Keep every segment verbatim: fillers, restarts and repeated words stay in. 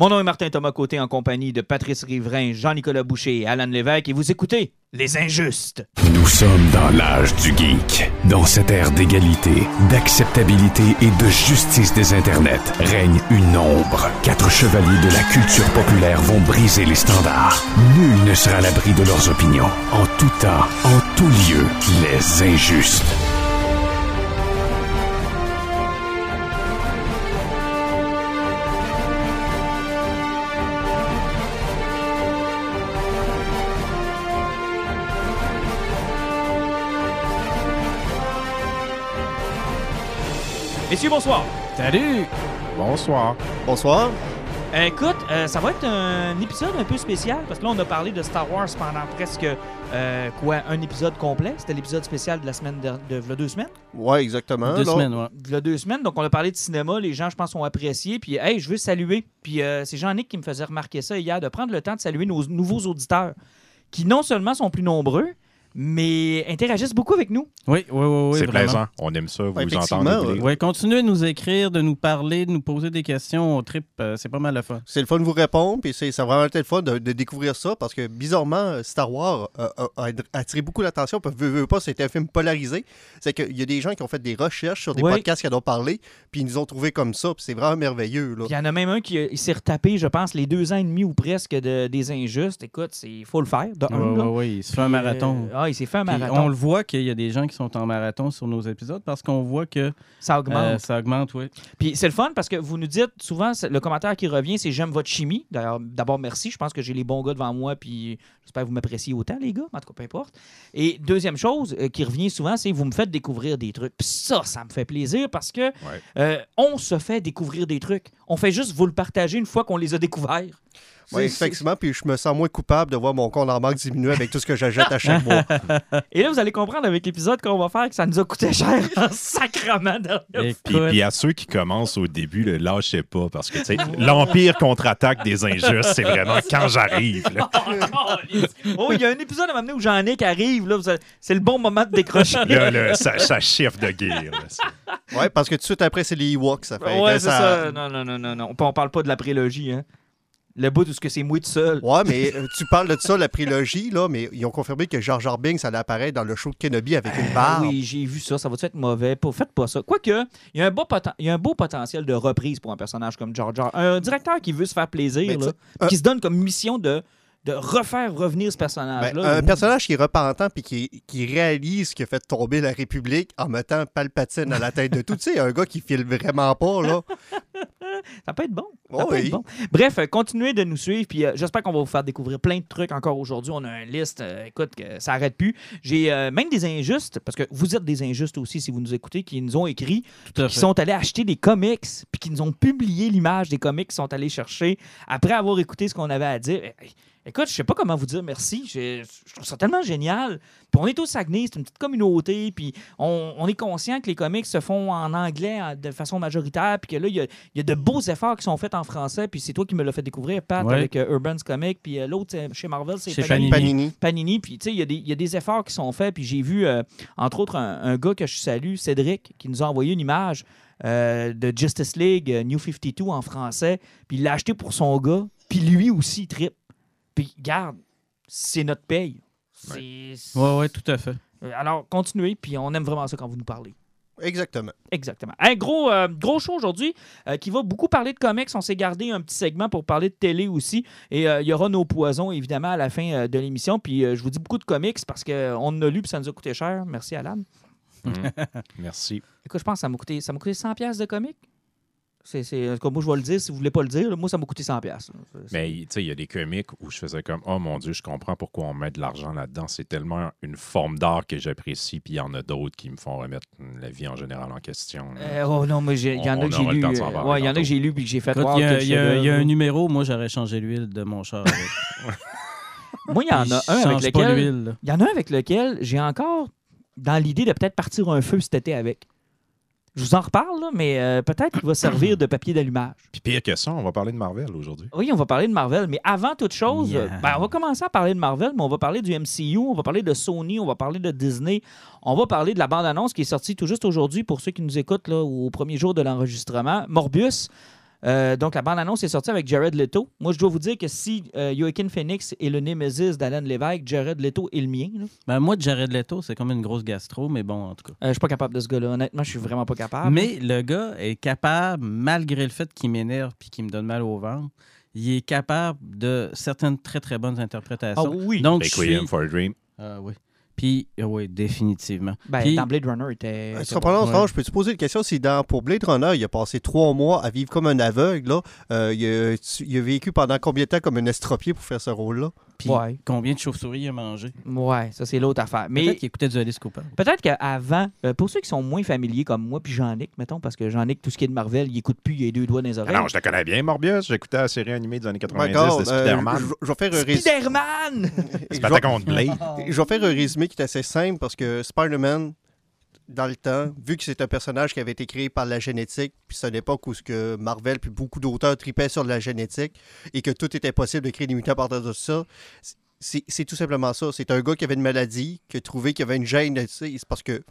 Mon nom est Martin Thomas Côté en compagnie de Patrice Riverin, Jean-Nicolas Boucher et Alan Lévesque et vous écoutez Les Injustes. Nous sommes dans l'âge du geek. Dans cette ère d'égalité, d'acceptabilité et de justice des internets, règne une ombre. Quatre chevaliers de la culture populaire vont briser les standards. Nul ne sera à l'abri de leurs opinions. En tout temps, en tout lieu, les Injustes. Messieurs, bonsoir. Salut. Bonsoir. Bonsoir. Écoute, euh, ça va être un épisode un peu spécial, parce que là, on a parlé de Star Wars pendant presque, euh, quoi, un épisode complet. C'était l'épisode spécial de la semaine de, de, de, de deux semaines. Ouais, exactement. Deux semaines, ouais. De deux semaines, donc on a parlé de cinéma, les gens, je pense, ont apprécié. Puis, hey, je veux saluer, puis euh, c'est Jean-Nic qui me faisait remarquer ça hier, de prendre le temps de saluer nos nouveaux auditeurs, qui non seulement sont plus nombreux, mais interagissent beaucoup avec nous. Oui, oui, oui. oui c'est vraiment plaisant. On aime ça, vous, ouais, vous entendez. Oui, ouais, continuez de nous écrire, de nous parler, de nous poser des questions. On tripe, euh, c'est pas mal le fun. C'est le fun de vous répondre, puis c'est, ça va vraiment être le fun de, de découvrir ça, parce que bizarrement, Star Wars euh, a, a attiré beaucoup l'attention, parce que veut, veut pas, c'était un film polarisé. C'est qu'il y a des gens qui ont fait des recherches sur des ouais. podcasts qui en ont parlé, puis ils nous ont trouvé comme ça, puis c'est vraiment merveilleux. Il y en a même un qui il s'est retapé, je pense, les deux ans et demi ou presque de, des Injustes. Écoute, il faut le faire. Oui, oui, ouais, il se fait un marathon. Euh, Ah, il s'est fait un marathon. Puis on le voit qu'il y a des gens qui sont en marathon sur nos épisodes parce qu'on voit que ça augmente. Euh, ça augmente, oui. Puis c'est le fun parce que vous nous dites souvent, le commentaire qui revient, c'est « J'aime votre chimie ». D'ailleurs, d'abord, merci. Je pense que j'ai les bons gars devant moi puis j'espère que vous m'appréciez autant, les gars. En tout cas, peu importe. Et deuxième chose euh, qui revient souvent, c'est « Vous me faites découvrir des trucs ». Puis ça, ça me fait plaisir parce que ouais. euh, on se fait découvrir des trucs. On fait juste vous le partager une fois qu'on les a découverts. Oui, effectivement, puis je me sens moins coupable de voir mon compte en banque diminuer avec tout ce que j'achète à chaque mois. Et là, vous allez comprendre avec l'épisode qu'on va faire que ça nous a coûté cher en sacrement. Et puis à ceux qui commencent au début, le lâchez pas, parce que tu sais, l'Empire contre-attaque des Injustes, c'est vraiment quand j'arrive. Oh, il y a un épisode à m'amener où Jean-Nic arrive, là, c'est le bon moment de décrocher. Là, là ça, ça chiffre de guerre. Oui, parce que tout de suite après, c'est les Ewoks. Ça fait. Oui, c'est ça... ça. Non, non, non, non, non. On parle pas de la prélogie, hein. Le bout où c'est mouillé tout seul. Ouais, mais tu parles de ça, la prélogie, là, mais ils ont confirmé que Jar Jar Binks allait apparaître dans le show de Kenobi avec une barbe. Euh, oui, j'ai vu ça. Ça va-tu être mauvais? Faites pas ça. Quoique, il y a un beau, poten... il y a un beau potentiel de reprise pour un personnage comme Jar Jar. Un directeur qui veut se faire plaisir, là, euh... qui se donne comme mission de... de refaire revenir ce personnage-là. Ben, un personnage qui est repentant puis qui, qui réalise qu'il a fait tomber la République en mettant Palpatine à la tête de tout. Tu sais, un gars qui file vraiment pas, là. Ça peut être bon. Ça peut oui. être bon. Bref, continuez de nous suivre puis euh, j'espère qu'on va vous faire découvrir plein de trucs encore aujourd'hui. On a une liste, euh, écoute, que ça n'arrête plus. J'ai euh, même des injustes, parce que vous êtes des injustes aussi si vous nous écoutez, qui nous ont écrit, qui fait. sont allés acheter des comics puis qui nous ont publié l'image des comics qu'ils sont allés chercher après avoir écouté ce qu'on avait à dire. Écoute, je sais pas comment vous dire merci. Je, je trouve ça tellement génial. Puis on est au Saguenay, c'est une petite communauté. Puis on, on est conscient que les comics se font en anglais en, de façon majoritaire. Puis que là, il y a, y a de beaux efforts qui sont faits en français. Puis c'est toi qui me l'as fait découvrir, Pat, ouais. avec euh, Urban's Comics. Puis euh, l'autre, chez Marvel, c'est Panini. Panini. Panini. Puis tu sais, il y, y a des efforts qui sont faits. Puis j'ai vu, euh, entre autres, un, un gars que je salue, Cédric, qui nous a envoyé une image euh, de Justice League, euh, New cinquante-deux en français. Puis il l'a acheté pour son gars. Puis lui aussi, trip. Puis, garde, c'est notre paye. Oui, oui, tout à fait. Alors, continuez, puis on aime vraiment ça quand vous nous parlez. Exactement. Exactement. Un gros, euh, gros show aujourd'hui euh, qui va beaucoup parler de comics. On s'est gardé un petit segment pour parler de télé aussi. Et euh, il y aura nos poisons, évidemment, à la fin euh, de l'émission. Puis, euh, je vous dis beaucoup de comics parce qu'on en a lu, puis ça nous a coûté cher. Merci, Alan. Mmh. Merci. Écoute, je pense que ça m'a coûté, ça m'a coûté cent dollars de comics. C'est, c'est, en tout cas, moi, je vais le dire. Si vous voulez pas le dire, moi, ça m'a coûté cent dollars. Mais tu sais, il y a des comics où je faisais comme « Oh mon Dieu, je comprends pourquoi on met de l'argent là-dedans. C'est tellement une forme d'art que j'apprécie. » Puis il y en a d'autres qui me font remettre la vie en général en question. Euh, oh non, mais il y en a que j'ai lu. Ouais, il y en a que j'ai lu puis que j'ai fait. Il y a un numéro, moi, j'aurais changé l'huile de mon char. Moi, il y en a un avec lequel. Il y en a un avec lequel j'ai encore dans l'idée de peut-être partir un feu cet été avec. Je vous en reparle, là, mais euh, peut-être qu'il va servir de papier d'allumage. Puis pire que ça, on va parler de Marvel aujourd'hui. Oui, on va parler de Marvel, mais avant toute chose, yeah. ben, on va commencer à parler de Marvel, mais on va parler du M C U, on va parler de Sony, on va parler de Disney, on va parler de la bande-annonce qui est sortie tout juste aujourd'hui pour ceux qui nous écoutent là, au premier jour de l'enregistrement. Morbius, Euh, donc, la bande-annonce est sortie avec Jared Leto. Moi, je dois vous dire que si euh, Joaquin Phoenix est le némésis d'Alan Lévesque, Jared Leto est le mien. Ben, moi, Jared Leto, c'est comme une grosse gastro, mais bon, en tout cas. Euh, je suis pas capable de ce gars-là. Honnêtement, je suis vraiment pas capable. Mais le gars est capable, malgré le fait qu'il m'énerve et qu'il me donne mal au ventre, il est capable de certaines très, très bonnes interprétations. Ah oui! Donc, Make je suis... for a dream. Euh, oui. Puis, oui, définitivement. Ben, Puis, dans Blade Runner, était. Euh, en parlant, ouais. Je peux te poser une question. C'est dans, pour Blade Runner, il a passé trois mois à vivre comme un aveugle. Là. Euh, il, a, il a vécu pendant combien de temps comme un estropié pour faire ce rôle-là? Puis, ouais. Combien de chauves-souris il a mangé? Ouais, ça, c'est l'autre affaire. Mais peut-être qu'il écoutait du Alice Cooper. Peut-être qu'avant, euh, pour ceux qui sont moins familiers comme moi, puis Jean-Nic, mettons, parce que Jean-Nic, tout ce qui est de Marvel, il écoute plus, il a deux doigts dans les oreilles. Ah non, je te connais bien, Morbius. J'écoutais la série animée des années quatre-vingt-dix oh de Spider-Man. Euh, je vais faire un résumé. Spider-Man! C'est pas ta contre Blade. Je vais faire un résumé qui est assez simple parce que Spider-Man, dans le temps, vu que c'est un personnage qui avait été créé par la génétique, puis c'est à l'époque où ce que Marvel puis beaucoup d'auteurs tripaient sur de la génétique et que tout était possible de créer des mutants à partir de ça, c'est, c'est tout simplement ça. C'est un gars qui avait une maladie, qui a trouvé qu'il y avait une gêne, tu sais, c'est parce que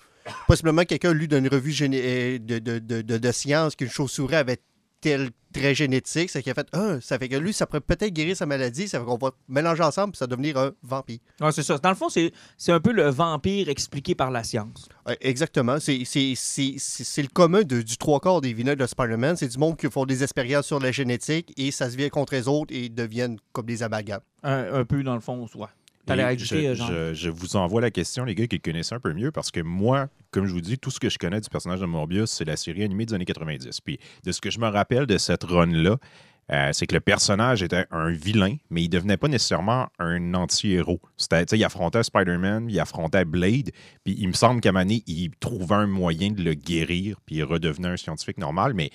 possiblement quelqu'un a lu d'une revue géné- de, de, de, de, de science qu'une chauve-souris avait tel trait génétique, c'est qu'il a fait ah, ça fait que lui, ça pourrait peut-être guérir sa maladie, ça fait qu'on va mélanger ensemble et ça va devenir un vampire. Ouais, c'est ça. Dans le fond, c'est, c'est un peu le vampire expliqué par la science. Euh, exactement. C'est, c'est, c'est, c'est, c'est le commun de, du trois quarts des vilains de Spider-Man. C'est du monde qui font des expériences sur la génétique et ça se vient contre les autres et deviennent comme des amalgames. Un, un peu, dans le fond, ouais. Je, je, je vous envoie la question, les gars, qui connaissent un peu mieux, parce que moi, comme je vous dis, tout ce que je connais du personnage de Morbius, c'est la série animée des années quatre-vingt-dix. Puis de ce que je me rappelle de cette run-là, euh, c'est que le personnage était un vilain, mais il ne devenait pas nécessairement un anti-héros. C'était, il affrontait Spider-Man, il affrontait Blade, puis il me semble qu'à un moment donné, il trouvait un moyen de le guérir, puis il redevenait un scientifique normal, mais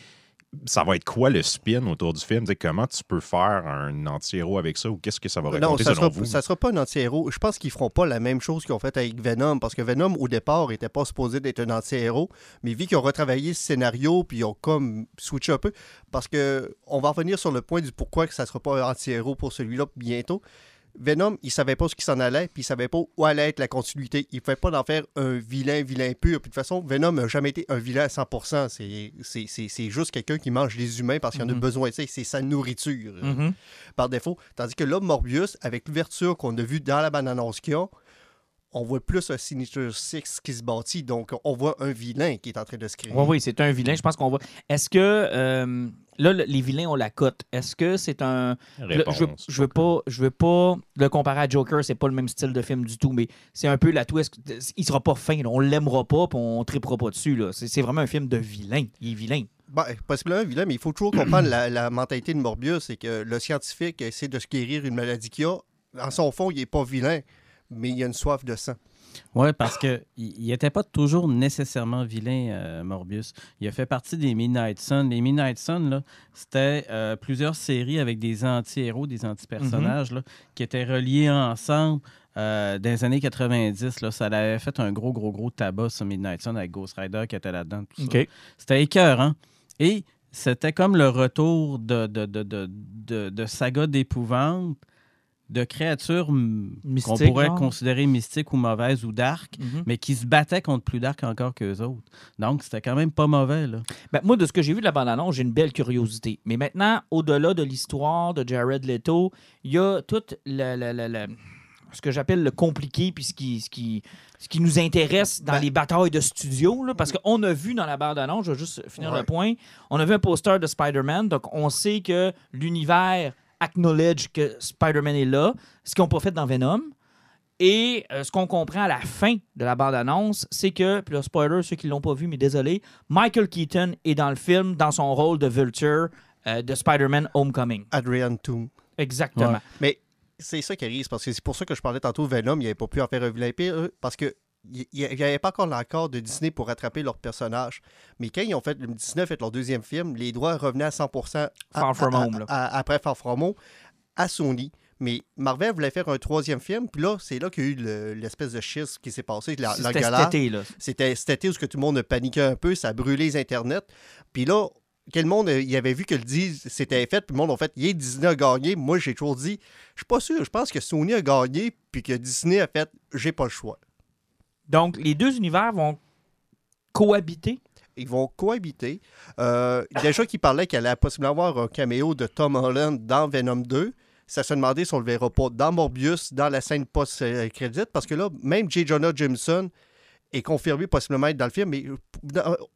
ça va être quoi le spin autour du film? T'sais, comment tu peux faire un anti-héros avec ça ou qu'est-ce que ça va raconter non, ça selon sera, vous? Ça ne sera pas un anti-héros. Je pense qu'ils ne feront pas la même chose qu'ils ont fait avec Venom parce que Venom, au départ, n'était pas supposé d'être un anti-héros, mais vu qu'ils ont retravaillé le scénario puis ils ont comme switché un peu parce qu'on va revenir sur le point du pourquoi que ça ne sera pas un anti-héros pour celui-là bientôt. Venom, il ne savait pas ce qui s'en allait, puis il ne savait pas où allait être la continuité. Il ne pouvait pas d'en faire un vilain, vilain pur. Puis de toute façon, Venom n'a jamais été un vilain à cent pour cent. C'est, c'est, c'est, c'est juste quelqu'un qui mange les humains parce qu'il mm-hmm. en a besoin. C'est, c'est sa nourriture, mm-hmm. euh, par défaut. Tandis que là, Morbius, avec l'ouverture qu'on a vue dans la bande-annonce qu'il y a, on voit plus un Sinister six qui se bâtit. Donc, on voit un vilain qui est en train de se créer. Oui, oui, c'est un vilain. Je pense qu'on voit... Est-ce que... Euh... Là, les vilains ont la cote. Est-ce que c'est un... Réponse, le, je, je veux pas, je veux pas le comparer à Joker. C'est pas le même style de film du tout, mais c'est un peu la twist. Il sera pas fin. Là. On l'aimera pas puis on tripera pas dessus. Là. C'est, c'est vraiment un film de vilain. Il est vilain. Ben, possiblement vilain, mais il faut toujours comprendre la, la mentalité de Morbius. C'est que le scientifique essaie de se guérir une maladie qu'il a. En son fond, il est pas vilain, mais il a une soif de sang. Oui, parce qu'il n'était pas toujours nécessairement vilain, euh, Morbius. Il a fait partie des Midnight Sun. Les Midnight Sun, là, c'était euh, plusieurs séries avec des anti-héros, des anti-personnages, mm-hmm. là, qui étaient reliés ensemble. Euh, dans les années quatre-vingt-dix, là, ça avait fait un gros, gros, gros tabac sur Midnight Sun avec Ghost Rider qui était là-dedans. Tout okay. ça. C'était écœurant. Et c'était comme le retour de, de, de, de, de, de saga d'épouvante de créatures mystique, qu'on pourrait genre. Considérer mystiques ou mauvaises ou dark, mm-hmm. mais qui se battaient contre plus dark encore qu'eux autres. Donc, c'était quand même pas mauvais. Là. Ben, moi, de ce que j'ai vu de la bande-annonce, j'ai une belle curiosité. Mais maintenant, au-delà de l'histoire de Jared Leto, il y a tout le, le, le, le, ce que j'appelle le compliqué puis ce qui, ce qui, ce qui nous intéresse dans ben... les batailles de studio. Là, parce qu'on a vu dans la bande-annonce, je vais juste finir ouais. le point, on a vu un poster de Spider-Man, donc on sait que l'univers... acknowledge que Spider-Man est là, ce qu'ils n'ont pas fait dans Venom. Et euh, ce qu'on comprend à la fin de la bande-annonce, c'est que, puis là, spoiler, ceux qui ne l'ont pas vu, mais désolé, Michael Keaton est dans le film dans son rôle de Vulture euh, de Spider-Man Homecoming. Adrian Toomes. Exactement. Ouais. Mais c'est ça qui arrive, parce que c'est pour ça que je parlais tantôt Venom, il n'avait pas pu en faire un vilain pire, parce que il n'y avait pas encore l'accord de Disney pour rattraper leurs personnages. Mais quand ils ont fait, Disney a fait leur deuxième film, les droits revenaient à cent pour cent à, Far From à, Home, à, à, après Far From Home à Sony. Mais Marvel voulait faire un troisième film, puis là, c'est là qu'il y a eu le, l'espèce de schiste qui s'est passé. La, c'était la cet été, là. C'était cet été où tout le monde paniquait un peu, ça brûlait les internets. Puis là, quel monde il avait vu que le deal s'était fait, puis le monde a fait « Yeah, Disney a gagné ». Moi, j'ai toujours dit « Je suis pas sûr, je pense que Sony a gagné, puis que Disney a fait « J'ai pas le choix ». Donc, les deux univers vont cohabiter? Ils vont cohabiter. Euh, déjà qu'il parlait qu'il allait possiblement avoir un caméo de Tom Holland dans Venom deux. Ça se demandait si on le verra pas dans Morbius, dans la scène post-crédit, parce que là, même J. Jonah Jameson est confirmé possiblement être dans le film, mais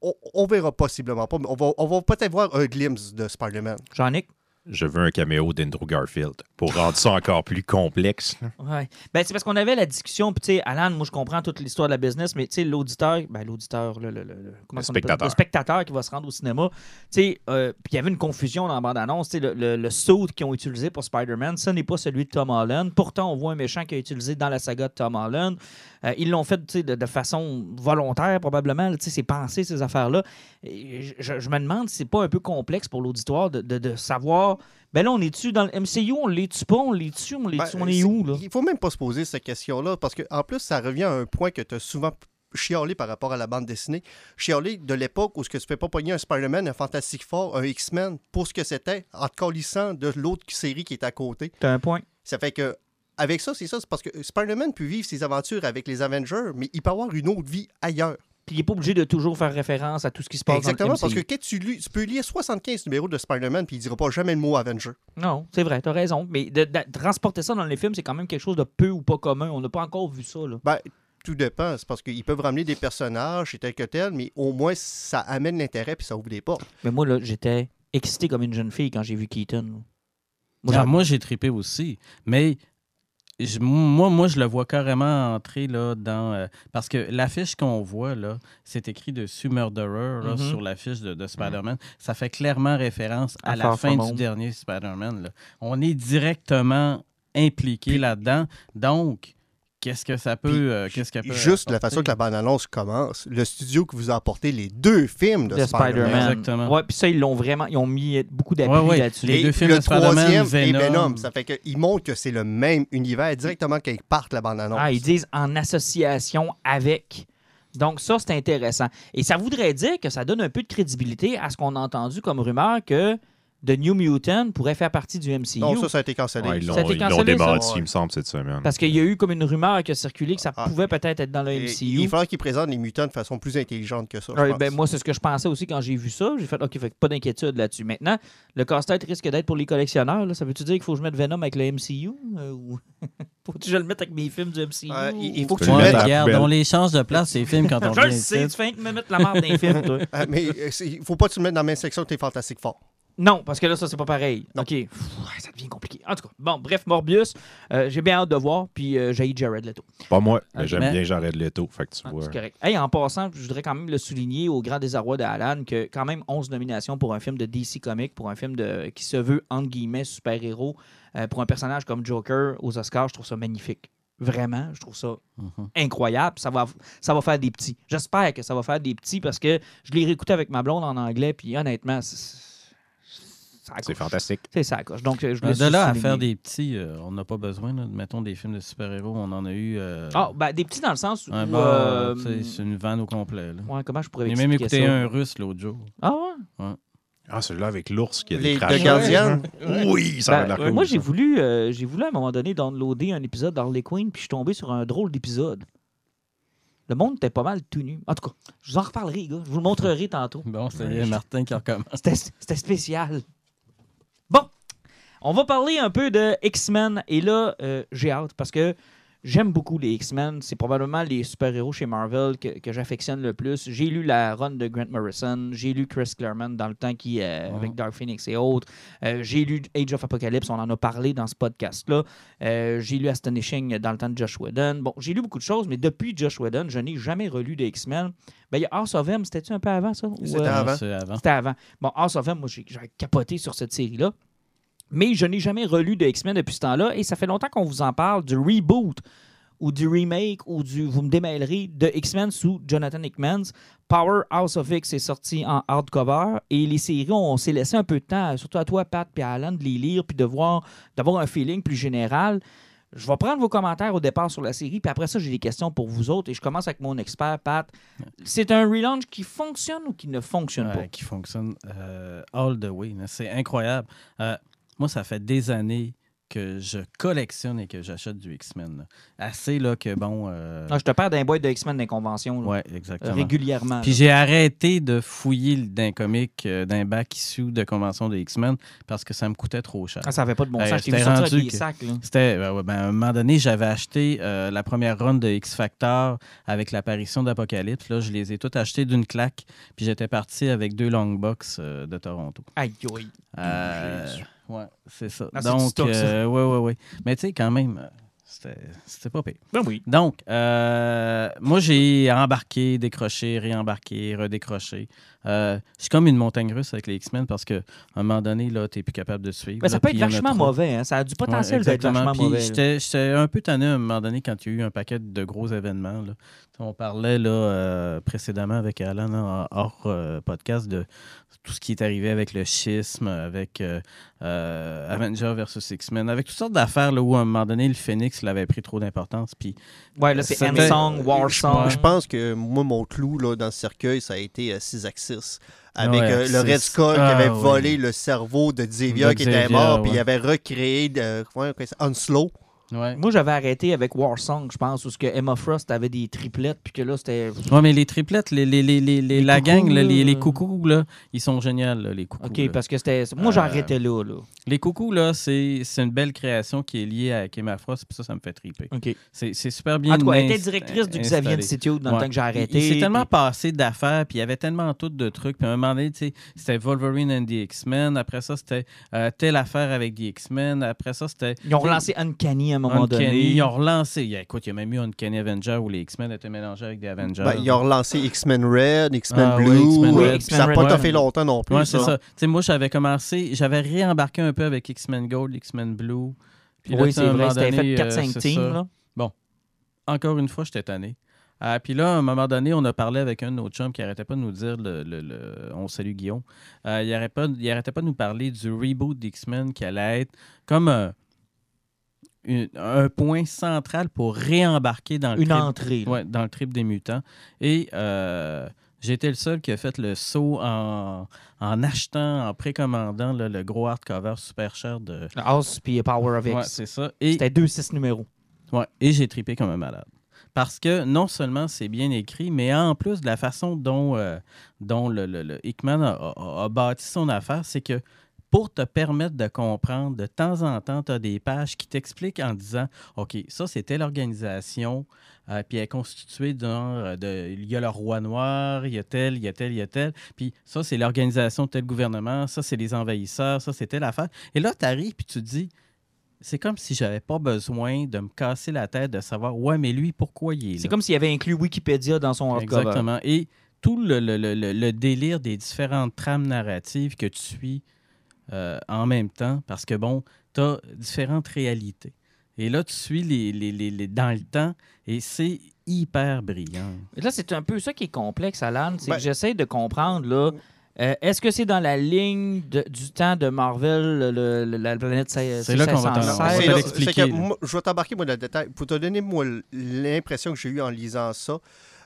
on, on verra possiblement pas. On va, on va peut-être voir un glimpse de Spider-Man. Jean-Nic? Je veux un caméo d'Andrew Garfield pour rendre ça encore plus complexe. Ouais. Ben, c'est parce qu'on avait la discussion, puis tu sais, Alan, moi je comprends toute l'histoire de la business, mais tu sais, l'auditeur, ben, l'auditeur, le, le, le, comment le, spectateur. le spectateur qui va se rendre au cinéma, tu sais, euh, puis il y avait une confusion dans la bande-annonce, tu sais, le, le, le suit qu'ils ont utilisé pour Spider-Man, ce n'est pas celui de Tom Holland. Pourtant, on voit un méchant qui a utilisé dans la saga de Tom Holland. Euh, ils l'ont fait, tu sais, de, de façon volontaire, probablement, tu sais, c'est pensé, ces affaires-là. Et je, je me demande si c'est pas un peu complexe pour l'auditoire de, de, de savoir. Ben là, on est-tu dans le M C U, on l'est-tu pas, on l'est-tu, on l'est-tu, ben, on est où, là? Il faut même pas se poser cette question-là, parce qu'en plus, ça revient à un point que tu as souvent chialé par rapport à la bande dessinée. Chialé de l'époque où ce que tu ne fais pas pogner un Spider-Man, un Fantastic Four, un X-Men, pour ce que c'était, en te colissant de l'autre série qui est à côté. T'as un point. Ça fait que, avec ça, c'est ça, c'est parce que Spider-Man peut vivre ses aventures avec les Avengers, mais il peut avoir une autre vie ailleurs. Puis il n'est pas obligé de toujours faire référence à tout ce qui se passe. Exactement, dans le M C U. Parce que quand tu, lis, tu peux lire soixante-quinze numéros de Spider-Man puis il ne dira pas jamais le mot Avenger. Non, c'est vrai, tu as raison. Mais de, de, de transporter ça dans les films, c'est quand même quelque chose de peu ou pas commun. On n'a pas encore vu ça, là. Ben, tout dépend. C'est parce qu'ils peuvent ramener des personnages et tel que tel, mais au moins, ça amène l'intérêt puis ça ouvre des portes. Mais moi, là, j'étais excité comme une jeune fille quand j'ai vu Keaton. Moi, ah, moi j'ai trippé aussi, mais... Je, moi, moi, je le vois carrément entrer là, dans... Euh, parce que l'affiche qu'on voit, là, c'est écrit dessus « Murderer » là, mm-hmm. sur l'affiche de, de Spider-Man. Mm-hmm. Ça fait clairement référence à, à la fin du dernier Spider-Man. Là. On est directement impliqué puis, là-dedans. Donc, qu'est-ce que ça peut... Puis, euh, qu'est-ce que peut juste apporter? La façon que la bande-annonce commence, le studio qui vous a apporté les deux films de, de Spider-Man. Spider-Man. Exactement. Oui, puis ça, ils l'ont vraiment... Ils ont mis beaucoup d'appui ouais, ouais. là-dessus. Les, les deux films le de Spider-Man, Venom. Venom. Ça fait qu'ils montrent que c'est le même univers directement quand ils partent la bande-annonce. Ah, ils disent en association avec... Donc ça, c'est intéressant. Et ça voudrait dire que ça donne un peu de crédibilité à ce qu'on a entendu comme rumeur que... de New Mutant pourrait faire partie du M C U. Non, ça, ça a été cancellé. Ouais, ils, l'ont, ça a été cancellé, ils l'ont démenti, il me semble, cette semaine. Parce qu'il y a eu comme une rumeur qui a circulé que ça ah, pouvait peut-être être dans le M C U. Il faudrait qu'ils présentent les mutants de façon plus intelligente que ça. Ouais, ben, moi, c'est ce que je pensais aussi quand j'ai vu ça. J'ai fait, OK, fait, pas d'inquiétude là-dessus. Maintenant, le casse-tête risque d'être pour les collectionneurs. Là. Ça veut-tu dire qu'il faut que je mette Venom avec le M C U? Euh, ou... Faut-tu que je le mette avec mes films du M C U? Euh, il faut que tu ouais, le mettes. Regarde, on les change de place, ces films, quand on je le sais, tu fais que me mettre la merde dans les films, toi. Euh, mais il faut pas que tu le mettes dans la même section que tes Fantastic Four. Non, parce que là, ça, c'est pas pareil. Non. OK. Pff, ça devient compliqué. En tout cas, bon, bref, Morbius, euh, j'ai bien hâte de voir, puis euh, j'ai Jared Leto. Pas moi, mais euh, j'aime mais... bien Jared Leto, fait que tu ah, vois. C'est correct. Hey, en passant, je voudrais quand même le souligner au grand désarroi d'Alan que quand même onze nominations pour un film de D C Comics, pour un film de qui se veut, entre guillemets, super-héros, euh, pour un personnage comme Joker aux Oscars, je trouve ça magnifique. Vraiment, je trouve ça mm-hmm. incroyable. Ça va, ça va faire des petits. J'espère que ça va faire des petits parce que je l'ai réécouté avec ma blonde en anglais, puis honnêtement, c'est... C'est fantastique. C'est ça, coche. Donc, je de là à souligner. Faire des petits, euh, on n'a pas besoin, là, mettons, des films de super-héros, on en a eu... Euh... Ah, ben, des petits dans le sens où... Ouais, ben, euh... c'est une vanne au complet. Là. Ouais, comment je pourrais expliquer ça? J'ai même écouté ça? Un russe l'autre jour. Ah ouais? Ouais. Ah, celui-là avec l'ours qui a des crashs. Les gardiens. Oui, ça ben, va de la euh, Moi, j'ai voulu, euh, j'ai voulu, à un moment donné, downloader un épisode d'Harley Quinn, puis je suis tombé sur un drôle d'épisode. Le monde était pas mal tout nu. En tout cas, je vous en reparlerai, gars. Je vous le montrerai tantôt. Bon, c'est ouais. Martin qui recommence. C'était, c'était spécial. Bon, on va parler un peu de X-Men. Et là, euh, j'ai hâte parce que j'aime beaucoup les X-Men. C'est probablement les super-héros chez Marvel que, que j'affectionne le plus. J'ai lu la run de Grant Morrison. J'ai lu Chris Claremont dans le temps qui euh, oh. avec Dark Phoenix et autres. Euh, j'ai lu Age of Apocalypse. On en a parlé dans ce podcast-là. Euh, j'ai lu Astonishing dans le temps de Joss Whedon. Bon, j'ai lu beaucoup de choses, mais depuis Joss Whedon, je n'ai jamais relu des X-Men. Ben, il y a House of M. C'était-tu un peu avant, ça? C'était, Ou, euh... avant. C'était avant. C'était avant. Bon, House of M, moi, j'ai, j'ai capoté sur cette série-là. Mais je n'ai jamais relu de X-Men depuis ce temps-là et ça fait longtemps qu'on vous en parle du reboot ou du remake ou du vous me démêlerez de X-Men sous Jonathan Hickman's. Powerhouse of X est sorti en hardcover et les séries, on s'est laissé un peu de temps, surtout à toi, Pat, puis à Alan, de les lire puis de voir, d'avoir un feeling plus général. Je vais prendre vos commentaires au départ sur la série, puis après ça, j'ai des questions pour vous autres. Et je commence avec mon expert, Pat. C'est un relaunch qui fonctionne ou qui ne fonctionne pas? Euh, qui fonctionne euh, all the way. C'est incroyable. Euh... Moi, ça fait des années que je collectionne et que j'achète du X-Men. Assez là que bon... Euh... Ah, je te perds d'un boîte de X-Men des conventions. Oui, exactement. Régulièrement. Puis j'ai arrêté de fouiller d'un comic, euh, d'un bac issu de convention des X-Men parce que ça me coûtait trop cher. Ah, ça n'avait pas de bon sens. J'étais rendu avec des sacs, là. C'était... Ben, ouais, ben, à un moment donné, j'avais acheté euh, la première run de X-Factor avec l'apparition d'Apocalypse. Là, je les ai toutes achetées d'une claque. Puis j'étais parti avec deux long box euh, de Toronto. Aïe, aïe. Euh... Oui, c'est ça. Ah, donc, oui, oui, oui. Mais tu sais, quand même, c'était, c'était pas pire. Ben oui. Donc, euh, moi, j'ai embarqué, décroché, réembarqué, redécroché. Euh, je suis comme une montagne russe avec les X-Men parce qu'à un moment donné, là, t'es plus capable de suivre. Mais ça là, peut être vachement mauvais. Hein? Ça a du potentiel ouais, d'être vachement puis mauvais. J'étais, j'étais un peu tanné à un moment donné quand il y a eu un paquet de gros événements. Là. On parlait là, euh, précédemment avec Alan hein, hors euh, podcast de tout ce qui est arrivé avec le schisme, avec euh, euh, Avengers versus X-Men, avec toutes sortes d'affaires là, où à un moment donné, le Phoenix l'avait pris trop d'importance. Puis, ouais, là, c'est M-Song, War-Song. Je pense que moi, mon clou là, dans ce cercueil, ça a été euh, six axis. Avec ouais, euh, le Red Skull ah, qui avait oui. volé le cerveau de Xavier qui était mort, puis il avait recréé de, ouais, Onslow. Ouais. Moi, j'avais arrêté avec War Song, je pense, où ce que Emma Frost avait des triplettes, puis que là, c'était... Oui, mais les triplettes, les, les, les, les, les la coucous, gang, là, les, les coucous, là, ils sont géniaux, là, les coucous. OK, là. Parce que c'était... Moi, j'arrêtais euh... là, là. Les coucous, là, c'est, c'est une belle création qui est liée à Emma Frost, puis ça, ça me fait triper. OK. C'est, c'est super bien... En tout cas, elle était directrice du Xavier Institute dans ouais. le temps que j'ai arrêté. Il, il s'est tellement puis... passé d'affaires, puis il y avait tellement tout de trucs, puis à un moment donné, tu sais, c'était Wolverine and the X-Men, après ça, c'était euh, telle affaire avec the X-Men, après ça, c'était... Ils ont relancé Uncanny à un moment Uncanny, donné. Ils ont relancé. Il y a, écoute, il y a même eu Uncanny Avenger où les X-Men étaient mélangés avec des Avengers. Ben, ils ont relancé X-Men Red, X-Men ah, Blue. Oui, X-Men Red, X-Men ça n'a pas ouais. fait longtemps non plus. Ouais, c'est ça. ça. T'sais, moi, j'avais commencé, j'avais réembarqué un peu avec X-Men Gold, X-Men Blue. Puis oui, là, c'est vrai. C'était donné, fait quatre cinq euh, teams. Là. Bon. Encore une fois, j'étais tanné. Ah, puis là, à un moment donné, on a parlé avec un de nos chums qui n'arrêtait pas de nous dire, le, le, le, on salue Guillaume, euh, il n'arrêtait pas, pas de nous parler du reboot d'X-Men qui allait être comme... Euh, Une, un point central pour réembarquer dans le, Une trip, entrée, ouais, dans le trip des mutants. Et euh, j'étais le seul qui a fait le saut en, en achetant, en précommandant là, le gros hardcover super cher de... House puis Power of X. Ouais, c'est ça. Et, c'était deux six numéros. Ouais, et j'ai trippé comme un malade. Parce que non seulement c'est bien écrit, mais en plus de la façon dont, euh, dont le, le, le Hickman a, a, a bâti son affaire, c'est que pour te permettre de comprendre, de temps en temps, tu as des pages qui t'expliquent en disant « OK, ça, c'était l'organisation, euh, puis elle est constituée d'un... Il y a le roi noir, il y a tel, il y a tel, il y a tel. Puis ça, c'est l'organisation de tel gouvernement, ça, c'est les envahisseurs, ça, c'est telle affaire. » Et là, tu arrives, puis tu te dis... C'est comme si j'avais pas besoin de me casser la tête de savoir « Ouais, mais lui, pourquoi il est là? » C'est comme s'il avait inclus Wikipédia dans son hardcover. Exactement. Et tout le, le, le, le, le délire des différentes trames narratives que tu suis... Euh, en même temps, parce que, bon, tu as différentes réalités. Et là, tu suis les, les, les, les, dans le temps et c'est hyper brillant. Et là, c'est un peu ça qui est complexe, Alan. C'est ben... que j'essaie de comprendre, là, euh, est-ce que c'est dans la ligne de, du temps de Marvel, le, le, la planète six cent seize? C'est là qu'on va t'en expliquer. Je vais t'embarquer, moi, dans le détail. Pour te donner, moi, l'impression que j'ai eue en lisant ça,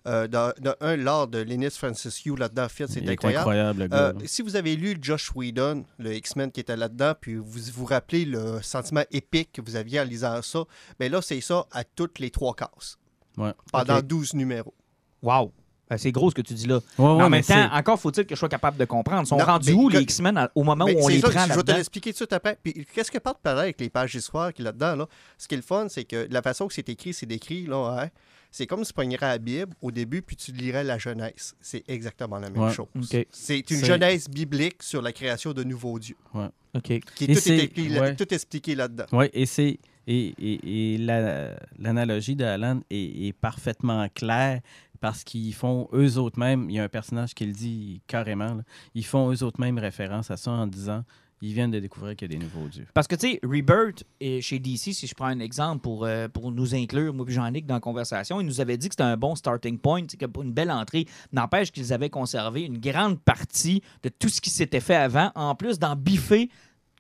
Euh, dans, dans un l'art de Linus Francis Hugh là-dedans, fait, c'est incroyable. incroyable le gars, euh, si vous avez lu Joss Whedon, le X-Men qui était là-dedans, puis vous vous rappelez le sentiment épique que vous aviez en lisant ça, bien là, c'est ça à toutes les trois cases. Ouais. Pendant okay. douze numéros. Wow! C'est gros ce que tu dis là. Ouais, ouais, en même temps, c'est... encore faut-il que je sois capable de comprendre. Ils sont non, rendus où que... les X-Men à, au moment mais où on les ça, prend là-dedans? Je vais te l'expliquer tout de suite après. Puis, qu'est-ce que parle pareil avec les pages d'histoire qui là-dedans? Là? Ce qui est le fun, c'est que la façon que c'est écrit, c'est décrit. Là, hein? C'est comme si tu pognerais la Bible au début puis tu lirais la Genèse. C'est exactement la même ouais, chose. Okay. C'est une c'est... Genèse biblique sur la création de nouveaux dieux. Ouais. Okay. Qui est tout, est... Écrit, ouais. là, tout expliqué là-dedans. Oui, et c'est... Et, et, et la, l'analogie d'Alan est, est parfaitement claire parce qu'ils font eux-mêmes, il y a un personnage qui le dit carrément, là, ils font eux-mêmes référence à ça en disant ils viennent de découvrir qu'il y a des nouveaux dieux. Parce que, tu sais, Rebirth, et chez D C, si je prends un exemple pour, euh, pour nous inclure, moi et Jean-Nic, dans la conversation, il nous avait dit que c'était un bon starting point, une belle entrée. N'empêche qu'ils avaient conservé une grande partie de tout ce qui s'était fait avant, en plus d'en biffer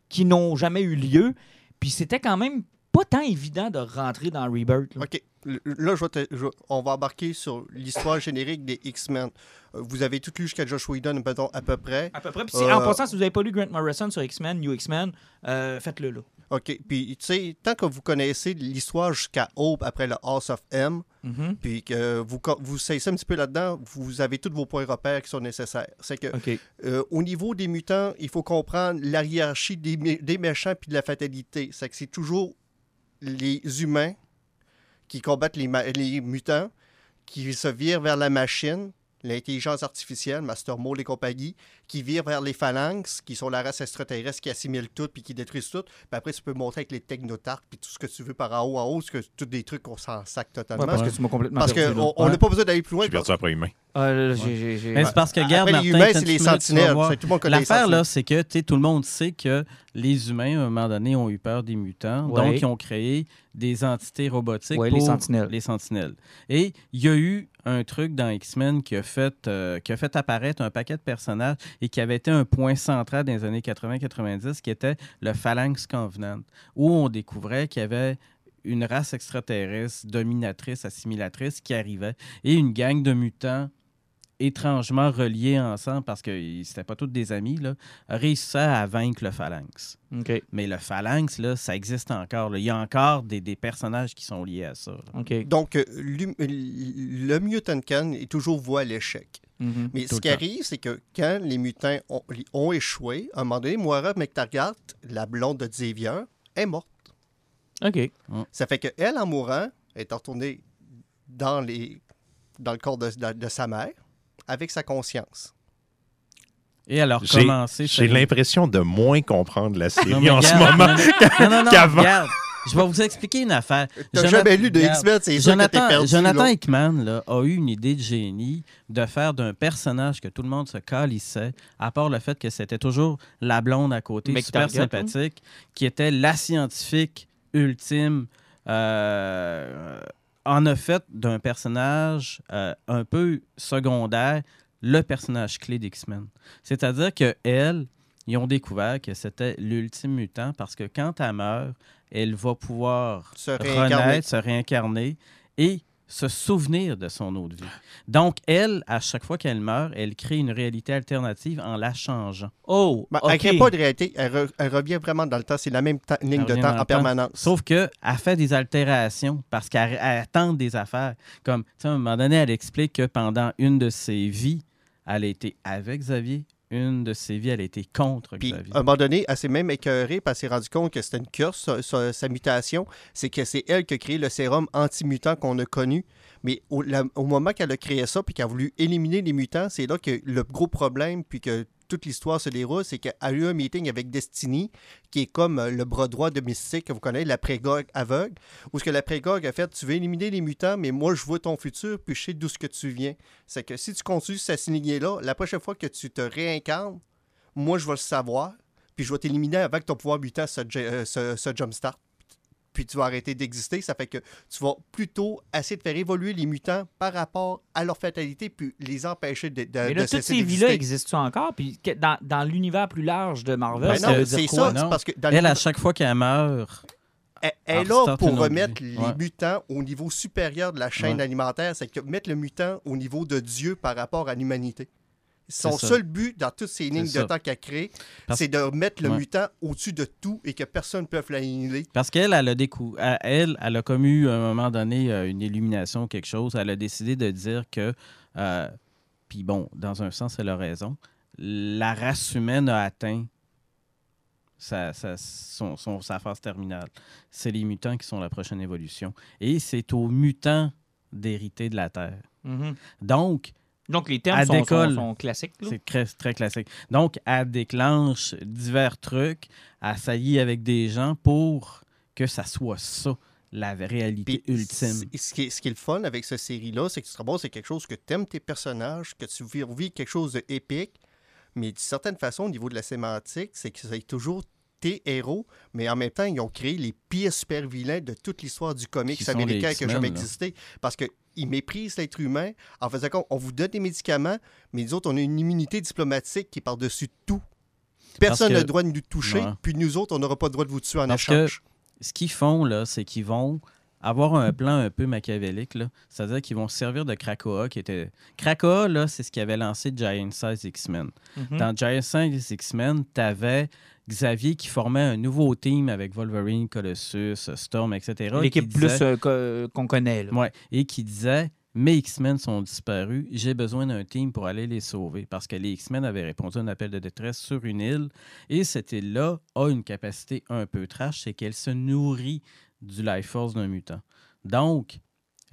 qui n'ont jamais eu lieu. Puis c'était quand même pas tant évident de rentrer dans Rebirth. Là. OK. Là, je vais te, je, on va embarquer sur l'histoire générique des X-Men. Vous avez tout lu jusqu'à Joss Whedon, mettons, à peu près. À peu près. Puis euh... en passant, si vous n'avez pas lu Grant Morrison sur X-Men, New X-Men, euh, faites-le là. OK. Puis, tu sais, tant que vous connaissez l'histoire jusqu'à Aube après le House of M, mm-hmm. puis que vous, vous saisissez un petit peu là-dedans, vous avez tous vos points repères qui sont nécessaires. C'est que, okay. euh, au niveau des mutants, il faut comprendre la hiérarchie des, mé- des méchants puis de la fatalité. C'est que c'est toujours les humains qui combattent les, ma- les mutants, qui se virent vers la machine, l'intelligence artificielle, Master Maul et compagnie, qui virent vers les phalanx, qui sont la race extraterrestre qui assimile tout puis qui détruisent tout. Puis après, tu peux monter avec les technotarques puis tout ce que tu veux par en haut en haut, que tous des trucs qu'on s'en sac totalement. Ouais, parce ouais. que tu m'as complètement Parce qu'on n'a pas besoin d'aller plus loin. J'ai perdu après humain. Euh, j'ai, j'ai, j'ai... Mais c'est parce que, regarde, Martin, les humains, c'est les sentinelles. C'est tout le monde connaît les sentinelles. L'affaire, là, c'est que tout le monde sait que les humains, à un moment donné, ont eu peur des mutants. Ouais. Donc, ils ont créé des entités robotiques ouais, pour les sentinelles. les sentinelles. Et il y a eu un truc dans X-Men qui a fait, euh, qui a fait apparaître un paquet de personnages et qui avait été un point central dans les années quatre-vingts quatre-vingt-dix, qui était le Phalanx Covenant, où on découvrait qu'il y avait une race extraterrestre, dominatrice, assimilatrice, qui arrivait, et une gang de mutants étrangement reliés ensemble, parce que c'était pas tous des amis, là, réussissaient à vaincre le Phalanx. Okay. Mais le Phalanx, là, ça existe encore. Là. Il y a encore des, des personnages qui sont liés à ça. Okay. Donc, le Mutant Can est toujours voué à l'échec. Mm-hmm. Mais tout ce qui temps. Arrive, c'est que quand les mutants ont, ont échoué, à un moment donné, Moira McTaggart, la blonde de Xavier, est morte. OK. Mm. Ça fait qu'elle, en mourant, est retournée dans, les, dans le corps de, de, de sa mère, avec sa conscience. Et alors, j'ai, commencer... J'ai ça... l'impression de moins comprendre la série non, en regarde, ce moment non, non, non, qu'avant. Regarde, je vais vous expliquer une affaire. T'as Jonathan, jamais lu de regarde, X-Men, c'est sûr que t'es perdu. Jonathan Hickman là, a eu une idée de génie de faire d'un personnage que tout le monde se calissait, à part le fait que c'était toujours la blonde à côté, Mec super sympathique, hein? qui était la scientifique ultime... Euh, en a fait d'un personnage euh, un peu secondaire le personnage clé d'X-Men. C'est-à-dire qu'elle, ils ont découvert que c'était l'ultime mutant parce que quand elle meurt, elle va pouvoir se renaître, se réincarner et se souvenir de son autre vie. Donc, elle, à chaque fois qu'elle meurt, elle crée une réalité alternative en la changeant. Oh, ben, okay. Elle ne crée pas de réalité, elle, re, elle revient vraiment dans le temps, c'est la même ta- ligne de temps en, en permanence. Sauf qu'elle fait des altérations parce qu'elle elle tente des affaires. Comme, à un moment donné, elle explique que pendant une de ses vies, elle a été avec Xavier, une de ses vies, elle a été contre Xavier. Puis, à un moment donné, elle s'est même écœurée parce qu'elle s'est rendue compte que c'était une curse, sa, sa, sa mutation. C'est que c'est elle qui a créé le sérum anti-mutant qu'on a connu. Mais au, la, au moment qu'elle a créé ça puis qu'elle a voulu éliminer les mutants, c'est là que le gros problème puis que toute l'histoire se déroule, c'est qu'elle a eu un meeting avec Destiny, qui est comme le bras droit de Mystique, que vous connaissez, la prégogue aveugle, où ce que la prégogue a fait, tu veux éliminer les mutants, mais moi, je vois ton futur, puis je sais d'où ce que tu viens. C'est que si tu continues cette signée-là, la prochaine fois que tu te réincarnes, moi, je vais le savoir, puis je vais t'éliminer avant que ton pouvoir mutant se, euh, se, se jumpstart. Puis tu vas arrêter d'exister. Ça fait que tu vas plutôt essayer de faire évoluer les mutants par rapport à leur fatalité puis les empêcher de, de, mais là, de cesser d'exister. Mais toutes ces vies-là existent encore? Puis dans, dans l'univers plus large de Marvel, ben ça non, veut dire c'est quoi? Ça, non? C'est parce que dans elle, à chaque fois qu'elle meurt... Elle, elle est là pour remettre vie. Les ouais. mutants au niveau supérieur de la chaîne ouais. alimentaire. C'est que mettre le mutant au niveau de Dieu par rapport à l'humanité. Son seul but dans toutes ces lignes de temps qu'elle crée, parce... c'est de mettre le ouais. mutant au-dessus de tout et que personne ne peut l'annihiler. Parce qu'elle, elle a, décou... elle, elle a comme eu à un moment donné une illumination, quelque chose. Elle a décidé de dire que, euh, puis bon, dans un sens, elle a raison, la race humaine a atteint sa, sa, son, son, sa phase terminale. C'est les mutants qui sont la prochaine évolution. Et c'est aux mutants d'hériter de la Terère. Mm-hmm. Donc, Donc, les termes sont, sont, sont classiques. Là. C'est très, très classique. Donc, elle déclenche divers trucs, elle s'allie avec des gens pour que ça soit ça, la réalité Puis, ultime. C'est, ce, qui est, ce qui est le fun avec cette série-là, c'est que tu te ramasses, c'est quelque chose que tu aimes tes personnages, que tu vis quelque chose d'épique, mais d'une certaine façon, au niveau de la sémantique, c'est que c'est toujours tes héros, mais en même temps, ils ont créé les pires super-vilains de toute l'histoire du comics américain qui a jamais existé. Parce que ils méprisent l'être humain en faisant qu'on vous donne des médicaments, mais nous autres, on a une immunité diplomatique qui est par-dessus tout. Personne n'a le droit de nous toucher, ouais. puis nous autres, on n'aura pas le droit de vous tuer en Parce échange. Que ce qu'ils font, là, c'est qu'ils vont avoir un plan un peu machiavélique, là. C'est-à-dire qu'ils vont se servir de Krakoa, qui était... Krakoa, là, c'est ce qui avait lancé Giant Size X-Men. Mm-hmm. Dans Giant Size X-Men, t'avais Xavier qui formait un nouveau team avec Wolverine, Colossus, Storm, et cetera. L'équipe disait, plus euh, que, qu'on connaît. Oui, et qui disait « Mes X-Men sont disparus, j'ai besoin d'un team pour aller les sauver. » Parce que les X-Men avaient répondu à un appel de détresse sur une île. Et cette île-là a une capacité un peu trash, c'est qu'elle se nourrit du Life Force d'un mutant. Donc,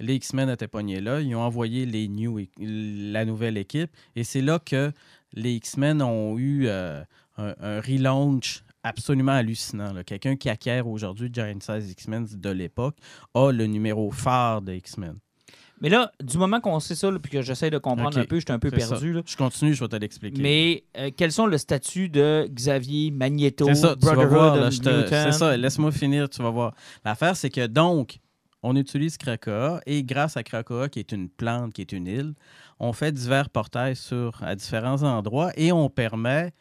les X-Men étaient pognés là, ils ont envoyé les new, la nouvelle équipe, et c'est là que les X-Men ont eu euh, un, un relaunch absolument hallucinant. Là. Quelqu'un qui acquiert aujourd'hui Giant Size X-Men de l'époque a le numéro phare de X-Men. Mais là, du moment qu'on sait ça, là, puis que j'essaie de comprendre okay. un peu, je suis un peu c'est perdu. Là. Je continue, je vais te l'expliquer. Mais euh, quels sont le statut de Xavier, Magneto, c'est ça, Brotherhood of Mutant? C'est ça, laisse-moi finir, tu vas voir. L'affaire, c'est que donc, on utilise Krakoa et grâce à Krakoa, qui est une plante, qui est une île, on fait divers portails sur, à différents endroits et on permet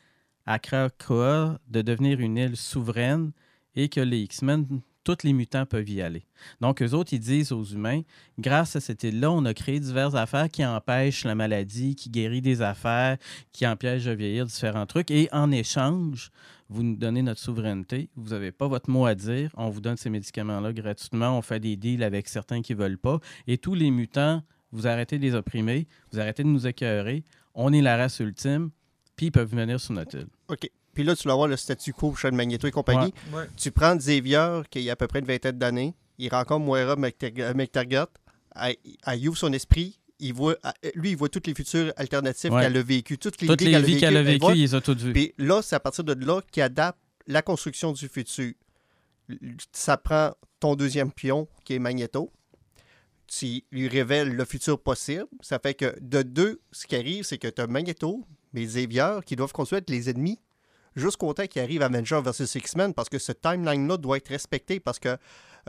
à Krakoa de devenir une île souveraine et que les X-Men, tous les mutants peuvent y aller. Donc, eux autres, ils disent aux humains, grâce à cette île-là, on a créé diverses affaires qui empêchent la maladie, qui guérit des affaires, qui empêchent de vieillir, différents trucs. Et en échange, vous nous donnez notre souveraineté, vous n'avez pas votre mot à dire, on vous donne ces médicaments-là gratuitement, on fait des deals avec certains qui ne veulent pas. Et tous les mutants, vous arrêtez de les opprimer, vous arrêtez de nous écœurer, on est la race ultime, puis ils peuvent venir sur notre île. OK. Puis là, tu vas avoir le statu quo, Sean Magneto et compagnie. Ouais. Ouais. Tu prends Xavier, qui a à peu près une vingtaine d'années, il rencontre Moira McTaggart, elle, elle ouvre son esprit, il voit, lui, il voit toutes les futurs alternatives ouais. qu'elle a vécues, toutes les toutes vies, les qu'elle, vies a vécu, qu'elle a vécues, vécu, il les a toutes vues. Puis là, c'est à partir de là qu'il adapte la construction du futur. Ça prend ton deuxième pion, qui est Magneto. Tu lui révèles le futur possible. Ça fait que de deux, ce qui arrive, c'est que tu as Magneto, mais Xavier, qui doivent construire les ennemis jusqu'au temps qu'il arrive Avengers versus X-Men, parce que ce timeline-là doit être respecté, parce que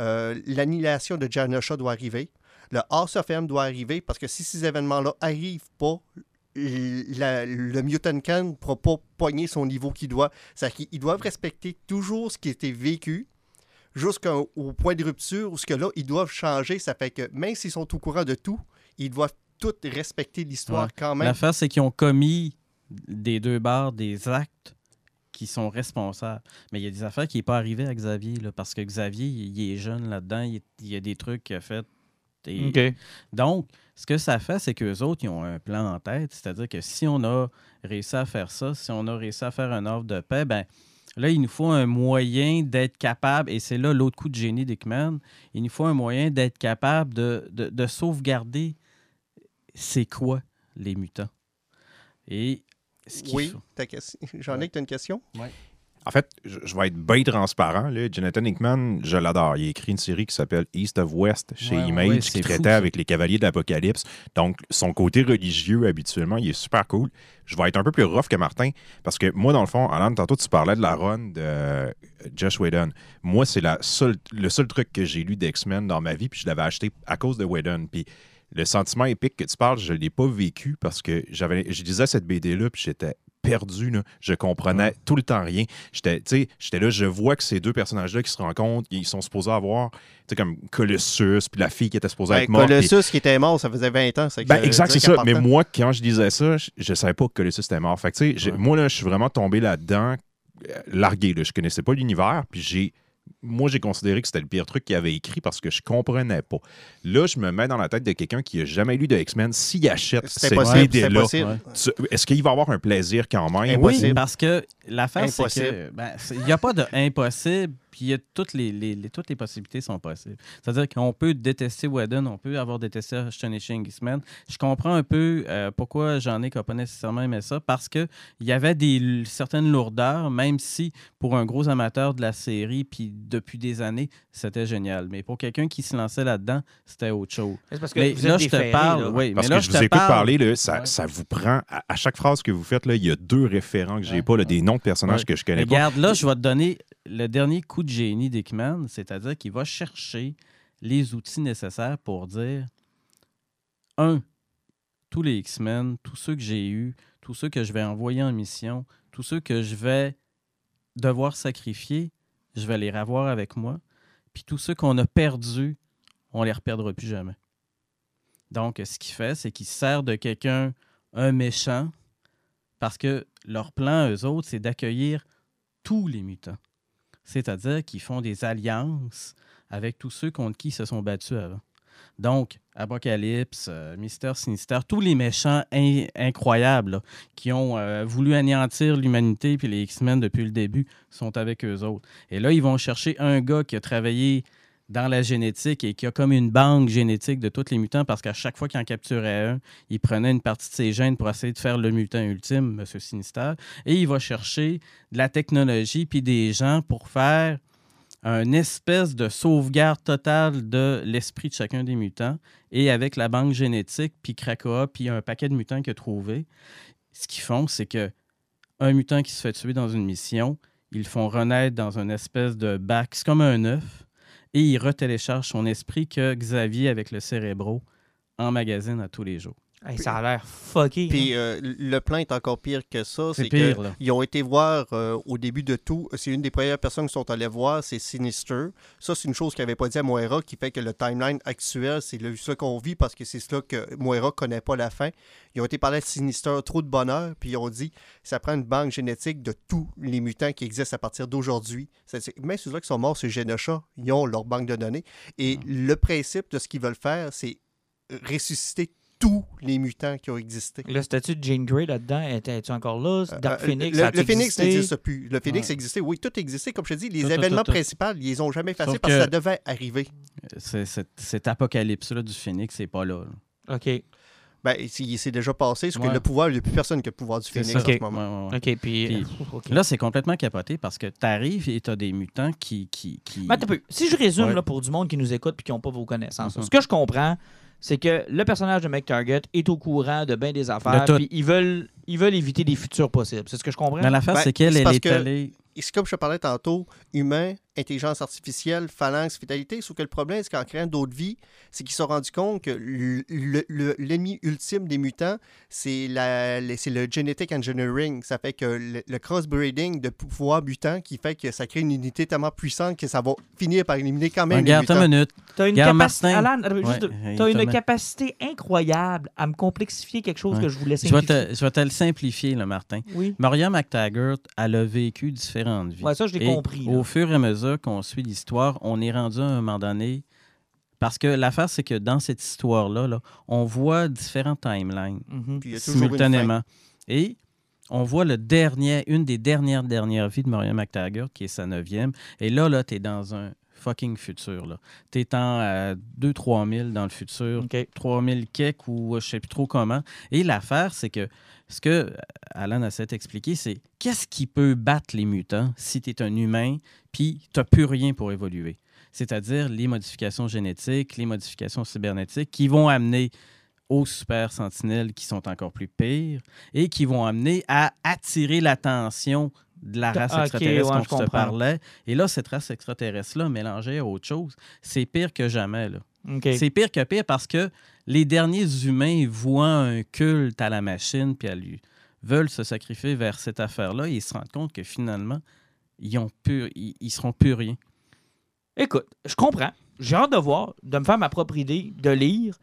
euh, l'annihilation de Genosha doit arriver, le House of M doit arriver, parce que si ces événements-là n'arrivent pas, la, le Mutant Khan ne pourra pas pogner son niveau qu'il doit. C'est-à-dire qu'ils doivent respecter toujours ce qui a été vécu, jusqu'au point de rupture, où ce que là, ils doivent changer. Ça fait que même s'ils sont au courant de tout, ils doivent tous respecter l'histoire ouais. quand même. L'affaire, c'est qu'ils ont commis des deux barres, des actes, qui sont responsables. Mais il y a des affaires qui n'est pas arrivée à Xavier, là, parce que Xavier, il, il est jeune là-dedans, il, il y a des trucs qu'il a fait. Et... Okay. Donc, ce que ça fait, c'est qu'eux autres, ils ont un plan en tête, c'est-à-dire que si on a réussi à faire ça, si on a réussi à faire un offre de paix, ben là, il nous faut un moyen d'être capable, et c'est là l'autre coup de génie d'Hickman, il nous faut un moyen d'être capable de, de, de sauvegarder c'est quoi les mutants. Et oui, ta question. J'en ai que tu as une question. Ouais. En fait, je, je vais être bien transparent. Là. Jonathan Hickman, je l'adore. Il a écrit une série qui s'appelle East of West chez ouais, Image, ouais, qui traitait fou, avec les Cavaliers de l'Apocalypse. Donc, son côté religieux, habituellement, il est super cool. Je vais être un peu plus rough que Martin, parce que moi, dans le fond, Alan, tantôt, tu parlais de la run de Joss Whedon. Moi, c'est la seule, le seul truc que j'ai lu d'X-Men dans ma vie, puis je l'avais acheté à cause de Whedon. Puis le sentiment épique que tu parles, je ne l'ai pas vécu parce que j'avais, je lisais cette B D-là puis j'étais perdu. Là. Je comprenais ouais. tout le temps rien. J'étais, tu sais, j'étais là, je vois que ces deux personnages-là qui se rencontrent, ils sont supposés avoir, tu sais, comme Colossus puis la fille qui était supposée ouais, être morte. Colossus pis... qui était mort, ça faisait vingt ans. C'est ben, exact, c'est ça. Mais moi, quand je lisais ça, je ne savais pas que Colossus était mort. Fait que, tu sais, ouais. moi, là, je suis vraiment tombé là-dedans, largué. Là. Je ne connaissais pas l'univers puis j'ai... Moi, j'ai considéré que c'était le pire truc qu'il avait écrit parce que je comprenais pas. Là, je me mets dans la tête de quelqu'un qui n'a jamais lu de X-Men. S'il achète cette idée-là, est-ce qu'il va avoir un plaisir quand même? Impossible. Oui, parce que l'affaire, impossible. c'est que ben, c'est, il n'y a pas de impossible, puis toutes les, les, les, toutes les possibilités sont possibles. C'est-à-dire qu'on peut détester Whedon, on peut avoir détesté Astonishing X-Men. Je comprends un peu euh, pourquoi Jean-Nicolas n'a pas nécessairement aimé ça, parce qu'il y avait des, certaines lourdeurs, même si pour un gros amateur de la série, puis depuis des années, c'était génial. Mais pour quelqu'un qui se lançait là-dedans, c'était autre chose. C'est parce que mais vous là, êtes je te ferré, parle. Là. Oui, parce mais là, que je vous écoute parle. parler, là, ça, ouais. ça vous prend. À, à chaque phrase que vous faites, là, il y a deux référents que j'ai ouais. pas, là, des noms de personnages ouais. que je connais Regarde, pas. Regarde, là, je vais te donner le dernier coup de génie d'Hickman, c'est-à-dire qu'il va chercher les outils nécessaires pour dire un, tous les X-Men, tous ceux que j'ai eus, tous ceux que je vais envoyer en mission, tous ceux que je vais devoir sacrifier, je vais les revoir avec moi. Puis tous ceux qu'on a perdus, on ne les reperdra plus jamais. Donc, ce qu'il fait, c'est qu'il sert de quelqu'un un méchant parce que leur plan, eux autres, c'est d'accueillir tous les mutants. C'est-à-dire qu'ils font des alliances avec tous ceux contre qui ils se sont battus avant. Donc, Apocalypse, euh, Mister Sinister, tous les méchants in- incroyables là, qui ont euh, voulu anéantir l'humanité puis les X-Men depuis le début sont avec eux autres. Et là, ils vont chercher un gars qui a travaillé dans la génétique et qui a comme une banque génétique de tous les mutants parce qu'à chaque fois qu'il en capturait un, il prenait une partie de ses gènes pour essayer de faire le mutant ultime, Monsieur Sinister. Et il va chercher de la technologie puis des gens pour faire une espèce de sauvegarde totale de l'esprit de chacun des mutants. Et avec la banque génétique, puis Krakoa, puis un paquet de mutants qu'il a trouvé, ce qu'ils font, c'est que un mutant qui se fait tuer dans une mission, ils le font renaître dans une espèce de bac, c'est comme un œuf, et ils retéléchargent son esprit que Xavier, avec le cérébro, emmagasine à tous les jours. Hey, ça a l'air fucké. Puis hein? euh, le plan est encore pire que ça. C'est, c'est qu'ils ont été voir euh, au début de tout. C'est une des premières personnes qui sont allées voir, c'est Sinister. Ça, c'est une chose qu'ils n'avaient pas dit à Moira, qui fait que le timeline actuel, c'est le, ça qu'on vit parce que c'est cela que Moira ne connaît pas la fin. Ils ont été parler à Sinister, trop de bonheur, puis ils ont dit ça prend une banque génétique de tous les mutants qui existent à partir d'aujourd'hui. C'est, même ceux-là qui sont morts, c'est Genosha. Ils ont leur banque de données. Et ah. le principe de ce qu'ils veulent faire, c'est ressusciter tous les mutants qui ont existé. Le statut de Jean Grey là-dedans, était-tu encore là? Dark euh, Phoenix, Le, le Phoenix n'existe plus. Le Phoenix ouais. existait, oui, tout existait. Comme je te dis, les tout, événements tout, tout, principaux, ils les ont jamais effacés parce que, que ça devait arriver. C'est, c'est, cet apocalypse-là du Phoenix, c'est pas là. là. OK. Ben, il s'est déjà passé, parce ouais. que le pouvoir, il n'y a plus personne qui a le pouvoir du Phoenix okay. en ce moment. Ouais, ouais, ouais. OK, puis... Okay. Là, c'est complètement capoté, parce que t'arrives et t'as des mutants qui... qui, qui... Ben, t'as peu. Si je résume, ouais. là, pour du monde qui nous écoute et qui n'ont pas vos connaissances, mm-hmm. ce que je comprends... c'est que le personnage de McTarget est au courant de bien des affaires, puis ils veulent, ils veulent éviter des futurs possibles. C'est ce que je comprends? Mais l'affaire, ben, c'est qu'elle, c'est elle est allée... C'est comme je te parlais tantôt, humain, intelligence artificielle, phalanx, vitalité, sauf que le problème, c'est qu'en créant d'autres vies, c'est qu'ils se sont rendus compte que le, le, le, l'ennemi ultime des mutants, c'est, la, le, c'est le genetic engineering. Ça fait que le, le crossbreeding de pouvoir mutant qui fait que ça crée une unité tellement puissante que ça va finir par éliminer quand même ouais, les regarde mutants. Minute. T'as une, capaci- Alan, juste, ouais, t'as une capacité incroyable à me complexifier quelque chose ouais. que je voulais simplifier. Je vais te le simplifier, là, Martin. Oui. Maria McTaggart, elle a vécu différentes vies. Ouais, ça, je l'ai et compris. Là. Au fur et à mesure qu'on suit l'histoire, on est rendu à un moment donné... Parce que l'affaire, c'est que dans cette histoire-là, là, on voit différentes timelines mm-hmm. simultanément. Et on voit le dernier, une des dernières, dernières vies de Maria McTaggart, qui est sa neuvième. Et là, là tu es dans un fucking futur. Là. T'es en euh, deux à trois mille dans le futur, okay. trois mille kek ou euh, je sais plus trop comment. Et l'affaire, c'est que ce que Alan essaie d'expliquer, c'est qu'est-ce qui peut battre les mutants si t'es un humain puis t'as plus rien pour évoluer? C'est-à-dire les modifications génétiques, les modifications cybernétiques qui vont amener aux super sentinelles qui sont encore plus pires et qui vont amener à attirer l'attention de la race okay, extraterrestre ouais, qu'on se parlait. Et là, cette race extraterrestre-là, mélangée à autre chose, c'est pire que jamais. Là. Okay. C'est pire que pire parce que les derniers humains voient un culte à la machine puis à lui, veulent se sacrifier vers cette affaire-là et ils se rendent compte que finalement, ils ont pur, ils, ils seront plus rien. Écoute, je comprends. J'ai hâte de voir, de me faire ma propre idée, de lire.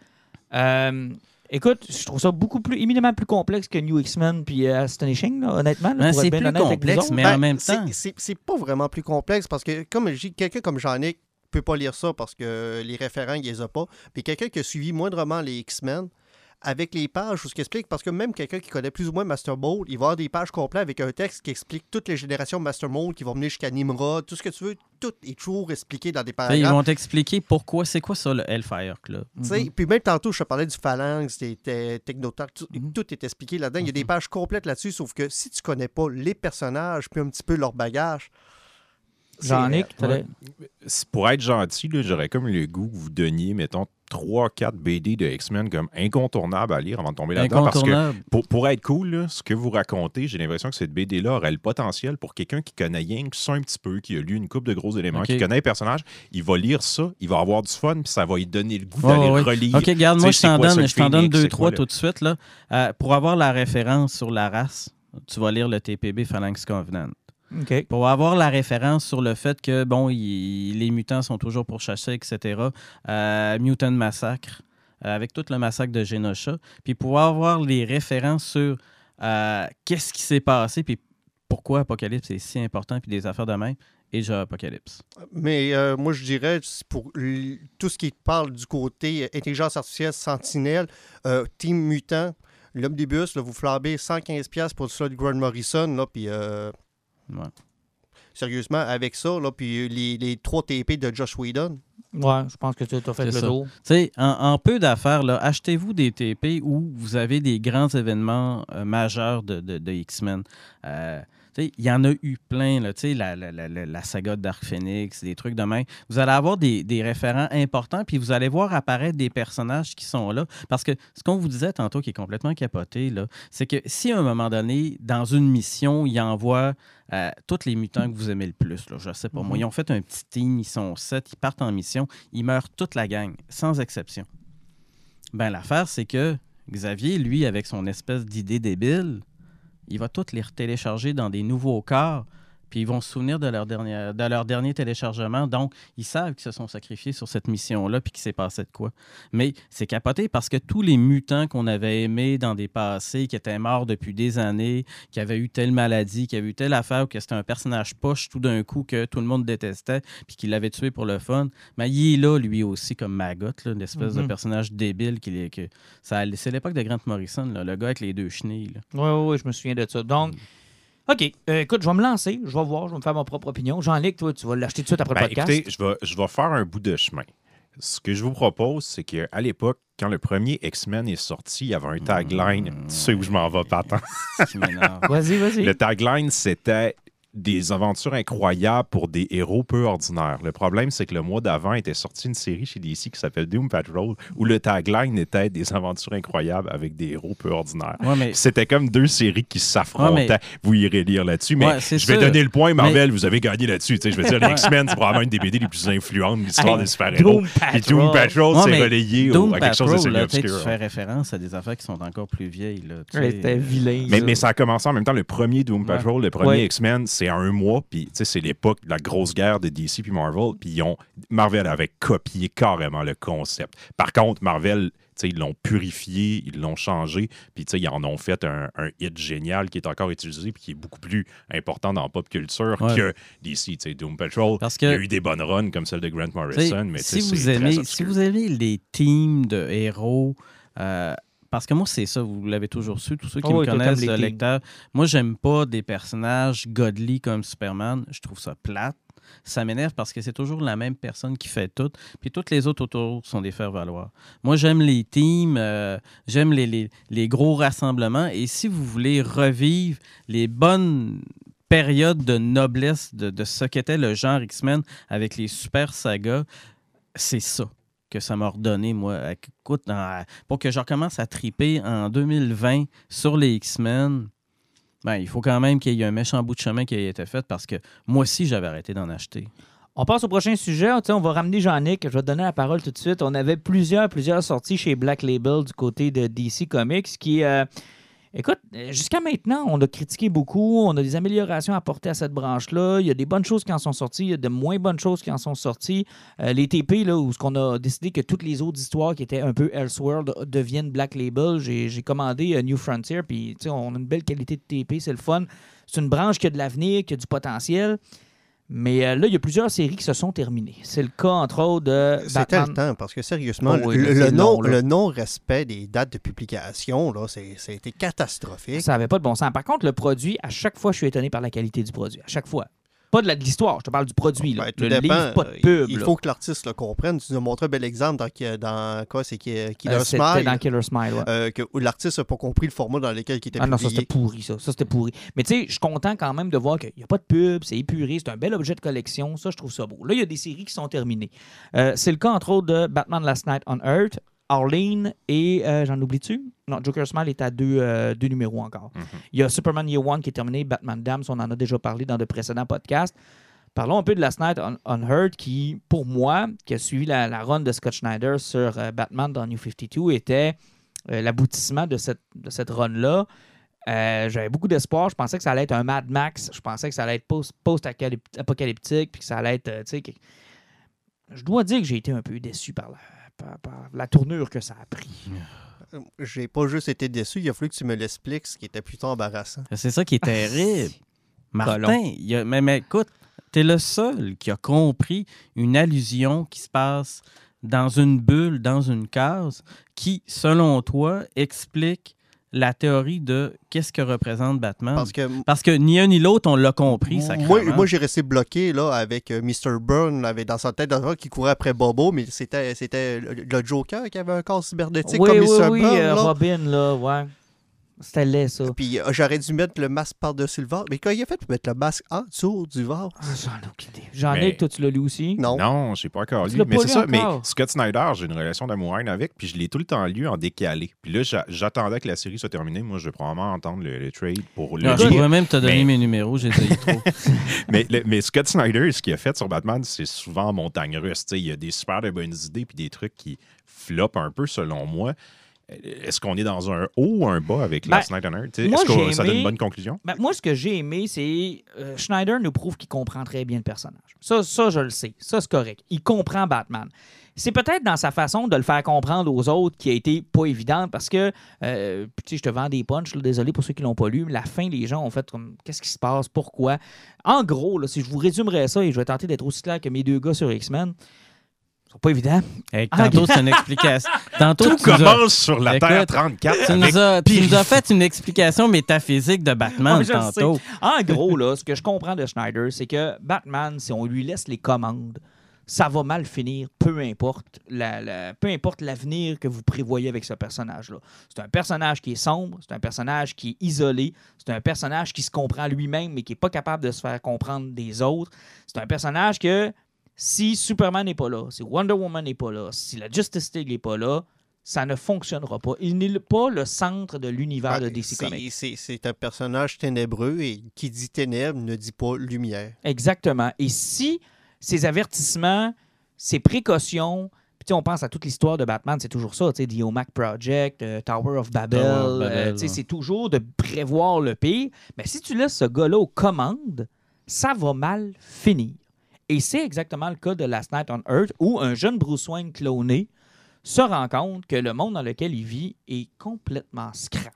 Euh... Écoute, je trouve ça beaucoup plus, éminemment plus complexe que New X-Men puis euh, Astonishing, là, honnêtement. Là, ben, c'est plus complexe, mais ben, en même temps... C'est, c'est, c'est pas vraiment plus complexe parce que, comme je dis, quelqu'un comme Jean-Nic peut pas lire ça parce que les référents, il les a pas. Puis quelqu'un qui a suivi moindrement les X-Men, avec les pages, je vous explique, parce que même quelqu'un qui connaît plus ou moins Master Mold, il va avoir des pages complètes avec un texte qui explique toutes les générations Master Mold qui vont venir jusqu'à Nimrod, tout ce que tu veux, tout est toujours expliqué dans des paragraphes. Ils vont t'expliquer pourquoi, c'est quoi ça le Hellfire Club. Mm-hmm. Puis même tantôt, je te parlais du phalanx, des technotarques, tout, mm-hmm. tout est expliqué là-dedans. Il y a des pages complètes là-dessus, sauf que si tu connais pas les personnages, puis un petit peu leur bagage... Jean-Nic, ouais. Pour être gentil, là, j'aurais comme le goût que vous donniez, mettons, trois quatre B D de X-Men comme incontournables à lire avant de tomber là-dedans. Parce que pour, pour être cool, là, ce que vous racontez, j'ai l'impression que cette B D-là aurait le potentiel pour quelqu'un qui connaît Yang ça un petit peu, qui a lu une couple de gros éléments, okay. qui connaît les personnages, il va lire ça, il va avoir du fun, puis ça va lui donner le goût oh, d'aller oui. le relire. OK, regarde, moi, je t'en donne deux trois quoi, tout de suite. Là, euh, pour avoir la référence sur la race, tu vas lire le T P B Phalanx Covenant. Okay. Pour avoir la référence sur le fait que, bon, y, les mutants sont toujours pourchassés, et cetera, euh, Mutant Massacre, euh, avec tout le massacre de Genosha, puis pouvoir avoir les références sur euh, qu'est-ce qui s'est passé, puis pourquoi Apocalypse est si important puis des affaires de même, et genre Apocalypse. Mais euh, moi, je dirais, pour tout ce qui parle du côté intelligence artificielle, sentinelle, euh, team mutant, l'omnibus, là, vous flambez cent quinze dollars pour ça de Grant Morrison, là, puis... Euh... Ouais. Sérieusement, avec ça, là, puis les, les trois T P de Joss Whedon. Ouais, je pense que tu as fait le tour. Tu sais, en, en peu d'affaires, là, achetez-vous des T P où vous avez des grands événements euh, majeurs de, de, de X-Men. Euh, tu sais, il y en a eu plein, là, tu sais, la, la, la, la saga de Dark Phoenix, des trucs de même. Vous allez avoir des, des référents importants, puis vous allez voir apparaître des personnages qui sont là. Parce que ce qu'on vous disait tantôt, qui est complètement capoté, là, c'est que si à un moment donné, dans une mission, il envoie... Euh, tous les mutants que vous aimez le plus, là, je sais pas, mm-hmm. moi, ils ont fait un petit team, ils sont sept, ils partent en mission, ils meurent toute la gang, sans exception. Ben, l'affaire, c'est que Xavier, lui, avec son espèce d'idée débile, il va tous les retélécharger dans des nouveaux corps, puis ils vont se souvenir de leur, dernière, de leur dernier téléchargement, donc ils savent qu'ils se sont sacrifiés sur cette mission-là, puis qu'il s'est passé de quoi. Mais c'est capoté parce que tous les mutants qu'on avait aimés dans des passés, qui étaient morts depuis des années, qui avaient eu telle maladie, qui avaient eu telle affaire, ou que c'était un personnage poche tout d'un coup que tout le monde détestait, puis qu'il l'avait tué pour le fun, mais il est là, lui aussi, comme Maggot, là, une espèce mm-hmm. de personnage débile. Qui, que, ça, c'est l'époque de Grant Morrison, là, le gars avec les deux chenilles. Oui, oui, ouais, je me souviens de ça. Donc... Mm. OK. Euh, écoute, je vais me lancer. Je vais voir. Je vais me faire ma propre opinion. Jean-Luc, toi, tu vas l'acheter tout de suite après le ben, podcast. Écoutez, je vais, je vais faire un bout de chemin. Ce que je vous propose, c'est qu'à l'époque, quand le premier X-Men est sorti, il y avait un tagline. Mmh. Tu sais où je m'en vais, Patan. Vas-y, vas-y. Le tagline, c'était des aventures incroyables pour des héros peu ordinaires. Le problème, c'est que le mois d'avant était sortie une série chez D C qui s'appelle Doom Patrol, où le tagline était des aventures incroyables avec des héros peu ordinaires. Ouais, mais... C'était comme deux séries qui s'affrontaient. Ouais, mais... Vous irez lire là-dessus, mais ouais, je vais sûr. donner le point, Marvel, mais... vous avez gagné là-dessus. Je veux dire, les X-Men, c'est probablement une des B D les plus influentes de l'histoire hey, des super-héros. Et Doom Patrol, ouais, c'est relayé Doom au, à quelque Patrol, chose de là, obscur. Tu fais référence à des affaires qui sont encore plus vieilles. C'était vilain. Mais, mais ça a commencé en même temps, le premier Doom Patrol, ouais. le premier ouais. X-Men, c'est à un mois, puis c'est l'époque de la grosse guerre de D C puis Marvel, puis Marvel avait copié carrément le concept. Par contre, Marvel, ils l'ont purifié, ils l'ont changé, puis ils en ont fait un, un hit génial qui est encore utilisé puis qui est beaucoup plus important dans la pop culture ouais. que D C. Doom Patrol, parce que, il y a eu des bonnes runs comme celle de Grant Morrison, mais si vous, c'est aimez, si vous aimez les teams de héros... Euh, Parce que moi, c'est ça, vous l'avez toujours su, tous ceux qui oh, me connaissent, le lecteur. Moi, j'aime pas des personnages godly comme Superman. Je trouve ça plate. Ça m'énerve parce que c'est toujours la même personne qui fait tout. Puis toutes les autres autour sont des faire-valoir. Moi, j'aime les teams, euh, j'aime les, les, les gros rassemblements. Et si vous voulez revivre les bonnes... périodes de noblesse de, de ce qu'était le genre X-Men avec les super sagas, c'est ça que ça m'a redonné, moi. Écoute, pour que je recommence à triper en deux mille vingt sur les X-Men, ben, il faut quand même qu'il y ait un méchant bout de chemin qui ait été fait parce que moi aussi, j'avais arrêté d'en acheter. On passe au prochain sujet. T'sais, on va ramener Jean-Nic. Je vais te donner la parole tout de suite. On avait plusieurs, plusieurs sorties chez Black Label du côté de D C Comics qui... Euh... Écoute, jusqu'à maintenant, on a critiqué beaucoup, on a des améliorations à apporter à cette branche-là. Il y a des bonnes choses qui en sont sorties, il y a de moins bonnes choses qui en sont sorties. Euh, les T P, là, où on a décidé que toutes les autres histoires qui étaient un peu Elseworld deviennent Black Label. J'ai, j'ai commandé euh, New Frontier, puis tu sais, on a une belle qualité de T P, c'est le fun. C'est une branche qui a de l'avenir, qui a du potentiel. Mais euh, là, il y a plusieurs séries qui se sont terminées. C'est le cas, entre autres, de C'était Batman. Le temps, parce que sérieusement, oh, oui, le, le, non, le non-respect des dates de publication, là, c'est, ça a été catastrophique. Ça n'avait pas de bon sens. Par contre, le produit, à chaque fois, je suis étonné par la qualité du produit. À chaque fois. Pas de, la, de l'histoire, je te parle du produit. Là. Ben, le dépend, livre, pas de pub. Il là. faut que l'artiste le comprenne. Tu nous as montré un bel exemple dans, dans quoi c'est Killer euh, Smile. C'était dans Killer Smile, ouais. euh, que, où l'artiste n'a pas compris le format dans lequel il était ah, publié. Ah non, ça c'était pourri, ça. Ça c'était pourri. Mais tu sais, je suis content quand même de voir qu'il n'y a pas de pub, c'est épuré, c'est un bel objet de collection. Ça, je trouve ça beau. Là, il y a des séries qui sont terminées. Euh, c'est le cas, entre autres, de Batman Last Night on Earth, Arlene et... Euh, j'en oublie-tu? Non, Joker Smile est à deux, euh, deux numéros encore. Mm-hmm. Il y a Superman Year One qui est terminé, Batman Dams, on en a déjà parlé dans de précédents podcasts. Parlons un peu de Last Night on, on Earth qui, pour moi, qui a suivi la, la run de Scott Snyder sur euh, Batman dans New cinquante-deux, était euh, l'aboutissement de cette, de cette run-là. Euh, j'avais beaucoup d'espoir. Je pensais que ça allait être un Mad Max. Je pensais que ça allait être post, post-apocalyptique puis que ça allait être... Euh, que... Je dois dire que j'ai été un peu déçu par la... Par, par la tournure que ça a pris. J'ai pas juste été déçu, il a fallu que tu me l'expliques, ce qui était plutôt embarrassant. C'est ça qui est terrible. Martin, il a, mais, mais écoute, t'es le seul qui a compris une allusion qui se passe dans une bulle, dans une case, qui, selon toi, explique la théorie de qu'est-ce que représente Batman. Parce que, Parce que ni un ni l'autre, on l'a compris, sacrément. Moi, moi j'ai resté bloqué là, avec euh, mister Byrne, avec, dans sa tête, qui courait après Bobo, mais c'était, c'était le Joker qui avait un corps cybernétique oui, comme oui, mister Oui, Byrne, euh, là. Robin, là, ouais. C'était laid, ça. Puis euh, j'aurais dû mettre le masque par-dessus le ventre. Mais quand il a fait pour mettre le masque en dessous du ventre. Ah, j'en ai aucune idée. J'en ai, toi, tu l'as lu aussi? Non. Non, je n'ai pas encore lu. Mais c'est ça. Mais Scott Snyder, j'ai une relation d'amour-haine avec. Puis je l'ai tout le temps lu en décalé. Puis là, j'a- j'attendais que la série soit terminée. Moi, je vais probablement entendre le, le trade pour le. Je pourrais même te donner mais... mes numéros. J'ai essayé trop. mais, le, mais Scott Snyder, ce qu'il a fait sur Batman, c'est souvent montagne russe. T'sais, il y a des super de bonnes idées. Puis des trucs qui floppent un peu, selon moi. Est-ce qu'on est dans un haut ou un bas avec ben, la Snyder? Est-ce que aimé, ça donne une bonne conclusion? Ben, moi, ce que j'ai aimé, c'est euh, Snyder nous prouve qu'il comprend très bien le personnage. Ça, ça je le sais. Ça, c'est correct. Il comprend Batman. C'est peut-être dans sa façon de le faire comprendre aux autres qui a été pas évidente parce que, euh, tu sais, je te vends des punchs, là, désolé pour ceux qui l'ont pas lu, mais la fin, les gens ont fait comme qu'est-ce qui se passe, pourquoi? En gros, là, si je vous résumerais ça, et je vais tenter d'être aussi clair que mes deux gars sur X-Men, c'est pas évident. Hey, tantôt, ah, c'est une explication. Tantôt, tout commence as... sur la Écoute, Terre trente-quatre. Tu nous, as, tu nous as fait une explication métaphysique de Batman ouais, tantôt. En gros, là, ce que je comprends de Snyder, c'est que Batman, si on lui laisse les commandes, ça va mal finir, peu importe, la, la, peu importe l'avenir que vous prévoyez avec ce personnage-là. C'est un personnage qui est sombre, c'est un personnage qui est isolé, c'est un personnage qui se comprend lui-même mais qui n'est pas capable de se faire comprendre des autres. C'est un personnage que... Si Superman n'est pas là, si Wonder Woman n'est pas là, si la Justice League n'est pas là, ça ne fonctionnera pas. Il n'est pas le centre de l'univers ben, de D C Comics. C'est, c'est un personnage ténébreux et qui dit ténèbres ne dit pas lumière. Exactement. Et si ces avertissements, ces précautions... Puis on pense à toute l'histoire de Batman, c'est toujours ça, The O M A C Project, euh, Tower of Babel, Tower of Babel euh, ouais. C'est toujours de prévoir le pire. Mais si tu laisses ce gars-là aux commandes, ça va mal finir. Et c'est exactement le cas de Last Night on Earth où un jeune Bruce Wayne cloné se rend compte que le monde dans lequel il vit est complètement scrap.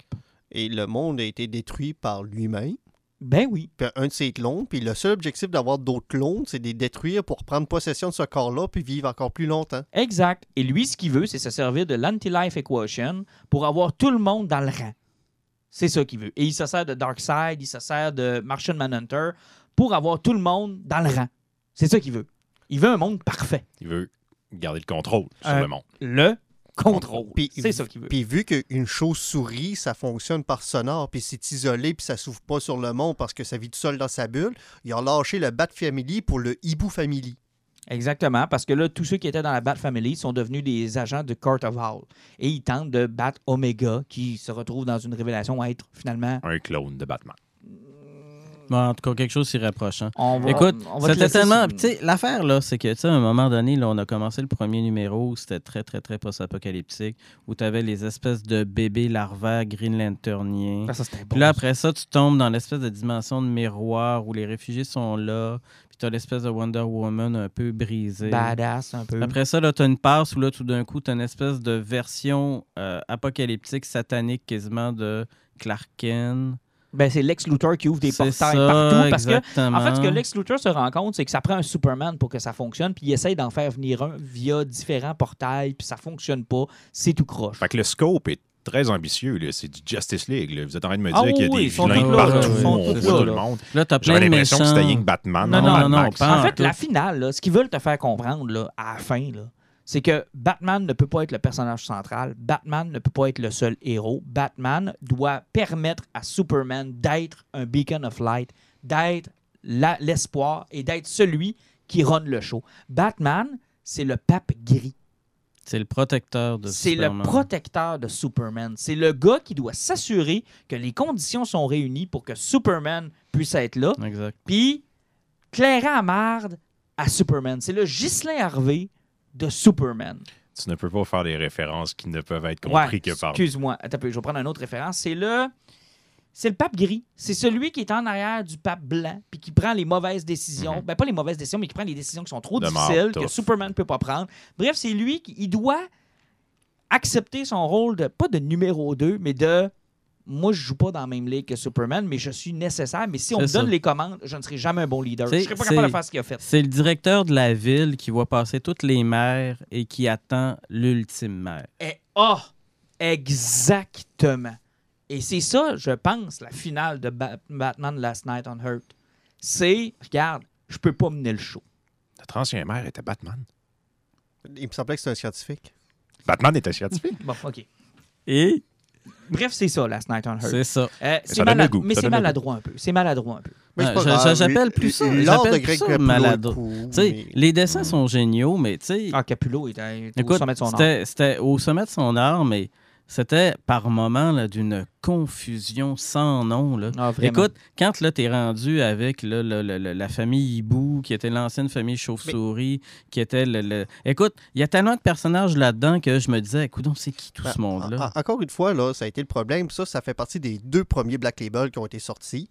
Et le monde a été détruit par lui-même. Ben oui. Puis un de ses clones. Puis le seul objectif d'avoir d'autres clones, c'est de les détruire pour prendre possession de ce corps-là puis vivre encore plus longtemps. Exact. Et lui, ce qu'il veut, c'est se servir de l'anti-life equation pour avoir tout le monde dans le rang. C'est ça qu'il veut. Et il se sert de Darkseid, il se sert de Martian Manhunter pour avoir tout le monde dans le rang. C'est ça qu'il veut. Il veut un monde parfait. Il veut garder le contrôle sur euh, le monde. Le contrôle. Pis, c'est ça qu'il veut. Puis vu qu'une chauve-souris, ça fonctionne par sonore, puis c'est isolé, puis ça s'ouvre pas sur le monde parce que ça vit tout seul dans sa bulle, ils ont lâché le Bat Family pour le Hibou Family. Exactement, parce que là, tous ceux qui étaient dans la Bat Family sont devenus des agents de Court of Owls. Et ils tentent de battre Omega, qui se retrouve dans une révélation à être finalement... un clone de Batman. Bon, en tout cas, quelque chose s'y rapproche. Hein. On va, Écoute, on va c'était te tellement... Tu sais, l'affaire, là, c'est que, tu sais, à un moment donné, là, on a commencé le premier numéro où c'était très, très, très post-apocalyptique, où tu avais les espèces de bébés larvaires Green Lanterniens. Ah, ça, c'était bon. Puis là, après ça, tu tombes dans l'espèce de dimension de miroir où les réfugiés sont là, puis tu as l'espèce de Wonder Woman un peu brisée. Badass, un peu. Après ça, là, tu as une passe où, là, tout d'un coup, tu as une espèce de version euh, apocalyptique, satanique, quasiment de Clark Kent. Ben, c'est Lex Luthor qui ouvre des c'est portails ça, partout. Parce exactement. Que, en fait, ce que Lex Luthor se rend compte, c'est que ça prend un Superman pour que ça fonctionne, puis il essaie d'en faire venir un via différents portails, puis ça fonctionne pas. C'est tout croche. Fait que le scope est très ambitieux. Là. C'est du Justice League. Là. Vous êtes en train de me dire ah, qu'il y a oui, des vilains partout. Ils sont tous là. là. là t'as J'avais l'impression méchants. Que c'était Young Batman. Non, non, non. non, non en fait, la finale, là, ce qu'ils veulent te faire comprendre là, à la fin, là, c'est que Batman ne peut pas être le personnage central. Batman ne peut pas être le seul héros. Batman doit permettre à Superman d'être un beacon of light, d'être la, l'espoir et d'être celui qui run le show. Batman, c'est le pape gris. C'est le protecteur de c'est Superman. C'est le protecteur de Superman. C'est le gars qui doit s'assurer que les conditions sont réunies pour que Superman puisse être là. Exact. Puis, clairer à marde à Superman. C'est le Ghislain Harvey de Superman. Tu ne peux pas faire des références qui ne peuvent être comprises ouais, que par... excuse-moi. Attends, je vais prendre une autre référence. C'est le... c'est le pape gris. C'est celui qui est en arrière du pape blanc puis qui prend les mauvaises décisions. Mm-hmm. Ben, pas les mauvaises décisions, mais qui prend les décisions qui sont trop de difficiles, mort, que Superman ne peut pas prendre. Bref, c'est lui qui il doit accepter son rôle de... pas de numéro deux, mais de moi, je joue pas dans la même ligue que Superman, mais je suis nécessaire. Mais si on me donne les commandes, je ne serai jamais un bon leader. Je ne serai pas capable de faire ce qu'il a fait. C'est le directeur de la ville qui voit passer toutes les maires et qui attend l'ultime maire. Ah! Oh, exactement. Et c'est ça, je pense, la finale de ba- Batman Last Night on Earth. C'est, regarde, je peux pas mener le show. Notre ancien maire était Batman. Il me semblait que c'était un scientifique. Batman était scientifique. Bon, OK. Et... Bref, c'est ça, Last Night on Earth. C'est ça. Euh, c'est ça malad... Mais ça c'est maladroit goût. un peu. C'est maladroit un peu. Mais ah, pas... J'appelle mais... plus ça. J'appelle plus ça maladroit. Mais... Les dessins mmh. sont géniaux, mais tu sais... Ah, Capullo était, était Écoute, au sommet de son c'était, art. C'était au sommet de son art, mais c'était par moments là, d'une confusion sans nom. Là. Ah, Écoute, quand tu es rendu avec là, le, le, le, la famille Hibou, qui était l'ancienne famille Chauve-Souris, mais... qui était le, le... Écoute, il y a tellement de personnages là-dedans que je me disais, écoute, c'est qui tout ben, ce monde-là? En, en, encore une fois, là, ça a été le problème. Ça, ça fait partie des deux premiers Black Label qui ont été sortis.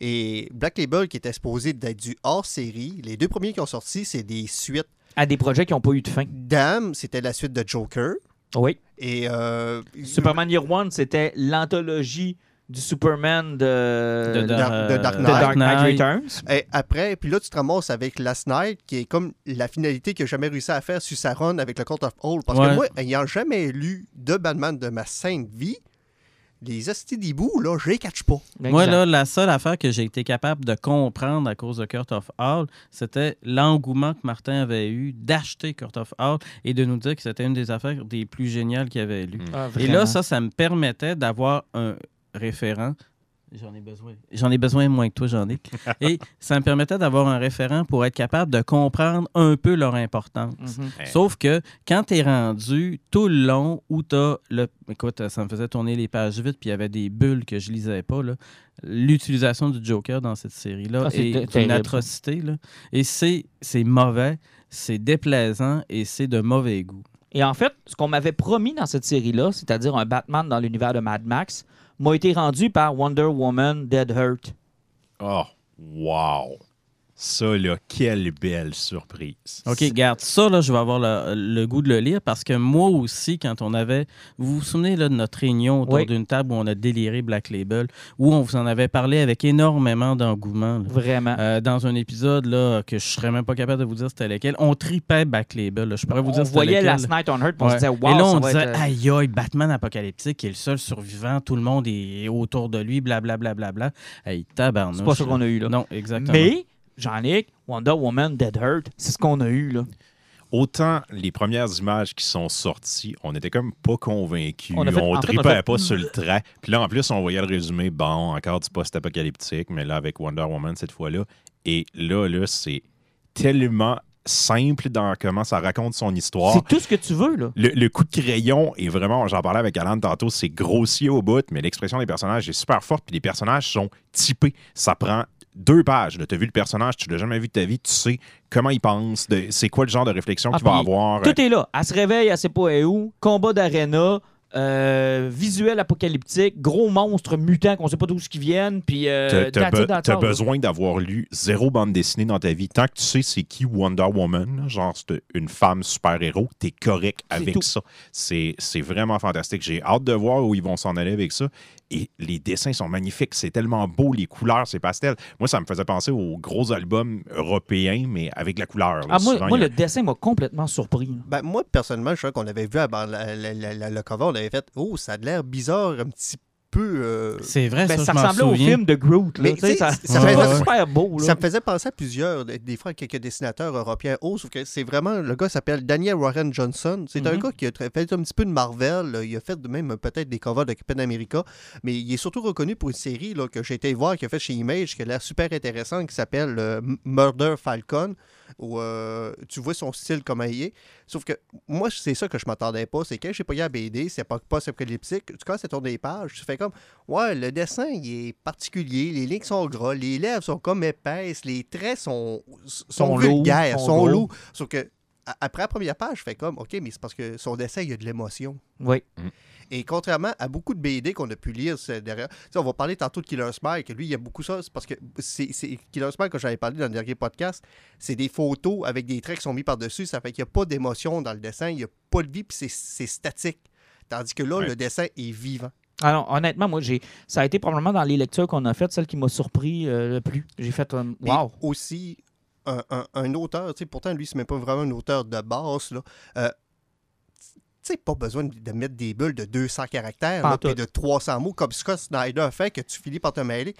Et Black Label, qui était supposé d'être du hors-série, les deux premiers qui ont sorti, c'est des suites. À des projets qui n'ont pas eu de fin. Damn, c'était la suite de Joker. Oui. Et euh, Superman Year One, c'était l'anthologie du Superman de, de, de, de, de Dark Knight, Dark Knight Returns. Et après, puis là, tu te ramasses avec Last Night, qui est comme la finalité qu'il n'a jamais réussi à faire sur sa run avec le Court of Owls. Parce ouais. que moi, ayant jamais lu de Batman de ma sainte vie, les hosties d'hibou, là, je les catch pas. Exact. Moi, là, la seule affaire que j'ai été capable de comprendre à cause de Court of Owls, c'était l'engouement que Martin avait eu d'acheter Court of Owls et de nous dire que c'était une des affaires des plus géniales qu'il avait lues. Ah, et là, ça, ça me permettait d'avoir un référent. J'en ai besoin. J'en ai besoin moins que toi, Jean-Nic. Et ça me permettait d'avoir un référent pour être capable de comprendre un peu leur importance. Mm-hmm. Sauf que quand t'es rendu tout le long où t'as... Le... Écoute, ça me faisait tourner les pages vite puis il y avait des bulles que je lisais pas, là. L'utilisation du Joker dans cette série-là ah, c'est est terrible. Une atrocité, là. Et c'est, c'est mauvais, c'est déplaisant et c'est de mauvais goût. Et en fait, ce qu'on m'avait promis dans cette série-là, c'est-à-dire un Batman dans l'univers de Mad Max... m'a été rendu par Wonder Woman Dead Heart. Oh, wow! Ça, là, quelle belle surprise. OK, regarde, ça, là, je vais avoir le, le goût de le lire parce que moi aussi, quand on avait... Vous vous souvenez, là, de notre réunion autour oui. d'une table où on a déliré Black Label, où on vous en avait parlé avec énormément d'engouement. Là. Vraiment. Euh, dans un épisode, là, que je serais même pas capable de vous dire c'était lequel, on tripait Black Label. Là. Je pourrais vous dire on c'était lequel. On voyait Last Night on Earth, on ouais. se disait, wow, ça va. Et là, on disait, être... aïe, aïe, Batman apocalyptique, qui est le seul survivant, tout le monde est autour de lui, blablabla. Bla, bla, bla. Hey, tabarnouche. C'est pas ça qu'on a eu, là. Non, exactement. Mais... Jean-Nic, Wonder Woman, Dead Heart, c'est ce qu'on a eu, là. Autant les premières images qui sont sorties, on n'était comme pas convaincus. On ne tripait fait... pas sur le trait. Puis là, en plus, on voyait le résumé, bon, encore du post-apocalyptique, mais là, avec Wonder Woman cette fois-là. Et là, là, c'est tellement simple dans comment ça raconte son histoire. C'est tout ce que tu veux, là. Le, le coup de crayon est vraiment, j'en parlais avec Alan tantôt, c'est grossier au bout, mais l'expression des personnages est super forte, puis les personnages sont typés. Ça prend... Deux pages. Tu as vu le personnage, tu l'as jamais vu de ta vie, tu sais comment il pense, de, c'est quoi le genre de réflexion ah, qu'il va avoir. Tout est là. Elle se réveille, elle ne sait pas où, combat d'aréna, euh, visuel apocalyptique, gros monstre mutant qu'on ne sait pas d'où ils viennent. Puis euh, tu as be- besoin d'avoir lu zéro bande dessinée dans ta vie. Tant que tu sais c'est qui Wonder Woman, genre c'est une femme super-héros, tu es correct c'est avec tout. ça. C'est, c'est vraiment fantastique. J'ai hâte de voir où ils vont s'en aller avec ça. Et les dessins sont magnifiques. C'est tellement beau, les couleurs, ces pastels. Moi, ça me faisait penser aux gros albums européens, mais avec la couleur. Là, ah, moi, souvent, moi a... le dessin m'a complètement surpris. Ben, moi, personnellement, je crois qu'on avait vu avant la, la, la, la, le cover, on avait fait « Oh, ça a l'air bizarre, un petit peu... Euh... » C'est vrai, ben, ça, ça je ressemblait m'en au film de Groot. Là, mais, ça ça ouais, faisait ouais. super beau. Là. Ça me faisait penser à plusieurs, des fois, à quelques dessinateurs européens. Oh, sauf que c'est vraiment... Le gars s'appelle Daniel Warren Johnson. C'est mm-hmm. un gars qui a fait un petit peu de Marvel. Là. Il a fait même peut-être des covers de Captain America. Mais il est surtout reconnu pour une série là, que j'ai été voir, qu'il a fait chez Image, qui a l'air super intéressante, qui s'appelle euh, Murder Falcon. Où, euh, tu vois son style comme il est. Sauf que moi, c'est ça que je m'attendais pas. C'est que j'ai pas eu à B D, c'est pas post-apocalyptique. Quand ça tourne les pages, tu fais comme ouais, le dessin il est particulier, les lignes sont gras, les lèvres sont comme épaisses, les traits sont, sont, sont vulgaires, sont lourds. Sauf que à, après la première page, je fais comme OK, mais c'est parce que son dessin, il y a de l'émotion. Oui. Mmh. Et contrairement à beaucoup de B D qu'on a pu lire, c'est derrière. T'sais, on va parler tantôt de Killer Smike. Lui, il y a beaucoup ça. C'est parce que c'est, c'est Killer Smike, que j'avais parlé dans le dernier podcast, c'est des photos avec des traits qui sont mis par-dessus. Ça fait qu'il n'y a pas d'émotion dans le dessin, il n'y a pas de vie, puis c'est, c'est statique. Tandis que là, ouais. le dessin est vivant. Ah non, honnêtement, moi, j'ai ça a été probablement dans les lectures qu'on a faites, celle qui m'a surpris euh, le plus. J'ai fait un « wow ». Aussi, un, un, un auteur, pourtant, lui, ce n'est pas vraiment un auteur de base, là. Euh, tu sais, pas besoin de mettre des bulles de deux cents caractères et de trois cents mots, comme Scott Snyder fait, que tu finis par te mêler.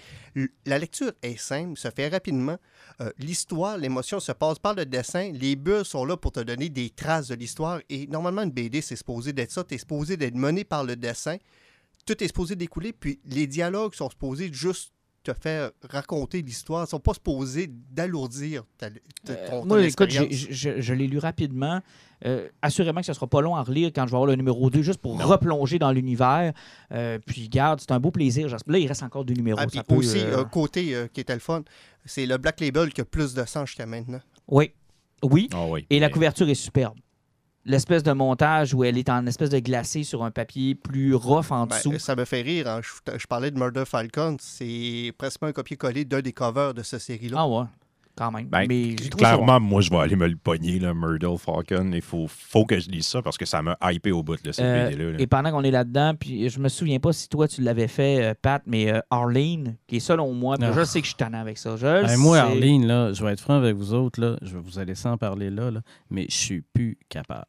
La lecture est simple, se fait rapidement. Euh, l'histoire, l'émotion se passe par le dessin. Les bulles sont là pour te donner des traces de l'histoire. Et normalement, une B D, c'est supposé d'être ça. Tu es supposé d'être mené par le dessin. Tout est supposé découler, puis les dialogues sont supposés juste te faire raconter l'histoire. Ils ne sont pas supposés d'alourdir ta, ta, ton, euh, moi, ton écoute, j'ai, je, je l'ai lu rapidement. Euh, assurément que ce ne sera pas long à relire quand je vais avoir le numéro deux, juste pour non. replonger dans l'univers. Euh, puis, garde, c'est un beau plaisir. Là, il reste encore deux numéros. Ah, ça peut, aussi, euh... côté euh, qui était le fun, c'est le Black Label qui a plus de sang jusqu'à maintenant. Oui, oui. Oh, oui. Et mais... la couverture est superbe. L'espèce de montage où elle est en espèce de glacé sur un papier plus rough en dessous. Ben, ça me fait rire. Hein. Je, je parlais de Murder Falcon. C'est presque un copier-coller d'un des covers de cette série-là. Ah ouais, quand même. Ben, mais clairement, moi, je vais aller me le pogner, là, Murder Falcon. Il faut, faut que je lise ça parce que ça m'a hypé au bout, là, cette euh, B D-là. Là. Et pendant qu'on est là-dedans, puis je me souviens pas si toi, tu l'avais fait, euh, Pat, mais euh, Arlene, qui est selon moi, ah. je sais que je suis tannant avec ça. Je ben, moi, Arlene, là, je vais être franc avec vous autres. Là, je vais vous laisser en parler là, là mais je suis plus capable.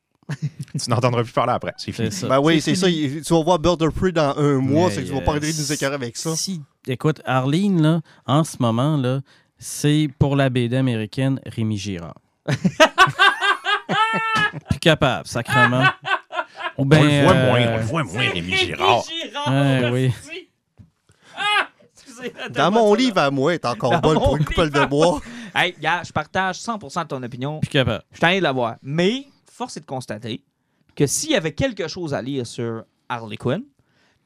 Tu n'entendras plus parler après. C'est fini. Ça. Ben oui, c'est, c'est ça. Tu vas voir Bird of Prey dans un mois. Mais, c'est que tu vas pas arrêter de nous écœurer avec ça. Si, écoute, Arlene, là, en ce moment, là, c'est pour la B D américaine Rémi Girard. Plus capable, sacrément. Oh, ben, on le voit euh... moins, on le voit moins, Rémi Girard. Rémi Girard, ouais, oui. Ah! Dans mon livre à moi, t'es encore bol pour une coupole de bois. Hey, gars, je partage cent pour cent de ton opinion. Plus capable. Je suis allé la voir. Mais... force est de constater que s'il y avait quelque chose à lire sur Harley Quinn,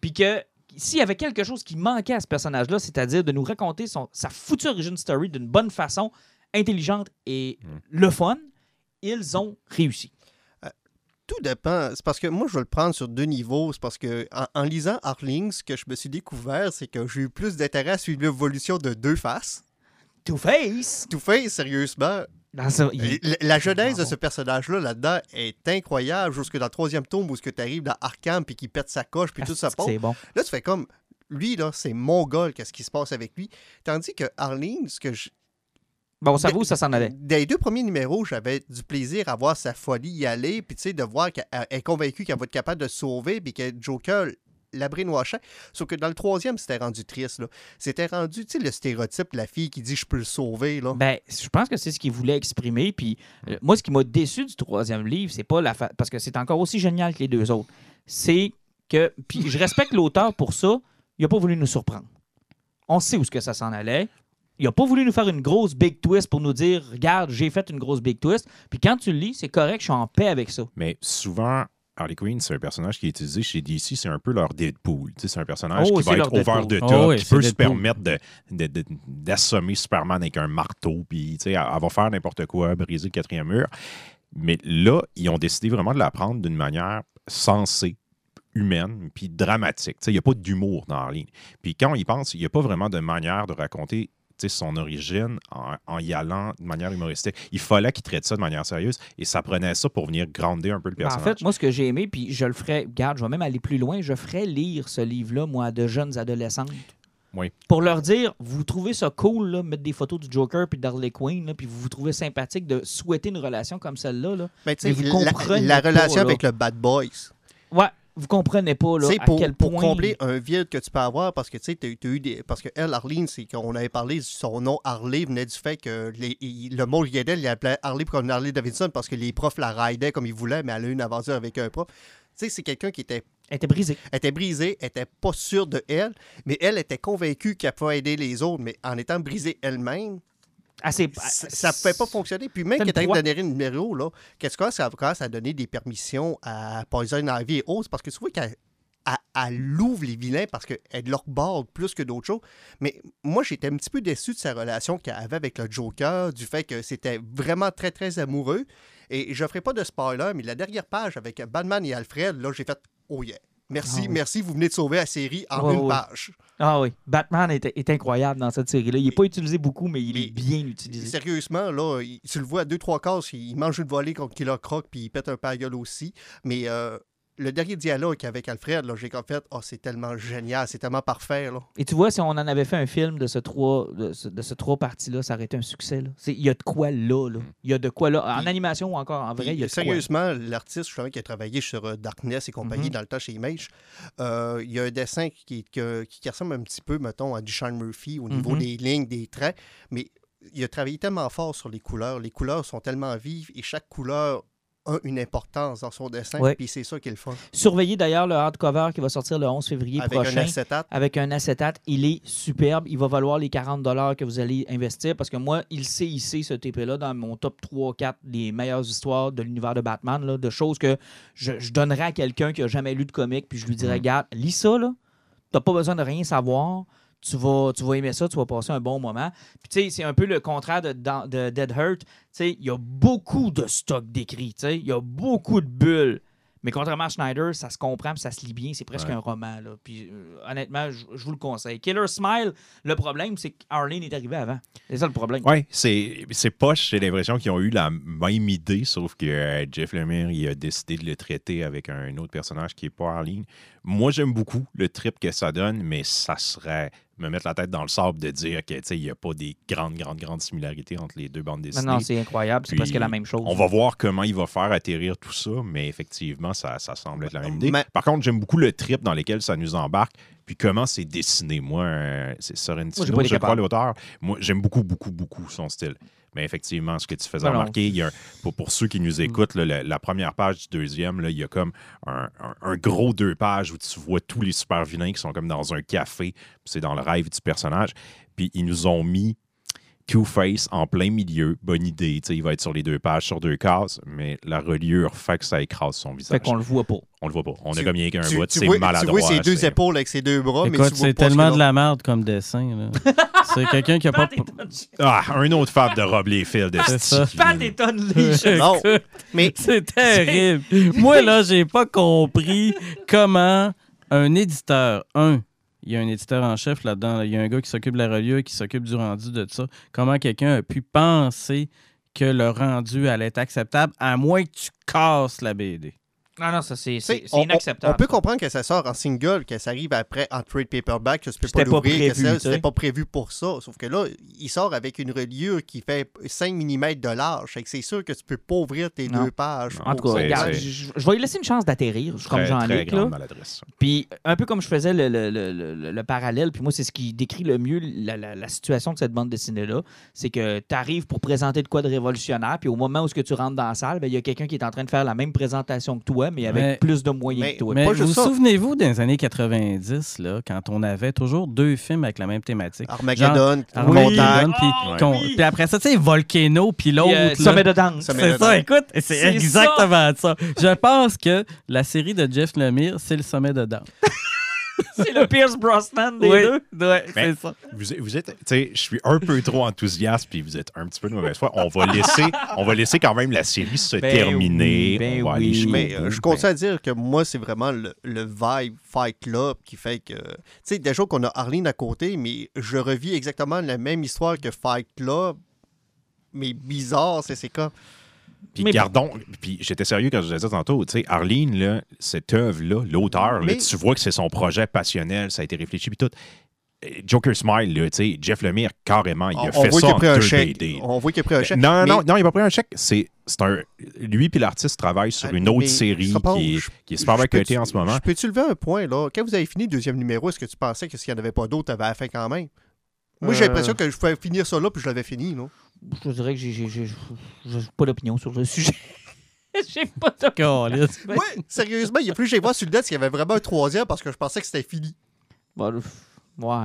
puis que s'il y avait quelque chose qui manquait à ce personnage-là, c'est-à-dire de nous raconter son, sa foutue origin story d'une bonne façon, intelligente et mm. le fun, ils ont réussi. Euh, tout dépend. C'est parce que moi, je vais le prendre sur deux niveaux. C'est parce que en, en lisant Harling, ce que je me suis découvert, c'est que j'ai eu plus d'intérêt à suivre l'évolution de Deux Faces. Two Face? Two Face, sérieusement. Ce... Il... La, la genèse de ce personnage-là, là-dedans, est incroyable. Jusque dans le troisième tome, où tu arrives dans Arkham, puis qu'il pète sa coche, puis ah, tout ça pompe. Bon. Là, tu fais comme... Lui, là, c'est mongol, qu'est-ce qui se passe avec lui. Tandis que Arlene, ce que je... Bon, ça vous, ça s'en allait. Dans les deux premiers numéros, j'avais du plaisir à voir sa folie y aller, puis tu sais, de voir qu'elle est convaincue qu'elle va être capable de se sauver, puis que Joker... l'abrénoachant. Sauf que dans le troisième, c'était rendu triste. Là. C'était rendu, tu sais, le stéréotype de la fille qui dit « je peux le sauver ». Ben, je pense que c'est ce qu'il voulait exprimer. Puis euh, moi, ce qui m'a déçu du troisième livre, c'est pas la fa... parce que c'est encore aussi génial que les deux autres. C'est que, puis je respecte l'auteur pour ça, il a pas voulu nous surprendre. On sait où ce que ça s'en allait. Il a pas voulu nous faire une grosse big twist pour nous dire « regarde, j'ai fait une grosse big twist ». Puis quand tu le lis, c'est correct, je suis en paix avec ça. Mais souvent... Harley Quinn, c'est un personnage qui est utilisé chez D C, c'est un peu leur Deadpool. T'sais, c'est un personnage oh, qui va être over the top, oh, oui, qui peut Deadpool. se permettre de, de, de, d'assommer Superman avec un marteau, puis elle, elle va faire n'importe quoi, briser le quatrième mur. Mais là, ils ont décidé vraiment de la prendre d'une manière sensée, humaine, puis dramatique. Il n'y a pas d'humour dans Harley. Puis quand on y pense, il n'y a pas vraiment de manière de raconter son origine en, en y allant de manière humoristique. Il fallait qu'il traite ça de manière sérieuse et ça prenait ça pour venir grounder un peu le personnage. En fait, moi, ce que j'ai aimé, puis je le ferais... Regarde, je vais même aller plus loin. Je ferais lire ce livre-là, moi, à de jeunes adolescentes. Oui. Pour leur dire, vous trouvez ça cool, là, mettre des photos du Joker puis d'Harley Quinn, là, puis vous vous trouvez sympathique de souhaiter une relation comme celle-là. Là. Mais tu sais, la, la relation pas, avec là. le Bad Boys. Ouais. Vous comprenez pas, là, pour, à quel point... pour combler un vide que tu peux avoir, parce que, tu sais, tu as eu des... Parce que elle, Arlene, c'est qu'on avait parlé, son nom Harley venait du fait que les, il, le monde Yedel, il appelait Harley comme Harley Davidson parce que les profs la ridaient comme ils voulaient, mais elle a eu une aventure avec un prof. Tu sais, c'est quelqu'un qui était... Elle était brisée. Elle était brisée, elle était pas sûre de elle, mais elle était convaincue qu'elle pouvait aider les autres, mais en étant brisée elle-même... Ah, c'est... ça ne pouvait pas fonctionner. Puis même quand tu arrives dans le numéro, là, qu'est-ce que ça commence à donner des permissions à Poison Ivy et autres? Parce que tu vois qu'elle elle, elle ouvre les vilains parce qu'elle leur borde plus que d'autres choses. Mais moi, j'étais un petit peu déçu de sa relation qu'elle avait avec le Joker, du fait que c'était vraiment très, très amoureux. Et je ne ferai pas de spoiler, mais la dernière page avec Batman et Alfred, là, j'ai fait « Oh yeah ». Merci, ah oui. merci, vous venez de sauver la série en ouais, une ouais. page. Ah oui, Batman est, est incroyable dans cette série-là. Il n'est pas utilisé beaucoup, mais il mais, est bien utilisé. Sérieusement, là, il, tu le vois à deux, trois cases, il mange une volée contre Killer Croc, puis il pète un paille-gueule aussi. Mais euh, le dernier dialogue avec Alfred, là, j'ai comme fait, oh, c'est tellement génial, c'est tellement parfait. Là. Et tu vois, si on en avait fait un film de ce trois, de ce, de ce trois parties-là, ça aurait été un succès. Il y a de quoi là. là. Il y a de quoi là. En puis, animation ou encore en vrai, il y a de sérieusement, quoi. L'artiste justement, qui a travaillé sur euh, Darkness et compagnie mm-hmm. dans le temps chez Image, euh, il y a un dessin qui, qui, qui ressemble un petit peu, mettons, à Sean Murphy au niveau mm-hmm. des lignes, des traits, mais il a travaillé tellement fort sur les couleurs. Les couleurs sont tellement vives et chaque couleur a une importance dans son dessin, ouais. puis c'est ça qu'il fait. Surveillez d'ailleurs le hardcover qui va sortir le onze février avec prochain. Un acétate. Avec un acétate. Il est superbe. Il va valoir les quarante dollars que vous allez investir parce que moi, il s'est hissé ce T P-là dans mon top trois quatre des meilleures histoires de l'univers de Batman, là, de choses que je, je donnerais à quelqu'un qui n'a jamais lu de comics puis je lui dirais, regarde, lis ça, là. T'as pas besoin de rien savoir. Tu vas, tu vas aimer ça, tu vas passer un bon moment. Puis, tu sais, c'est un peu le contraire de, de, de Dead Hurt. Tu sais, il y a beaucoup de stock d'écrit, tu sais, il y a beaucoup de bulles. Mais contrairement à Schneider, ça se comprend, puis ça se lit bien. C'est presque ouais. un roman, là. Puis, euh, honnêtement, je vous le conseille. Killer Smile, le problème, c'est qu'Arlene est arrivé avant. C'est ça le problème. Oui, c'est, c'est poche. J'ai l'impression qu'ils ont eu la même idée, sauf que euh, Jeff Lemire, il a décidé de le traiter avec un autre personnage qui n'est pas Arlene. Moi, j'aime beaucoup le trip que ça donne, mais ça serait... me mettre la tête dans le sable de dire que, tu sais, il n'y a pas des grandes, grandes, grandes similarités entre les deux bandes dessinées. Non, non, c'est incroyable. Puis, c'est presque la même chose. On va voir comment il va faire atterrir tout ça, mais effectivement, ça, ça semble être la même idée. Mais... Par contre, j'aime beaucoup le trip dans lequel ça nous embarque. Puis comment c'est dessiné. Moi, euh, c'est Sorrentino, moi, je crois, l'auteur. Moi, j'aime beaucoup, beaucoup, beaucoup son style. Mais effectivement, ce que tu faisais non, remarquer, il y a un, pour, pour ceux qui nous écoutent, là, la, la première page du deuxième, là, il y a comme un, un, un gros deux pages où tu vois tous les super vilains qui sont comme dans un café. Puis c'est dans le rêve du personnage. Puis ils nous ont mis Two-Face en plein milieu. Bonne idée. Il va être sur les deux pages, sur deux cases, mais la reliure fait que ça écrase son visage. Fait qu'on le voit pas. On le voit pas. On tu, a comme rien qu'un bout. C'est maladroit. Tu vois ses deux épaules avec ses deux bras, écoute, mais tu vois c'est pas tellement de la merde comme dessin. Là. C'est quelqu'un qui a pas... Ah, un autre fab de Rob Liefeld. C'est ça. Pat Eton-Lee. Non, mais... C'est terrible. Moi, là, j'ai pas compris comment un éditeur, un... Il y a un éditeur en chef là-dedans. Là. Il y a un gars qui s'occupe de la reliure, qui s'occupe du rendu de tout ça. Comment quelqu'un a pu penser que le rendu allait être acceptable, à moins que tu casses la B D? Non, non, ça, c'est, c'est, c'est on, inacceptable. On peut comprendre que ça sort en single, que ça arrive après en trade paperback, que tu peux c'était pas l'ouvrir, pas prévu, que c'était pas prévu pour ça. Sauf que là, il sort avec une reliure qui fait cinq millimètres de large. Fait que c'est sûr que tu peux pas ouvrir tes non. deux pages. Non, en tout cas, c'est, regarde, c'est... Je, je vais lui laisser une chance d'atterrir, très, comme Jean-Luc. Là. Puis, un peu comme je faisais le, le, le, le, le parallèle, puis moi, c'est ce qui décrit le mieux la, la, la situation de cette bande dessinée-là. C'est que tu arrives pour présenter de quoi de révolutionnaire, puis au moment où ce que tu rentres dans la salle, il y a quelqu'un qui est en train de faire la même présentation que toi, mais avec mais, plus de moyens mais, que toi. Mais vous ça. Souvenez-vous des années quatre-vingt-dix, là, quand on avait toujours deux films avec la même thématique. Armageddon, genre, Armageddon oui, puis oh, oui. après ça, tu sais, Volcano, puis l'autre... Euh, Sommet de Dante. C'est de ça, dance. Écoute, c'est, c'est exactement ça. ça. Je pense que la série de Jeff Lemire, c'est le Sommet de Dante. C'est le Pierce Brosnan des oui. deux. Ouais, ben, c'est ça. Vous, vous êtes, tu sais, je suis un peu trop enthousiaste, puis vous êtes un petit peu de mauvaise foi. On va laisser, on va laisser quand même la série se ben terminer. Oui, ben on va oui. aller mais, euh, je continue à dire que moi, c'est vraiment le, le vibe Fight Club qui fait que, tu sais, déjà qu'on a Arlene à côté, mais je revis exactement la même histoire que Fight Club, mais bizarre, c'est, c'est comme. Puis gardons, puis j'étais sérieux quand je disais ça tantôt, tu sais, Arlene, là, cette œuvre-là, l'auteur, mais... là, tu vois que c'est son projet passionnel, ça a été réfléchi, puis tout. Joker Smile, là, tu sais, Jeff Lemire, carrément, il a on fait ça en deux B D. On voit qu'il a pris un chèque. Non, mais... non, non, il n'a pas pris un chèque. C'est, c'est un... Lui puis l'artiste travaillent sur ah, une autre série pense, qui, est, je, qui est super bien cotée en ce moment. Je peux-tu lever un point, là? Quand vous avez fini le deuxième numéro, est-ce que tu pensais que s'il n'y en avait pas d'autres, tu avais la fin quand même? Moi, j'ai l'impression que je pouvais finir ça là, puis je l'avais fini, là. Je dirais que j'ai, j'ai, j'ai, j'ai pas d'opinion sur le sujet. J'ai pas d'opinion. Oui, sérieusement, il y a plus j'ai voir sur le net qu'il y avait vraiment un troisième parce que je pensais que c'était fini. Bon, ouais.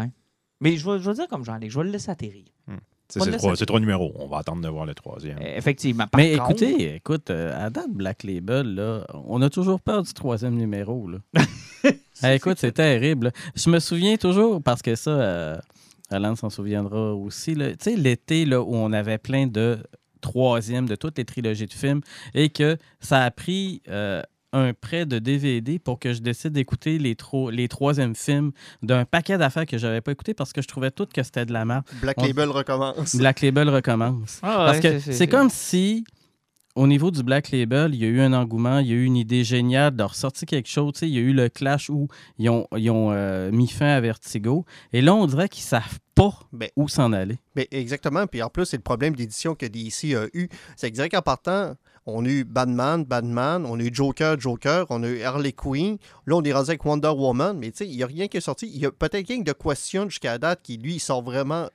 Mais je vais dire comme Jean-Luc, je vais le laisser atterrir. Hmm. C'est, c'est, trois, c'est trois numéros. On va attendre de voir le troisième. Euh, effectivement. Par mais contre... écoutez, écoute, euh, à date Black Label, là, on a toujours peur du troisième numéro. Là. ah, écoute, c'est terrible. Je me souviens toujours parce que ça... Euh... Alan s'en souviendra aussi. Tu sais, l'été là, où on avait plein de troisièmes de toutes les trilogies de films et que ça a pris euh, un prêt de D V D pour que je décide d'écouter les, tro- les troisièmes films d'un paquet d'affaires que je n'avais pas écouté parce que je trouvais toutes que c'était de la merde. Black on... Label recommence. Black Label recommence. Ah ouais, parce que c'est, c'est, c'est, c'est comme si Au niveau du Black Label, il y a eu un engouement, il y a eu une idée géniale de ressortir quelque chose. Il y a eu le clash où ils ont, ils ont euh, mis fin à Vertigo. Et là, on dirait qu'ils savent pas ben, où s'en aller. Ben exactement. Puis en plus, c'est le problème d'édition que D C a eu. C'est que direct en partant, on a eu Batman, Batman, on a eu Joker, Joker, on a eu Harley Quinn. Là, on est rendu avec Wonder Woman. Mais tu sais, il n'y a rien qui est sorti. Il y a peut-être rien de Question jusqu'à la date qui, lui, il sort vraiment...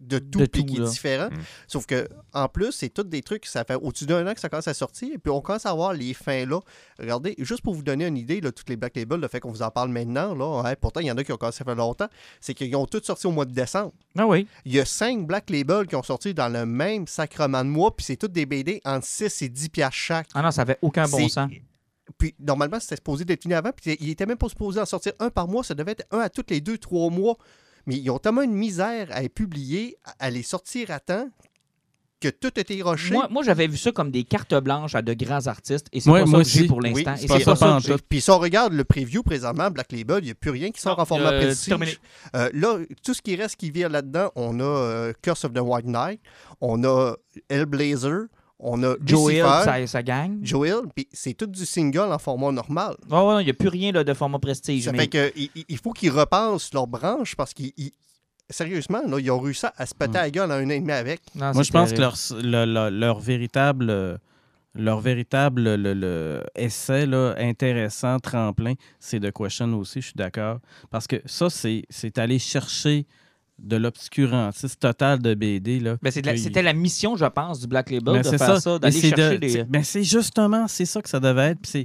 de tout, de tout qui est différent. Mmh. Sauf que en plus, c'est tous des trucs, ça fait au-dessus d'un an que ça commence à sortir, et puis on commence à avoir les fins là. Regardez, juste pour vous donner une idée, là, toutes les Black Label, le fait qu'on vous en parle maintenant, là, hein, pourtant, il y en a qui ont commencé à faire longtemps, c'est qu'ils ont toutes sorti au mois de décembre. Ah oui. Il y a cinq Black Label qui ont sorti dans le même sacrement de mois, puis c'est toutes des B D entre six et dix piastres chaque. Ah non, ça n'avait aucun bon c'est... sens. Puis, normalement, c'était supposé d'être fini avant, puis il n'était même pas supposé en sortir un par mois, ça devait être un à toutes les deux, trois mois. Mais ils ont tellement une misère à les publier, à les sortir à temps, que tout était rushé. Moi, moi j'avais vu ça comme des cartes blanches à de grands artistes, et c'est ouais, pas ça que j'ai pour l'instant. Oui, et c'est, c'est pas, pas ça, pas ça. Puis si on regarde le preview présentement, Black Label, il n'y a plus rien qui sort ah, en format euh, précis. Euh, là, tout ce qui reste qui vire là-dedans, on a euh, Curse of the White Knight, on a Hellblazer, on a Joel, ça, ça gagne. Joel, puis c'est tout du single en format normal. Oh, ouais, il n'y a plus rien là, de format prestige. Ça mais... fait que il, il faut qu'ils repensent leur branche parce qu'ils... Ils... Sérieusement, là, ils ont réussi à se péter mmh. la gueule en un an et demi avec. Non, moi, je terrible. pense que leur, leur, leur véritable... Leur véritable le, le essai là, intéressant, tremplin, c'est The Question aussi, je suis d'accord. Parce que ça, c'est, c'est aller chercher... de l'obscurantisme total de B D. Là, ben c'est de la, c'était la mission, je pense, du Black Label ben de faire ça, ça d'aller chercher de, des... Ben c'est justement, c'est ça que ça devait être. C'est,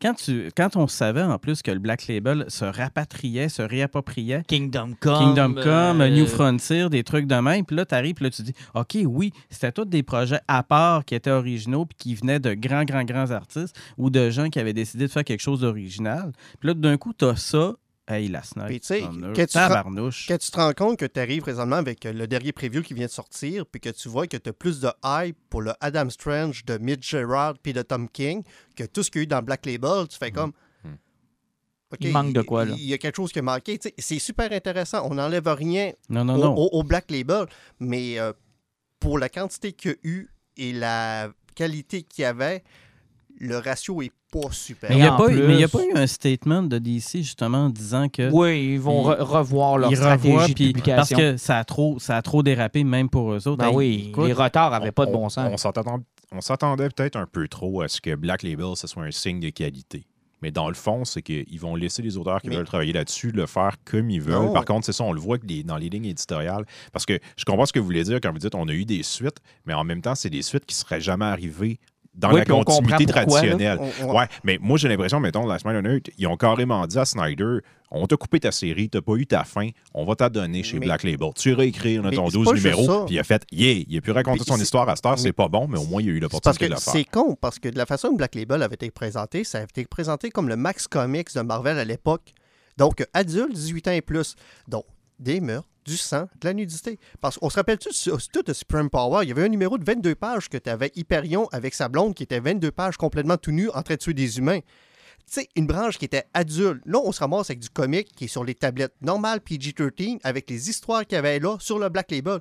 quand, tu, quand on savait, en plus, que le Black Label se rapatriait, se réappropriait... Kingdom Come... Kingdom Come, euh... New Frontier, des trucs de même. Puis là, t'arrives, puis là, tu dis, OK, oui, c'était tous des projets à part qui étaient originaux puis qui venaient de grands, grands, grands artistes ou de gens qui avaient décidé de faire quelque chose d'original. Puis là, d'un coup, t'as ça... Hey, la snake, quand tu, te, quand tu te rends compte que tu arrives récemment avec le dernier preview qui vient de sortir, puis que tu vois que tu as plus de hype pour le Adam Strange de Mitch Gerard puis de Tom King que tout ce qu'il y a eu dans Black Label, tu fais comme... Mm-hmm. Okay, il manque de quoi, là? Il y a quelque chose qui a manqué. T'sais, c'est super intéressant. On n'enlève rien non, non, au, non. Au, au Black Label, mais euh, pour la quantité qu'il y a eu et la qualité qu'il y avait, le ratio est pas super. Mais il n'y a pas eu un statement de D C, justement, en disant que... Oui, ils vont ils, re- revoir leur stratégie revoient, de publication. Parce que ça a, trop, ça a trop dérapé, même pour eux autres. Ben hey, oui, écoute, les retards n'avaient pas de bon sens. On, on, s'attendait, on s'attendait peut-être un peu trop à ce que Black Label, ce soit un signe de qualité. Mais dans le fond, c'est qu'ils vont laisser les auteurs qui mais... veulent travailler là-dessus le faire comme ils veulent. Non. Par contre, c'est ça, on le voit que les, dans les lignes éditoriales. Parce que je comprends ce que vous voulez dire quand vous dites on a eu des suites, mais en même temps, c'est des suites qui ne seraient jamais arrivées dans oui, la continuité traditionnelle. Pourquoi, on, on... Ouais, mais moi, j'ai l'impression, mettons, la semaine dernière, ils ont carrément dit à Snyder, on t'a coupé ta série, t'as pas eu ta fin, on va t'adonner chez mais... Black Label. Tu réécris ton douze numéros, puis il a fait, yeah, il a pu raconter mais son c'est... histoire à cette heure, mais... c'est pas bon, mais au moins, il a eu l'opportunité de la faire. C'est con, parce que de la façon dont Black Label avait été présenté, ça avait été présenté comme le Max Comics de Marvel à l'époque. Donc, adulte, dix-huit ans et plus. Donc, des meurtres, du sang, de la nudité. Parce qu'on se rappelle-tu tout de Supreme Power? Il y avait un numéro de vingt-deux pages que tu avais Hyperion avec sa blonde qui était vingt-deux pages complètement tout nu en train de tuer des humains. Tu sais, une branche qui était adulte. Là, on se ramasse avec du comic qui est sur les tablettes normales P G treize avec les histoires qu'il y avait là sur le Black Label.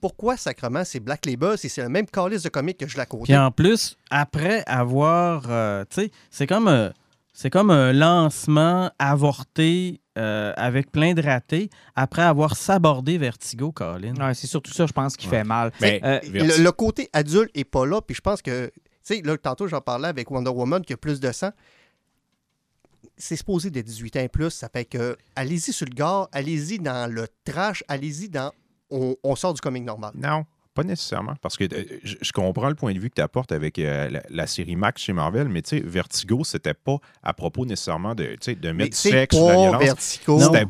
Pourquoi, sacrement, c'est Black Label si c'est le même calice de comic que je la côté? Puis en plus, après avoir... Euh, tu sais, c'est comme... Euh... C'est comme un lancement avorté euh, avec plein de ratés après avoir sabordé Vertigo, Colin. Ouais, c'est surtout ça, je pense, qui ouais. fait mal. Mais euh, le, le côté adulte n'est pas là. Puis je pense que, tu sais, là, tantôt, j'en parlais avec Wonder Woman qui a plus de sang. C'est supposé d'être dix-huit ans et plus. Ça fait que, allez-y sur le gore, allez-y dans le trash, allez-y dans. On, on sort du comic normal. Non. Pas nécessairement, parce que euh, je, je comprends le point de vue que tu apportes avec euh, la, la série Max chez Marvel, mais tu sais, Vertigo, c'était pas à propos nécessairement de, de mettre du sexe ou de la violence. Vertigo. C'était...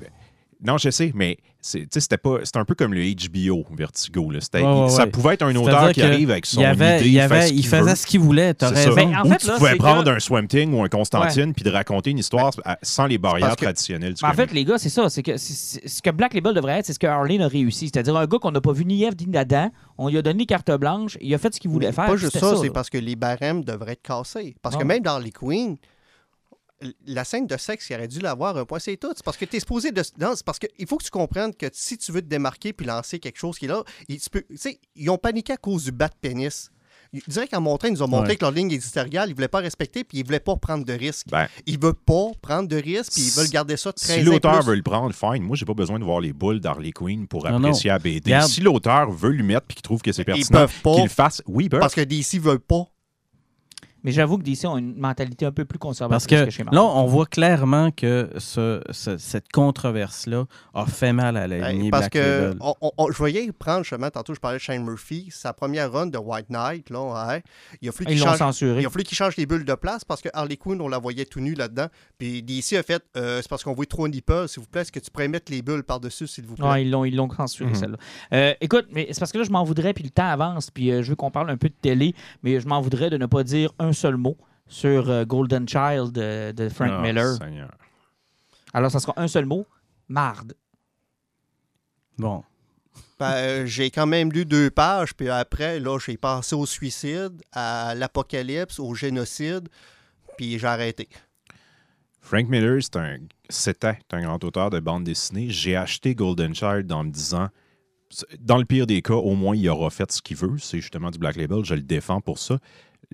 Non, je sais, mais c'est, c'était, pas, c'était un peu comme le H B O, Vertigo. Là. Oh, ça ouais. pouvait être un auteur qui arrive avec son avait, idée, il, avait, il, il faisait ce qu'il voulait. T'as raison. Mais en ou fait, tu là, pouvais c'est prendre que... un Swamp Thing ou un Constantine ouais. puis de raconter une histoire ouais. sans les barrières que... traditionnelles du En comique. Fait, les gars, c'est ça. C'est que, c'est, c'est, ce que Black Label devrait être, c'est ce que Harleen a réussi. C'est-à-dire un gars qu'on n'a pas vu ni Ève ni Adam, on lui a donné carte blanche, il a fait ce qu'il voulait mais faire. Pas juste ça, ça, c'est là. Parce que les barèmes devraient être cassés. Parce ah. que même dans les Queens... La scène de sexe, il aurait dû l'avoir un point, c'est tout. C'est parce que tu es supposé de. Non, c'est parce qu'il faut que tu comprennes que si tu veux te démarquer puis lancer quelque chose qui est là, ils, tu peux... ils ont paniqué à cause du bat-pénis. dirait qu'en montrant, ils nous ont montré ouais. que leur ligne éditoriale, ils voulaient pas respecter, puis ils voulaient pas prendre de risques. Ben, ils veulent pas prendre de risques, puis ils veulent garder ça très. Si l'auteur veut le prendre, fine. Moi, j'ai pas besoin de voir les boules d'Harley Quinn pour non, apprécier non. la B D. Garde. Si l'auteur veut lui mettre puis qu'il trouve que c'est pertinent, qu'il le fasse, oui, Bert. Parce que D C veut pas. Mais j'avoue que D C ont une mentalité un peu plus conservatrice que, que chez Marvel. Là, on voit clairement que ce, ce, cette controverse-là a fait mal à la lignée Black Label. Parce que je voyais prendre, justement, tantôt je parlais de Shane Murphy, sa première run de White Knight, là, ouais, il a fallu qu'ils changent qu'il change les bulles de place parce que Harley Quinn, on la voyait tout nue là-dedans. Puis D C a fait, euh, c'est parce qu'on voit trop nipples, s'il vous plaît, est-ce que tu pourrais mettre les bulles par-dessus, s'il vous plaît? Non, ils l'ont, ils l'ont censuré, mm-hmm. celle-là. Euh, écoute, mais c'est parce que là, je m'en voudrais, puis le temps avance, puis euh, je veux qu'on parle un peu de télé, mais je m'en voudrais de ne pas dire un seul mot sur euh, Golden Child euh, de Frank oh, Miller. Seigneur. Alors, ça sera un seul mot. Marde. Bon. Ben, euh, j'ai quand même lu deux pages, puis après, là, j'ai passé au suicide, à l'apocalypse, au génocide, puis j'ai arrêté. Frank Miller, c'est un, c'était un grand auteur de bande dessinée. J'ai acheté Golden Child en me disant... Dans le pire des cas, au moins, il aura fait ce qu'il veut. C'est justement du Black Label. Je le défends pour ça.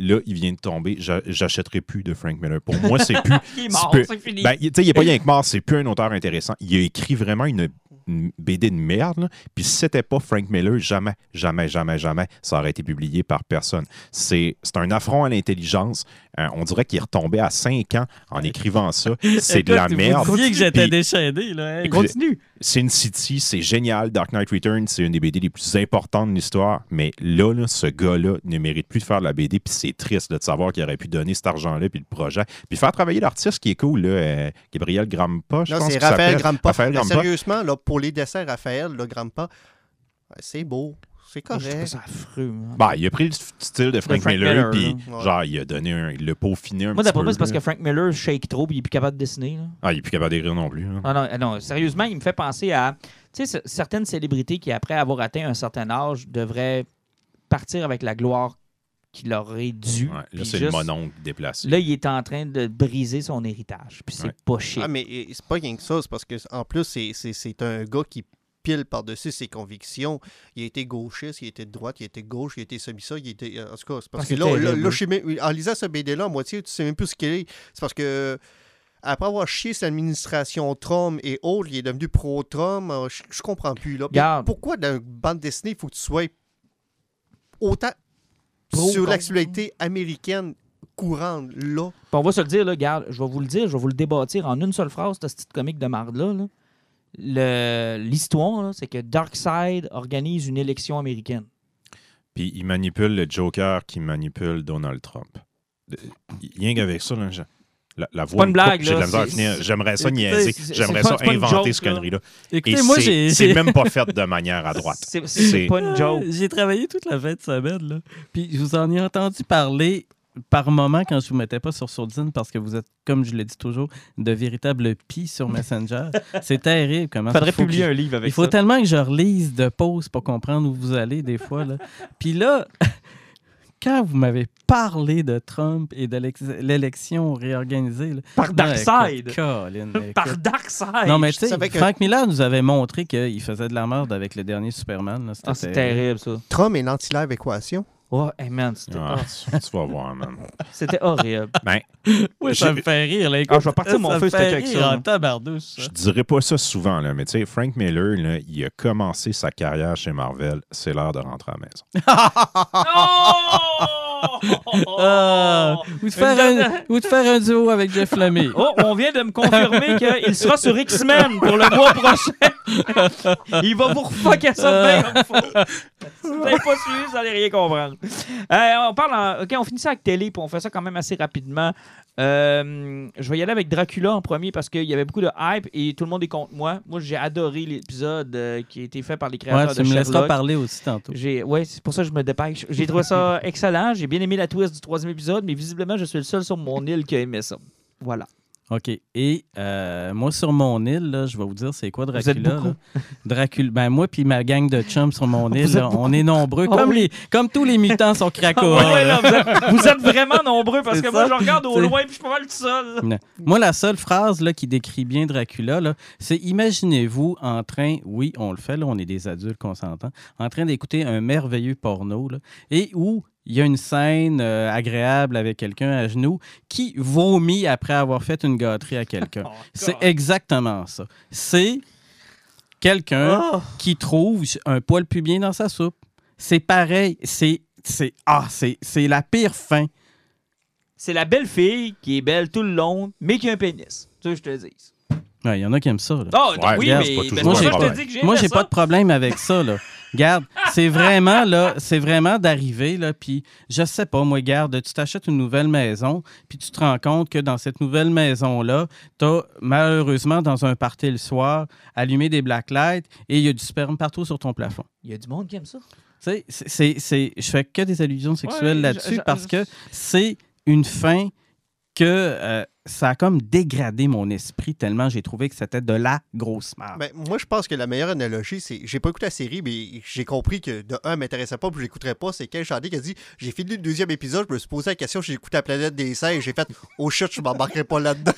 Là, il vient de tomber. J'a- j'achèterai plus de Frank Miller. Pour moi, c'est plus... il est mort, c'est, plus... c'est fini. Ben, il n'est pas rien que mort, c'est plus un auteur intéressant. Il a écrit vraiment une, une B D de merde. Là. Puis si c'était pas Frank Miller, jamais, jamais, jamais, jamais, ça aurait été publié par personne. C'est, c'est un affront à l'intelligence. Euh, on dirait qu'il est retombé à cinq ans en écrivant ça. C'est de la merde. Vous disiez que j'étais Puis, déchaîné. Là. Hein? Continue. Sin City, c'est génial. Dark Knight Returns, c'est une des B D les plus importantes de l'histoire. Mais là, là, ce gars-là ne mérite plus de faire de la B D. Puis c'est triste là, de savoir qu'il aurait pu donner cet argent-là puis le projet. Puis faire travailler l'artiste qui est cool, là, euh, Gabriel Grampa, je non, pense c'est Raphaël Grampa. Raphaël Grampa. Sérieusement, là, pour les dessins, Raphaël le Grampa, c'est beau. C'est correct. C'est affreux. Ben, il a pris le style de Frank, Frank Miller, Miller puis ouais. genre, il a donné un, il l'a peaufiné un Moi, petit peu. Moi, d'après moi, c'est parce que Frank Miller shake trop, puis il est plus capable de dessiner. Là. Ah, il est plus capable d'écrire non plus. Hein. Ah, non, non, sérieusement, il me fait penser à, tu sais, certaines célébrités qui, après avoir atteint un certain âge, devraient partir avec la gloire qu'il aurait dû. Ouais, là, c'est juste, le mononcle déplacé. Là, il est en train de briser son héritage. Puis c'est ouais. pas chier. Ah, mais c'est pas rien que ça. C'est parce que en plus, c'est, c'est, c'est un gars qui pile par-dessus ses convictions. Il a été gauchiste, il a été de droite, il a été gauche, il a été semi-ça, il a été... En tout cas, c'est parce ah, que là, là, là je sais, en lisant ce B D-là, à moitié, tu sais même plus ce qu'il est. C'est parce que... Après avoir chié cette administration Trump et autres, il est devenu pro-Trump. Je, je comprends plus, là. Garde. Pourquoi, dans une bande dessinée, il faut que tu sois autant... Pro sur l'actualité américaine courante, là. Puis on va se le dire, là, regarde, je vais vous le dire, je vais vous le débattir en une seule phrase, cette petite comique de marde-là. Là. Le, l'histoire, là, c'est que Darkseid organise une élection américaine. Puis il manipule le Joker qui manipule Donald Trump. Rien qu'avec ça, là, je... La, la voix, pas une blague, j'ai de la misère à finir. J'aimerais ça niaiser. J'aimerais ça inventer cette connerie-là. Et moi, c'est, j'ai... c'est même pas fait de manière à droite. C'est, c'est, c'est... pas une joke. J'ai travaillé toute la fin de semaine, là. Puis je vous en ai entendu parler par moment quand je vous mettais pas sur Sourdine parce que vous êtes, comme je le dis toujours, de véritables pis sur Messenger. C'est terrible. Comment faudrait publier que... un livre avec ça. Il faut ça. Tellement que je relise de pause pour comprendre où vous allez des fois, là. Puis là... Quand vous m'avez parlé de Trump et de l'élection réorganisée... Là, par Darkseid! Par Darkseid! Non, mais tu sais, Frank que... Miller nous avait montré qu'il faisait de la merde avec le dernier Superman. Là, ah, c'est terrible, ça. Trump et l'antilaire équation. Oh, hey, man, c'était... Ah, oh. Tu vas voir, man. C'était horrible. Ben, oui, ça j'ai... me fait rire. Là, ah, je vais partir mon feu, c'était quelque chose. Je dirais pas ça souvent, là, mais tu sais, Frank Miller, là, il a commencé sa carrière chez Marvel. C'est l'heure de rentrer à la maison. Non! euh, ou, de faire un, ou de faire un duo avec Jeff Lemay. Oh, on vient de me confirmer qu'il sera sur X-Men pour le mois prochain. Il va vous refucker ça bien comme faut. Si vous n'avez pas suivi, vous n'allez rien comprendre. Euh, on parle en... OK, on finit ça avec télé, puis on fait ça quand même assez rapidement. Euh, je vais y aller avec Dracula en premier parce qu'il y avait beaucoup de hype et tout le monde est contre moi. Moi, j'ai adoré l'épisode euh, qui a été fait par les créateurs ouais, de Sherlock. Tu me laisseras parler aussi tantôt. Oui, c'est pour ça que je me dépêche. J'ai trouvé ça excellent. J'ai bien aimé la twist du troisième épisode, mais visiblement, je suis le seul sur mon île qui a aimé ça. Voilà. OK. Et euh, moi, sur mon île, là, je vais vous dire c'est quoi Dracula. Dracula. Ben, moi puis ma gang de chums sur mon île, là, on est nombreux. Oh, comme, oui. les, comme tous les mutants sur Krakoa. Oh, ouais, là, vous, êtes, vous êtes vraiment nombreux parce c'est que ça. Moi, je regarde au c'est... loin puis je parle tout seul. Non. Moi, la seule phrase là, qui décrit bien Dracula, là, c'est imaginez-vous en train, oui, on le fait, là, on est des adultes consentants, en train d'écouter un merveilleux porno là, et où il y a une scène euh, agréable avec quelqu'un à genoux qui vomit après avoir fait une gâterie à quelqu'un. Oh, c'est exactement ça. C'est quelqu'un oh. qui trouve un poil pubien dans sa soupe. C'est pareil. C'est, c'est, ah, c'est, c'est la pire fin. C'est la belle fille qui est belle tout le long, mais qui a un pénis. Ça, je te dis. Il ouais, y en a qui aiment ça. Là. Oh, ouais, oui, regarde, mais ben, moi, j'ai, pas, j'ai moi, j'ai pas de problème avec ça. Là. Regarde, c'est vraiment, là, c'est vraiment d'arriver, là, puis je sais pas, moi, regarde, tu t'achètes une nouvelle maison, puis tu te rends compte que dans cette nouvelle maison-là, t'as malheureusement, dans un party le soir, allumé des black lights et il y a du sperme partout sur ton plafond. Il y a du monde qui aime ça. C'est, c'est, c'est, je fais que des allusions sexuelles ouais, là-dessus je, je, parce je... que c'est une fin que... Euh, ça a comme dégradé mon esprit tellement j'ai trouvé que c'était de la grosse merde. Ben, moi, je pense que la meilleure analogie, c'est... J'ai pas écouté la série, mais j'ai compris que de un, m'intéressait pas, puis je l'écouterais pas. C'est Ken Chandler qui a dit « J'ai fini le deuxième épisode, je me suis posé la question, j'ai écouté La Planète des Singes, j'ai fait « Oh shit, je m'embarquerai pas là-dedans. »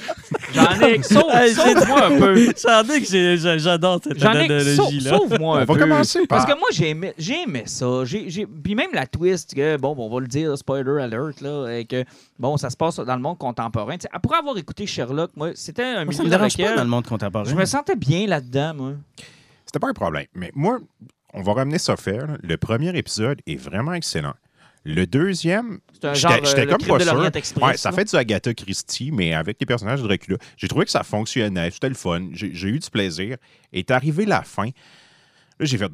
J'en ai... Sauve, hey, sauve-moi un peu. J'en ai que j'ai, j'adore cette J'en analogie-là. Sauve, sauve-moi un peu. On va commencer par... Parce que moi, j'ai aimé, j'ai aimé ça. J'ai, j'ai... Puis même la twist que, bon, on va le dire, spoiler alert, là, et que, bon, ça se passe dans le monde contemporain. T'sais, après avoir écouté Sherlock, moi, c'était un milieu dans lequel dans le monde contemporain. Je me sentais bien là-dedans, moi. C'était pas un problème. Mais moi, on va ramener ça faire. Là. Le premier épisode est vraiment excellent. Le deuxième, un genre, j'étais, j'étais le comme pas sûr. Express, ouais, ça fait du Agatha Christie, mais avec les personnages de Dracula. J'ai trouvé que ça fonctionnait. C'était le fun. J'ai, j'ai eu du plaisir. Et est arrivé la fin. Là, j'ai fait...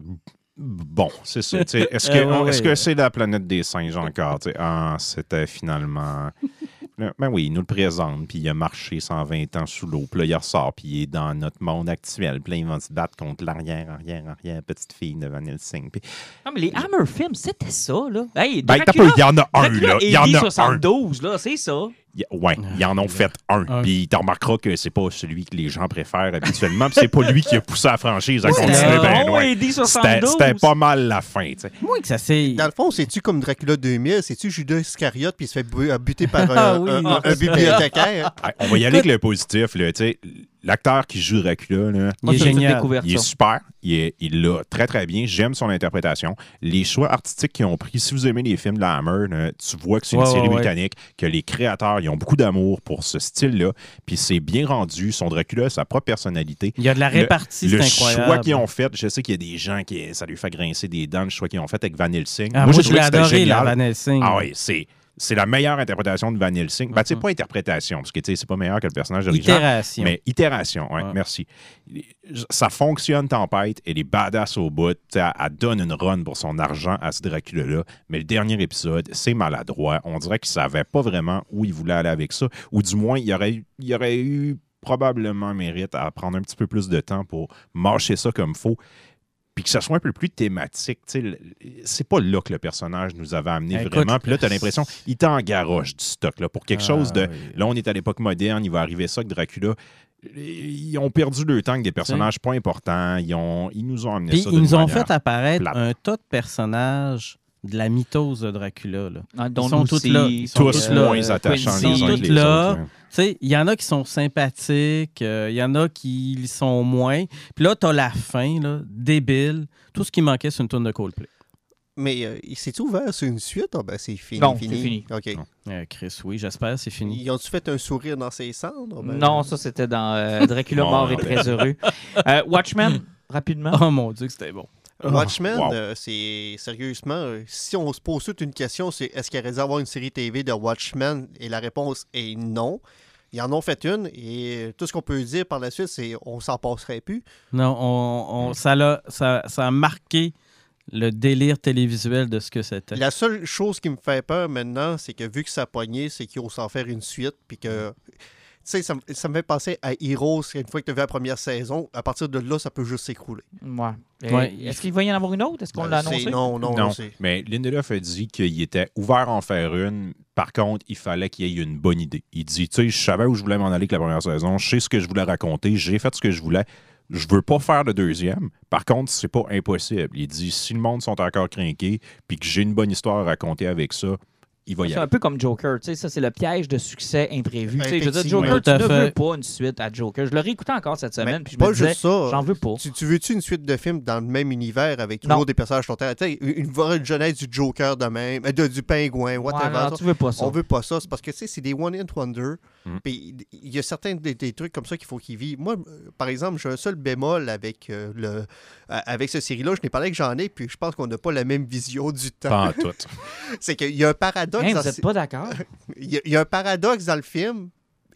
Bon, c'est ça. Est-ce que, euh, ouais, on, est-ce ouais, que ouais. c'est la planète des singes encore? T'sais? Ah, c'était finalement... Ben oui, il nous le présente, puis il a marché cent vingt ans sous l'eau, puis là, il ressort, puis il est dans notre monde actuel. Puis là, ils vont se battre contre l'arrière, arrière, arrière, petite fille de Vanille Singh. Puis... Non, mais les Hammer Films, c'était ça, là. Hey, ben, t'as peu, il y en a un, là. Il y en a soixante-douze, un. Là, c'est ça. Ouais, ils en ont fait un. un. Puis tu remarqueras que c'est pas celui que les gens préfèrent habituellement. Puis c'est pas lui qui a poussé la franchise à continuer euh, bien loin. C'était, c'était pas mal la fin. T'sais. Oui, que ça c'est. Dans le fond, c'est-tu comme Dracula deux mille? C'est-tu Judas Iscariot puis il se fait buter par un, oui, un, non, un bibliothécaire? Hein? On va y aller avec le positif. Là, l'acteur qui joue Dracula, là, il est génial. Il est super. Il, est, il l'a très, très bien. J'aime son interprétation. Les choix artistiques qu'ils ont pris, si vous aimez les films de la Hammer, là, tu vois que c'est une ouais, série ouais. britannique, que les créateurs, ils ont beaucoup d'amour pour ce style-là. Puis c'est bien rendu. Son Dracula, sa propre personnalité. Il y a de la répartie, le, c'est le incroyable. Le choix qu'ils ont fait, je sais qu'il y a des gens qui, ça lui fait grincer des dents, le choix qu'ils ont fait avec Van Helsing. Ah, moi, moi, je l'ai adoré, la Van Helsing. Ah oui, c'est... C'est la meilleure interprétation de Van Helsing. Ben, c'est pas interprétation, parce que c'est pas meilleur que le personnage original. Itération. Mais itération, ouais, ah. merci. Ça fonctionne, Tempête. Elle est badass au bout. Elle, elle donne une run pour son argent à ce Dracula-là. Mais le dernier épisode, c'est maladroit. On dirait qu'il savait pas vraiment où il voulait aller avec ça. Ou du moins, il y aurait, il y aurait eu probablement mérite à prendre un petit peu plus de temps pour mâcher ça comme faut. Puis que ça soit un peu plus thématique. C'est pas là que le personnage nous avait amené Écoute, vraiment. Puis là, t'as l'impression, il t'en garoche du stock là, pour quelque ah, chose de... Oui. Là, on est à l'époque moderne, il va arriver ça que Dracula... Ils ont perdu le temps avec des personnages c'est... pas importants. Ils, ont... ils nous ont amené Puis ça d'une Ils nous ont fait apparaître plate. Un tas de personnages de la mythose de Dracula. Là. Ah, ils sont tous là. Ils sont tous là. moins attachants les uns que les autres. Il y en a qui sont sympathiques, il euh, y en a qui sont moins. Puis là, t'as la fin, là, débile. Tout ce qui manquait, c'est une tourne de Coldplay. Mais euh, c'est ouvert sur une suite? Oh, ben, c'est fini. Non, fini. c'est fini. OK. Euh, Chris, oui, j'espère, c'est fini. Ils ont-tu fait un sourire dans ses cendres? Ben... Non, ça, c'était dans euh, Dracula non, mort et très heureux. euh, Watchmen, rapidement. Oh mon Dieu, que c'était bon. Watchmen, wow. euh, c'est sérieusement, euh, si on se pose toute une question, c'est est-ce qu'il aurait dû avoir une série T V de Watchmen? Et la réponse est non. Ils en ont fait une et tout ce qu'on peut dire par la suite, c'est on s'en passerait plus. Non, on, on, ça, l'a, ça, ça a marqué le délire télévisuel de ce que c'était. La seule chose qui me fait peur maintenant, c'est que vu que ça a pogné, c'est qu'ils osent en faire une suite puis que... Tu sais, ça, ça me fait penser à Heroes, une fois que tu as vu la première saison, à partir de là, ça peut juste s'écrouler. Ouais. Ouais. Est-ce qu'il va y en avoir une autre? Est-ce qu'on ben, l'a annoncé? C'est... Non, non, non. C'est... Mais Lindelof a dit qu'il était ouvert à en faire une. Par contre, il fallait qu'il y ait une bonne idée. Il dit, tu sais, je savais où je voulais m'en aller avec la première saison, je sais ce que je voulais raconter, j'ai fait ce que je voulais. Je veux pas faire le deuxième. Par contre, c'est pas impossible. Il dit, si le monde sont encore crinqués, puis que j'ai une bonne histoire à raconter avec ça, il va y aller. C'est un peu comme Joker, tu sais, ça c'est le piège de succès imprévu. Je veux dire, Joker, tu ne veux pas une suite à Joker. Je l'ai réécouté encore cette semaine, puis je me disais, j'en veux pas. Tu, tu veux-tu une suite de films dans le même univers avec toujours des personnages tontants? Tu sais, une vraie jeunesse du Joker de même, de, du Pingouin, whatever. Ouais, non, tu veux pas ça. On veut pas ça, c'est parce que tu sais, c'est des one-hit wonder. Mm. Puis il y a certains des, des trucs comme ça qu'il faut qu'ils vivent. Moi, par exemple, j'ai un seul bémol avec euh, le euh, avec cette série-là. Je n'ai parlé que j'en ai, puis je pense qu'on n'a pas la même vision du temps. Pas en tout. C'est qu'il y a un paradoxe. Hein, vous n'êtes pas d'accord? Il y, y a un paradoxe dans le film,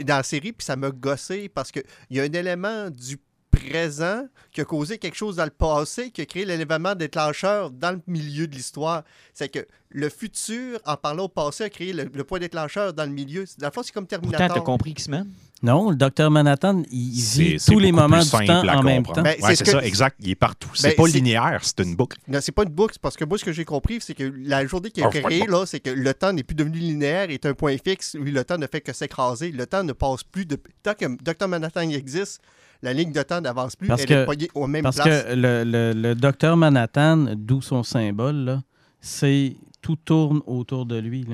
dans la série, puis ça m'a gossé parce qu'il y a un élément du présent qui a causé quelque chose dans le passé, qui a créé l'événement déclencheur dans le milieu de l'histoire. C'est que le futur, en parlant au passé, a créé le, le point déclencheur dans le milieu. Dans le fond, c'est comme Terminator. Pourtant, t'as compris X-Men? Non, le docteur Manhattan, il vit tous les moments du temps en même temps. Ben, ouais, c'est que... ça, exact. Il est partout. C'est ben, pas linéaire, c'est une boucle. Non, c'est pas une boucle, parce que moi, ce que j'ai compris, c'est que la journée qui est créée, là, c'est que le temps n'est plus devenu linéaire, est un point fixe, où le temps ne fait que s'écraser. Le temps ne passe plus. De... Tant que docteur Manhattan existe, la ligne de temps n'avance plus, parce elle que, est poignée aux mêmes places. Parce que le, le, le docteur Manhattan, d'où son symbole, c'est tout tourne autour de lui.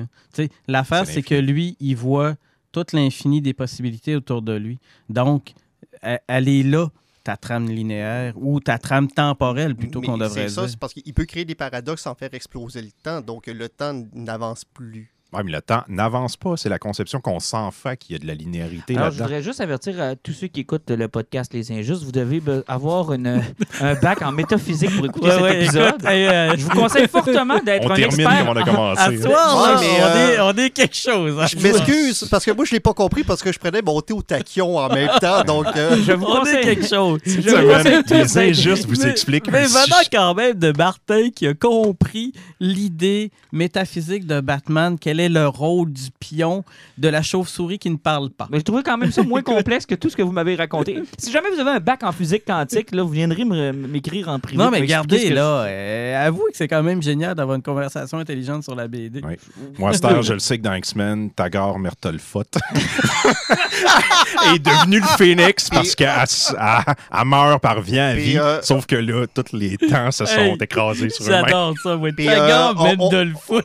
L'affaire, c'est que lui, il voit toute l'infini des possibilités autour de lui. Donc, elle, elle est là, ta trame linéaire ou ta trame temporelle plutôt qu'on devrait dire. C'est ça, c'est parce qu'il peut créer des paradoxes sans faire exploser le temps. Donc, le temps n'avance plus. Oui, mais le temps n'avance pas. C'est la conception qu'on s'en fait qu'il y a de la linéarité là-dedans. Je voudrais juste avertir à tous ceux qui écoutent le podcast Les Injustes, vous devez avoir une, un bac en métaphysique pour écouter ouais, cet ouais, épisode. Écoute, hey, euh, je vous conseille fortement d'être un expert. On termine comme on a commencé. Soir, ouais, mais euh, on, est, on est quelque chose. Hein. Je m'excuse, parce que moi, je ne l'ai pas compris parce que je prenais mon thé au taquion en même temps. Donc, euh, je vous on conseille quelque chose. Je je vous tout les Injustes vous mais, expliquent. Mais venant quand même de Martin qui a compris l'idée métaphysique de Batman, qu'elle est le rôle du pion de la chauve-souris qui ne parle pas. Mais je trouvais quand même ça moins complexe que tout ce que vous m'avez raconté. Si jamais vous avez un bac en physique quantique, là, vous viendrez m'écrire en privé. Non, mais regardez, là, je... euh, avouez que c'est quand même génial d'avoir une conversation intelligente sur la B D. Oui. Moi, Star, je le sais que dans X-Men, Tagore Mertolfot est devenue le phénix parce qu'elle meurt par vie à vie. Euh... Sauf que là, tous les temps se sont hey, écrasés sur eux-mêmes. J'adore ça, oui. Tagore euh, Mertolfot.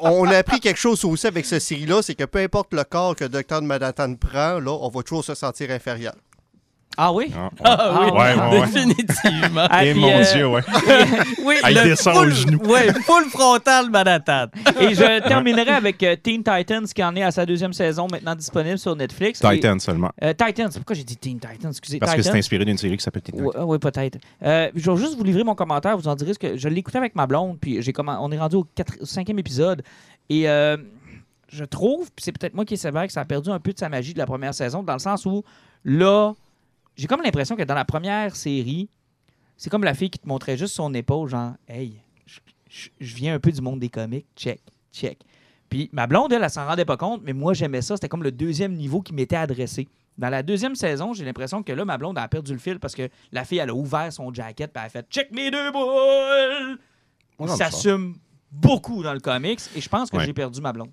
On, on a appris quelque chose aussi avec cette série-là, c'est que peu importe le corps que le docteur Manhattan prend, là, on va toujours se sentir inférieur. Ah oui? Ah, on... ah oui, ah, ouais, ouais, définitivement. Et ah, puis, mon euh... Dieu, ouais. oui. Ah, il descend full, au genou. Oui, full frontal Manhattan. Et je terminerai avec euh, Teen Titans qui en est à sa deuxième saison maintenant disponible sur Netflix. Titans et... seulement. Euh, Titans. Pourquoi j'ai dit Teen Titans? Excusez. Parce Titans. que c'est inspiré d'une série qui s'appelle Teen Titans. Oui, ouais, peut-être. Euh, je vais juste vous livrer mon commentaire. Vous en direz ce que... Je l'écoutais avec ma blonde, puis j'ai comm... on est rendu au cinquième épisode. Et euh, je trouve, puis c'est peut-être moi qui est sévère, que ça a perdu un peu de sa magie de la première saison, dans le sens où, là... J'ai comme l'impression que dans la première série, c'est comme la fille qui te montrait juste son épaule, genre « Hey, je, je, je viens un peu du monde des comics, check, check. » Puis ma blonde, elle, elle, elle s'en rendait pas compte, mais moi, j'aimais ça. C'était comme le deuxième niveau qui m'était adressé. Dans la deuxième saison, j'ai l'impression que là, ma blonde, elle a perdu le fil parce que la fille, elle a ouvert son jacket puis elle a fait « Check mes deux boules! » On s'assume beaucoup dans le comics et je pense que ouais. j'ai perdu ma blonde.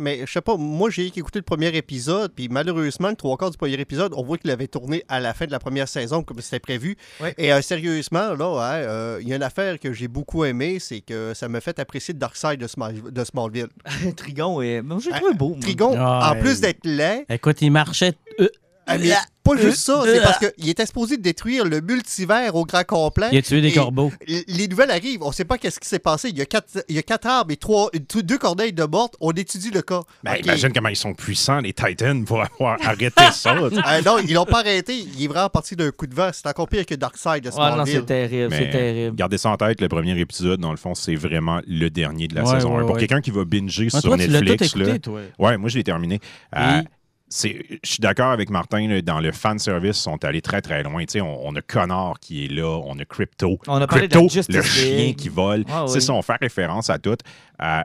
Mais je sais pas, moi j'ai écouté le premier épisode, puis malheureusement, le trois quarts du premier épisode, on voit qu'il avait tourné à la fin de la première saison, comme c'était prévu. Oui. Et euh, sérieusement, là, il hein, euh, y a une affaire que j'ai beaucoup aimée, c'est que ça me fait apprécier Darkseid de, Small, de Smallville. Trigon, est... j'ai trouvé beau. Moi. Trigon, oh, en hey. plus d'être laid... Écoute, il marchait... Euh... Mais pas juste ça, c'est parce qu'il est exposé de détruire le multivers au grand complet. Il a tué des corbeaux. Les nouvelles arrivent, on ne sait pas qu'est-ce qui s'est passé. Il y a quatre, il y a quatre arbres et trois, deux corneilles de mortes. On étudie le cas. Ben, okay. Imagine comment ils sont puissants, les Titans, pour avoir arrêté ça. euh, non, ils l'ont pas arrêté. Il est vraiment parti d'un coup de vent. C'est encore pire que Darkseid de Smallville. Ah non, c'est terrible, c'est terrible. Gardez ça en tête, le premier épisode, dans le fond, c'est vraiment le dernier de la ouais, saison ouais, un. Pour ouais. quelqu'un qui va binger ah, sur toi, Netflix. Tu l'as tout écouté, toi. Ouais, moi, je l'ai terminé. Et... Euh, Je suis d'accord avec Martin, là, dans le fanservice, ils sont allés très très loin. T'sais, on, on a Connor qui est là, on a Crypto, on a Crypto de le chien qui vole. Ah, oui. C'est ça, on fait référence à tout. Euh,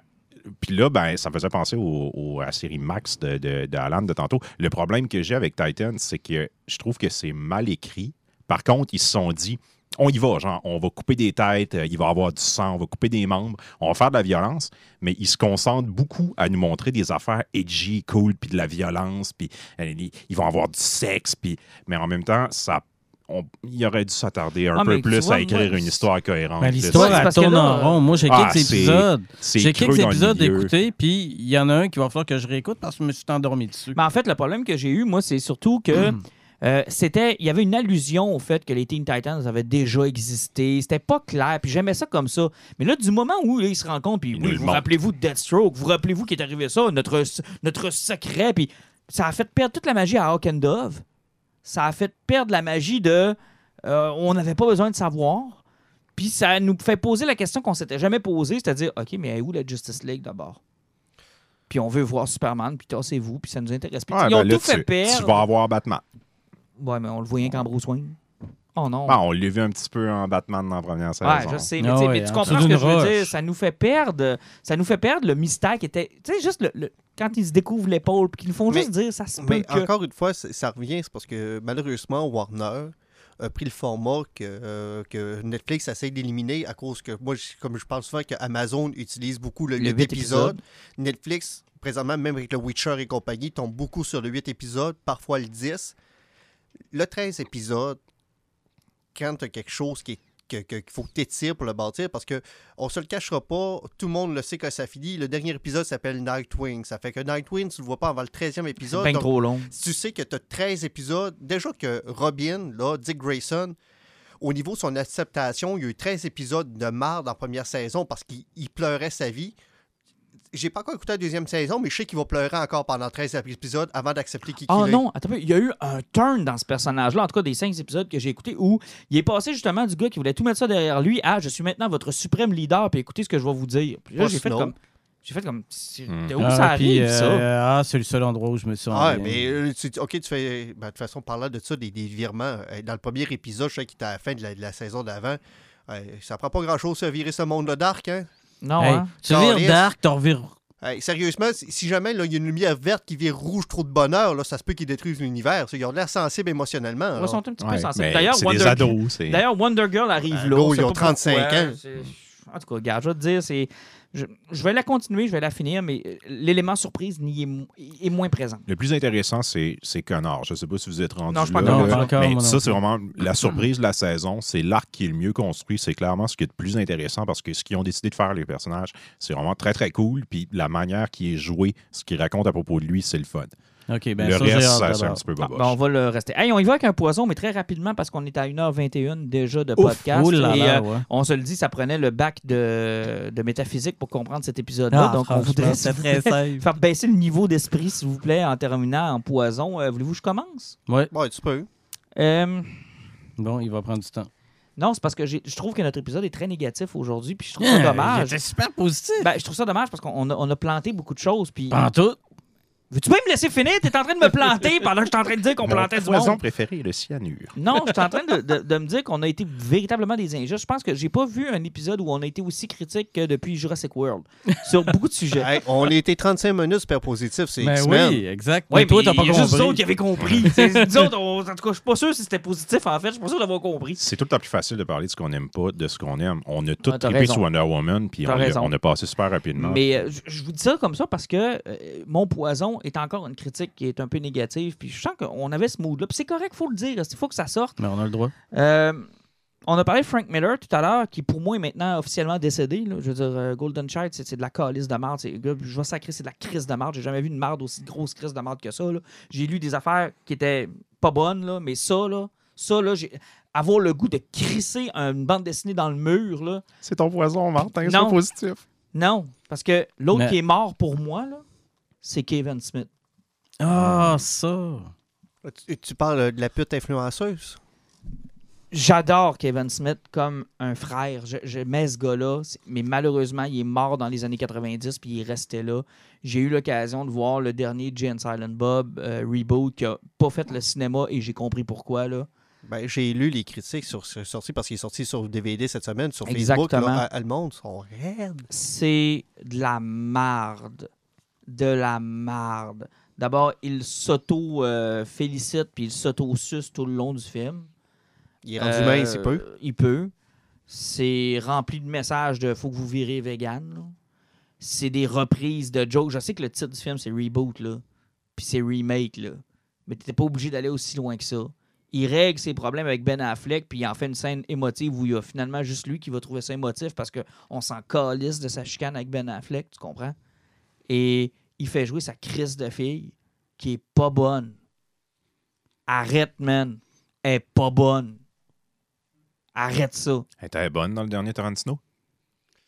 Puis là, ben, ça me faisait penser au, au, à la série Max de, de, de Alan de tantôt. Le problème que j'ai avec Titan, c'est que je trouve que c'est mal écrit. Par contre, ils se sont dit... On y va, genre, on va couper des têtes, euh, il va y avoir du sang, on va couper des membres, on va faire de la violence, mais ils se concentrent beaucoup à nous montrer des affaires edgy, cool, puis de la violence, puis euh, ils vont avoir du sexe, puis... Mais en même temps, ça, on, il aurait dû s'attarder un ah, peu plus vois, à écrire moi, une histoire cohérente. Ben, l'histoire, elle tourne en rond. Moi, j'ai ah, quelques épisodes. J'ai quelques épisodes d'écouter, puis il y en a un qui va falloir que je réécoute parce que je me suis endormi dessus. Mais en fait, le problème que j'ai eu, moi, c'est surtout que mm. euh, c'était, il y avait une allusion au fait que les Teen Titans avaient déjà existé. C'était pas clair, puis j'aimais ça comme ça. Mais là, du moment où là, ils se rencontrent, puis oui, vous rappelez-vous de Deathstroke, vous rappelez-vous qu'il est arrivé ça, notre, notre secret, puis ça a fait perdre toute la magie à Hawk and Dove. Ça a fait perdre la magie de euh, on n'avait pas besoin de savoir. Puis ça nous fait poser la question qu'on s'était jamais posée, c'est-à-dire, OK, mais où la Justice League d'abord? Puis on veut voir Superman, puis tassez-vous, puis ça nous intéresse. Puis ouais, ils ben ont là, tout fait tu, perdre. Tu vas avoir Batman. Ouais, mais on le voyait qu'en Bruce Wayne. Oh non. Ben, on l'a vu un petit peu en Batman dans la première saison. Ouais, je sais, mais, oh, ouais, mais tu comprends ce que je veux dire? Ça nous fait perdre, ça nous fait perdre le mystère qui était. Tu sais, juste le. le quand ils se découvrent l'épaule et qu'ils nous font mais, juste dire ça se peut que... Encore une fois, ça revient, c'est parce que malheureusement, Warner a pris le format que, euh, que Netflix essaie d'éliminer à cause que, moi, je, comme je parle souvent, qu'Amazon utilise beaucoup le, le huit épisodes. épisodes. Netflix, présentement, même avec le Witcher et compagnie, tombe beaucoup sur le huit épisodes, parfois le dix. Le treize épisodes, quand tu as quelque chose qui est qu'il que, faut que tu étires pour le bâtir, parce qu'on ne se le cachera pas, tout le monde le sait que ça finit. Le dernier épisode s'appelle Nightwing. Ça fait que Nightwing, tu ne le vois pas avant le treizième épisode. C'est bien trop long. Si tu sais que tu as treize épisodes, déjà que Robin, là, Dick Grayson, au niveau de son acceptation, il y a eu treize épisodes de marde en première saison parce qu'il pleurait sa vie. J'ai pas encore écouté la deuxième saison, mais je sais qu'il va pleurer encore pendant treize épisodes avant d'accepter qui qu'il oh est. Ah non, attends, il y a eu un turn dans ce personnage-là, en tout cas des cinq épisodes que j'ai écoutés, où il est passé justement du gars qui voulait tout mettre ça derrière lui à « je suis maintenant votre suprême leader, puis écoutez ce que je vais vous dire ». Là, j'ai fait comme... J'ai fait comme... De où ah, ça arrive, puis, euh, ça? Ah, c'est le seul endroit où je me suis... Ah, mais... Tu, OK, tu fais... Ben, de toute façon, parlant de ça, des, des virements, dans le premier épisode, je sais qu'il était à la fin de la, de la saison d'avant, ça prend pas grand-chose à virer ce monde-là dark, hein? Non, hey, hein? Tu vires dark, tu revires... Hey, sérieusement, si jamais il y a une lumière verte qui vire rouge trop de bonheur, là, ça se peut qu'ils détruisent l'univers. Ils ont l'air sensibles émotionnellement. Ils sont un petit ouais, peu sensibles. D'ailleurs, Wonder... Wonder Girl arrive ah, là. Gros, ils ont trente-cinq pourquoi. Ans. En tout cas, regarde, je vais te dire, c'est... Je, je vais la continuer, je vais la finir, mais l'élément surprise n'y est, est moins présent. Le plus intéressant, c'est Connard. Je ne sais pas si vous êtes rendu non, je là. Non, pas encore. Mais ça, c'est vraiment la surprise de la saison. C'est l'arc qui est le mieux construit. C'est clairement ce qui est le plus intéressant parce que ce qu'ils ont décidé de faire, les personnages, c'est vraiment très, très cool. Puis la manière qui est jouée, ce qu'ils racontent à propos de lui, c'est le fun. Okay, ben le ça, reste, ça, c'est un petit peu boboche. Ah, ben on va le rester. Hey, on y va avec un poison, mais très rapidement, parce qu'on est à une heure vingt et une déjà de podcast. Ouf, oulala, et euh, ouais. On se le dit, ça prenait le bac de, de métaphysique pour comprendre cet épisode-là. Ah, donc, on voudrait faire baisser le niveau d'esprit, s'il vous plaît, en terminant en poison. Euh, voulez-vous que je commence? Oui. Ouais, tu peux. Euh... Bon, il va prendre du temps. Non, c'est parce que je trouve que notre épisode est très négatif aujourd'hui, puis je trouve ça yeah, dommage. C'est super positif. Ben, je trouve ça dommage parce qu'on a, on a planté beaucoup de choses. Puis... Pas en tout. Veux-tu bien me laisser finir? T'es en train de me planter pendant que je suis en train de dire qu'on plantait du monde. Mon poison préféré, le cyanure. Non, je suis en train de, de, de me dire qu'on a été véritablement des injustes. Je pense que j'ai pas vu un épisode où on a été aussi critique que depuis Jurassic World sur beaucoup de sujets. Hey, on a été trente-cinq minutes super positifs, c'est ben X-Men. Oui, exact. Oui, mais toi, t'as pas compris. Juste nous autres qui avaient compris. Nous autres, on, en tout cas, je suis pas sûr si c'était positif, en fait. Je suis pas sûr d'avoir compris. C'est tout le temps plus facile de parler de ce qu'on aime pas, de ce qu'on aime. On a tout ah, trippé sur Wonder Woman, puis on, on a passé super rapidement. Mais euh, je vous dis ça comme ça parce que euh, mon poison est encore une critique qui est un peu négative. Puis je sens qu'on avait ce mood-là. Puis c'est correct, il faut le dire. Il faut que ça sorte. Mais on a le droit. Euh, on a parlé de Frank Miller tout à l'heure, qui pour moi est maintenant officiellement décédé. Là. Je veux dire, Golden Child, c'est de la calice de marde. Je vais sacrer, c'est de la crise de marde. J'ai jamais vu une marde aussi grosse crise de marde que ça. J'ai lu des affaires qui étaient pas bonnes, là, mais ça, là, ça, là, j'ai... avoir le goût de crisser une bande dessinée dans le mur. Là. C'est ton poison, Martin. C'est positif. Non, parce que l'autre mais... qui est mort pour moi, là, c'est Kevin Smith. Ah, ça! Tu, tu parles de la pute influenceuse? J'adore Kevin Smith comme un frère. Je, je mets ce gars-là, mais malheureusement, il est mort dans les années quatre-vingt-dix puis il est resté là. J'ai eu l'occasion de voir le dernier Jay and Silent Bob euh, reboot qui n'a pas fait le cinéma et j'ai compris pourquoi, là. Ben, j'ai lu les critiques sur sorti parce qu'il est sorti sur D V D cette semaine, sur Exactement. Facebook. Là, à, à le monde, sont raides. C'est de la marde. De la marde. D'abord, il s'auto-félicite euh, puis il s'auto-suce tout le long du film. Il est rendu euh, mince, il peut. Il peut. C'est rempli de messages de « faut que vous virez vegan ». C'est des reprises de jokes. Je sais que le titre du film, c'est « Reboot », là, puis c'est « Remake ». Là. Mais tu n'étais pas obligé d'aller aussi loin que ça. il règle ses problèmes avec Ben Affleck, puis il en fait une scène émotive où il y a finalement juste lui qui va trouver ça émotif parce qu'on s'en calisse de sa chicane avec Ben Affleck, tu comprends? Et il fait jouer sa crisse de fille qui est pas bonne. Arrête, man. Elle est pas bonne. Arrête ça. Elle était bonne dans le dernier Tarantino?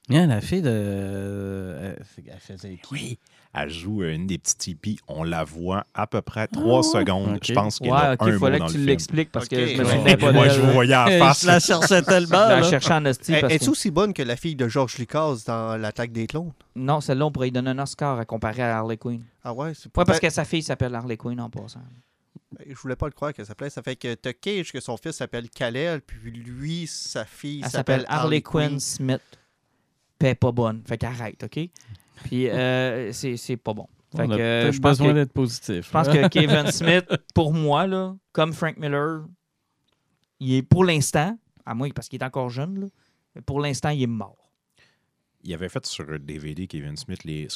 Yeah, la fille de... Euh, elle faisait qui? Oui. Elle joue une des petites hippies. On la voit à peu près trois ah, secondes. Okay. Je pense qu'il y a ouais, okay, un mot dans le film. Il fallait que tu l'expliques parce okay. que je me souviens ouais. pas moi, je vous voyais en face. Je la cherchais tellement. Je la cherchais en hostie. Est-ce aussi bonne que la fille de George Lucas dans L'Attaque des clones? Non, celle-là, on pourrait lui donner un Oscar à comparer à Harley Quinn. Ah ouais? C'est pas ouais, parce que sa fille s'appelle Harley Quinn en passant. Je voulais pas le croire qu'elle s'appelait. Ça fait que t'as Cage, que son fils s'appelle Kal-El, puis lui, sa fille elle s'appelle Harley Quinn Smith. Puis elle est pas bonne. Fait qu'arrête, OK? Puis euh, c'est, c'est pas bon. Fait que, euh, je pense besoin que, d'être positif. Je pense que Kevin Smith, pour moi, là, comme Frank Miller, il est pour l'instant, à moins parce qu'il est encore jeune, là, mais pour l'instant, il est mort. Il avait fait sur D V D Kevin Smith, les,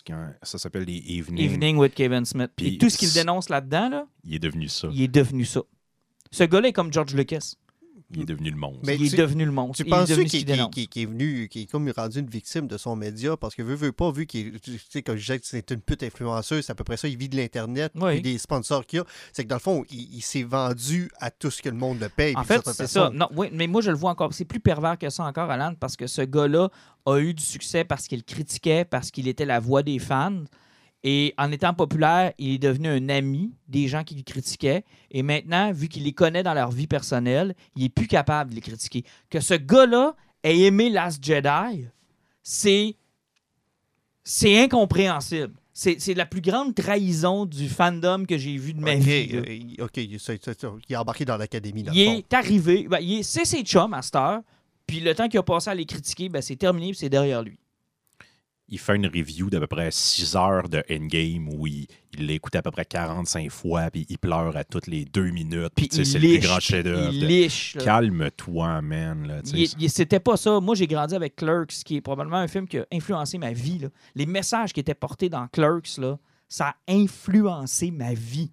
ça s'appelle les Evening. Evening with Kevin Smith. Puis, puis tout ce qu'il dénonce là-dedans, là, il est devenu ça. Il est devenu ça. Ce gars-là est comme George Lucas. Il est devenu le monstre. Mais il est tu, devenu le monstre. Tu penses qu'il, qu'il, qu'il est venu, qu'il est comme rendu une victime de son média parce que veut, veut pas, vu qu'il est, tu sais, comme je disais, c'est une pute influenceuse, c'est à peu près ça, il vit de l'Internet, oui. puis des sponsors qu'il y a. C'est que dans le fond, il, il s'est vendu à tout ce que le monde le paye. En fait, c'est personnes. ça. Non, oui, mais moi, je le vois encore. C'est plus pervers que ça encore, Alan, parce que ce gars-là a eu du succès parce qu'il critiquait, parce qu'il était la voix des fans. Et en étant populaire, il est devenu un ami des gens qui le critiquaient. Et maintenant, vu qu'il les connaît dans leur vie personnelle, il n'est plus capable de les critiquer. Que ce gars-là ait aimé Last Jedi, c'est, c'est incompréhensible. C'est, c'est la plus grande trahison du fandom que j'ai vu de ma okay, vie. Euh, OK, il, ça, ça, il est embarqué dans l'académie. Dans il le fond. est arrivé, ben, il est, c'est ses chums à cette heure. Puis le temps qu'il a passé à les critiquer, ben, c'est terminé et c'est derrière lui. Il fait une review d'à peu près six heures de Endgame où il, il l'écoute à peu près quarante-cinq fois, puis il pleure à toutes les deux minutes. Puis c'est liche, le plus grand chef-d'œuvre. Il liche. De... Calme-toi, man. Là, il, il, c'était pas ça. Moi, j'ai grandi avec Clerks, qui est probablement un film qui a influencé ma vie. Là. Les messages qui étaient portés dans Clerks, là, ça a influencé ma vie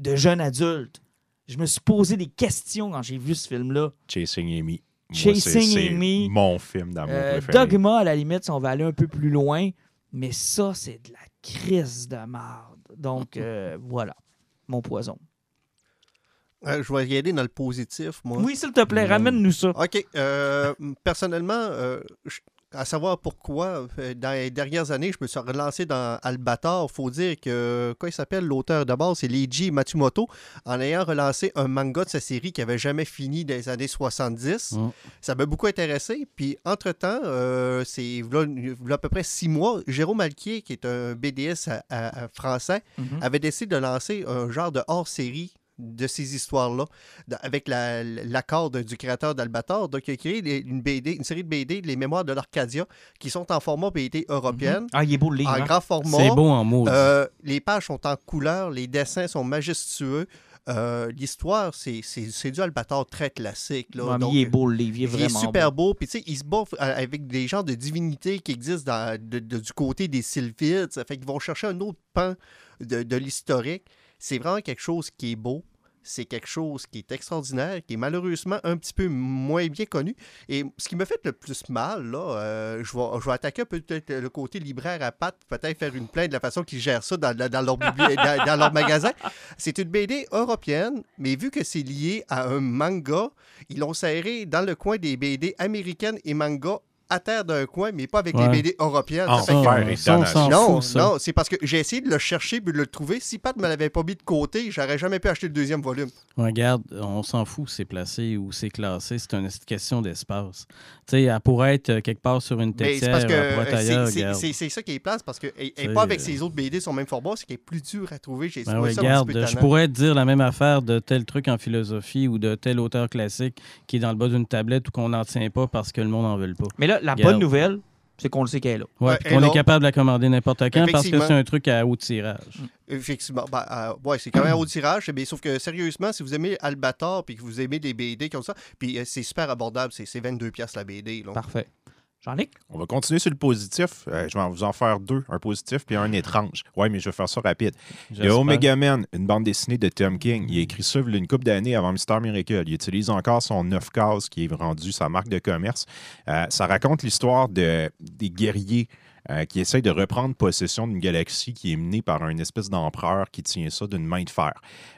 de jeune adulte. Je me suis posé des questions quand j'ai vu ce film-là. Chasing Amy. Chasing Amy, mon film d'amour euh, préféré. Dogma, à la limite, si on va aller un peu plus loin. Mais ça, c'est de la crise de merde. Donc, euh, voilà, mon poison. Euh, je vais y aller dans le positif, moi. Oui, s'il te plaît, mmh. ramène-nous ça. OK. Euh, personnellement, euh, je... à savoir pourquoi, dans les dernières années, je me suis relancé dans Albator. Il faut dire que, quoi il s'appelle, l'auteur de base, c'est Leiji Matsumoto, en ayant relancé un manga de sa série qui n'avait jamais fini dans les années soixante-dix. Mm. Ça m'a beaucoup intéressé. Puis, entre-temps, euh, c'est là, là, à peu près six mois, Jérôme Alquier, qui est un B D S à, à, à français, mm-hmm. avait décidé de lancer un genre de hors-série de ces histoires-là, avec la, l'accord de, du créateur d'Albator. Donc, il a créé les, une, B D, une série de B D, Les Mémoires de l'Arcadia, qui sont en format B D européenne. Mm-hmm. Ah, il est beau le livre. En hein? grand format. C'est beau en mots. Euh, les pages sont en couleur, les dessins sont majestueux. Euh, l'histoire, c'est, c'est, c'est du Albator très classique. Là. Ouais, donc, il est beau le livre, il est vraiment beau. Il est super beau. beau. Puis, tu sais, il se bat avec des genres de divinités qui existent dans, de, de, du côté des Sylphides. Ça fait qu'ils vont chercher un autre pan de, de l'historique. C'est vraiment quelque chose qui est beau, c'est quelque chose qui est extraordinaire, qui est malheureusement un petit peu moins bien connu. Et ce qui me fait le plus mal, là, euh, je, vais, je vais attaquer peut-être le côté libraire à pattes, peut-être faire une plainte de la façon qu'ils gèrent ça dans, dans, leur, dans, dans leur magasin. C'est une B D européenne, mais vu que c'est lié à un manga, ils l'ont serré dans le coin des B D américaines et mangas à terre d'un coin, mais pas avec ouais. les B D européennes. Oh, oh, que... ça, ça non, fout, non, c'est parce que j'ai essayé de le chercher puis de le trouver. Si Pat ne me l'avait pas mis de côté, j'aurais jamais pu acheter le deuxième volume. Regarde, on s'en fout où c'est placé ou c'est classé. C'est une question d'espace. Tu sais, elle pourrait être quelque part sur une tête. C'est, c'est, c'est ça qui est place parce qu'elle n'est pas avec euh... ses autres B D sur le même format. C'est qu'elle est plus dure à trouver. J'ai ben ouais, ça regarde, un petit peu je pourrais te dire la même affaire de tel truc en philosophie ou de tel auteur classique qui est dans le bas d'une tablette ou qu'on n'en tient pas parce que le monde n'en veut pas. Mais là, la yeah. bonne nouvelle, c'est qu'on le sait qu'elle est là. Oui, puis qu'on est capable de la commander n'importe quand parce que c'est un truc à haut tirage. Effectivement. Ben, euh, ouais, c'est quand même à haut tirage. Mais sauf que, sérieusement, si vous aimez Albator puis que vous aimez des B D comme ça, puis euh, c'est super abordable. C'est, c'est vingt-deux piastres la B D. Donc. Parfait. Jean-Nic? On va continuer sur le positif. Euh, je vais vous en faire deux, un positif puis un étrange. Oui, mais je vais faire ça rapide. J'espère. Il y a Omega Man, une bande dessinée de Tom King. Il a écrit ça une couple d'années avant Mister Miracle. Il utilise encore son neuf cases qui est rendu sa marque de commerce. Euh, ça raconte l'histoire de, des guerriers Euh, qui essaye de reprendre possession d'une galaxie qui est menée par une espèce d'empereur qui tient ça d'une main de fer.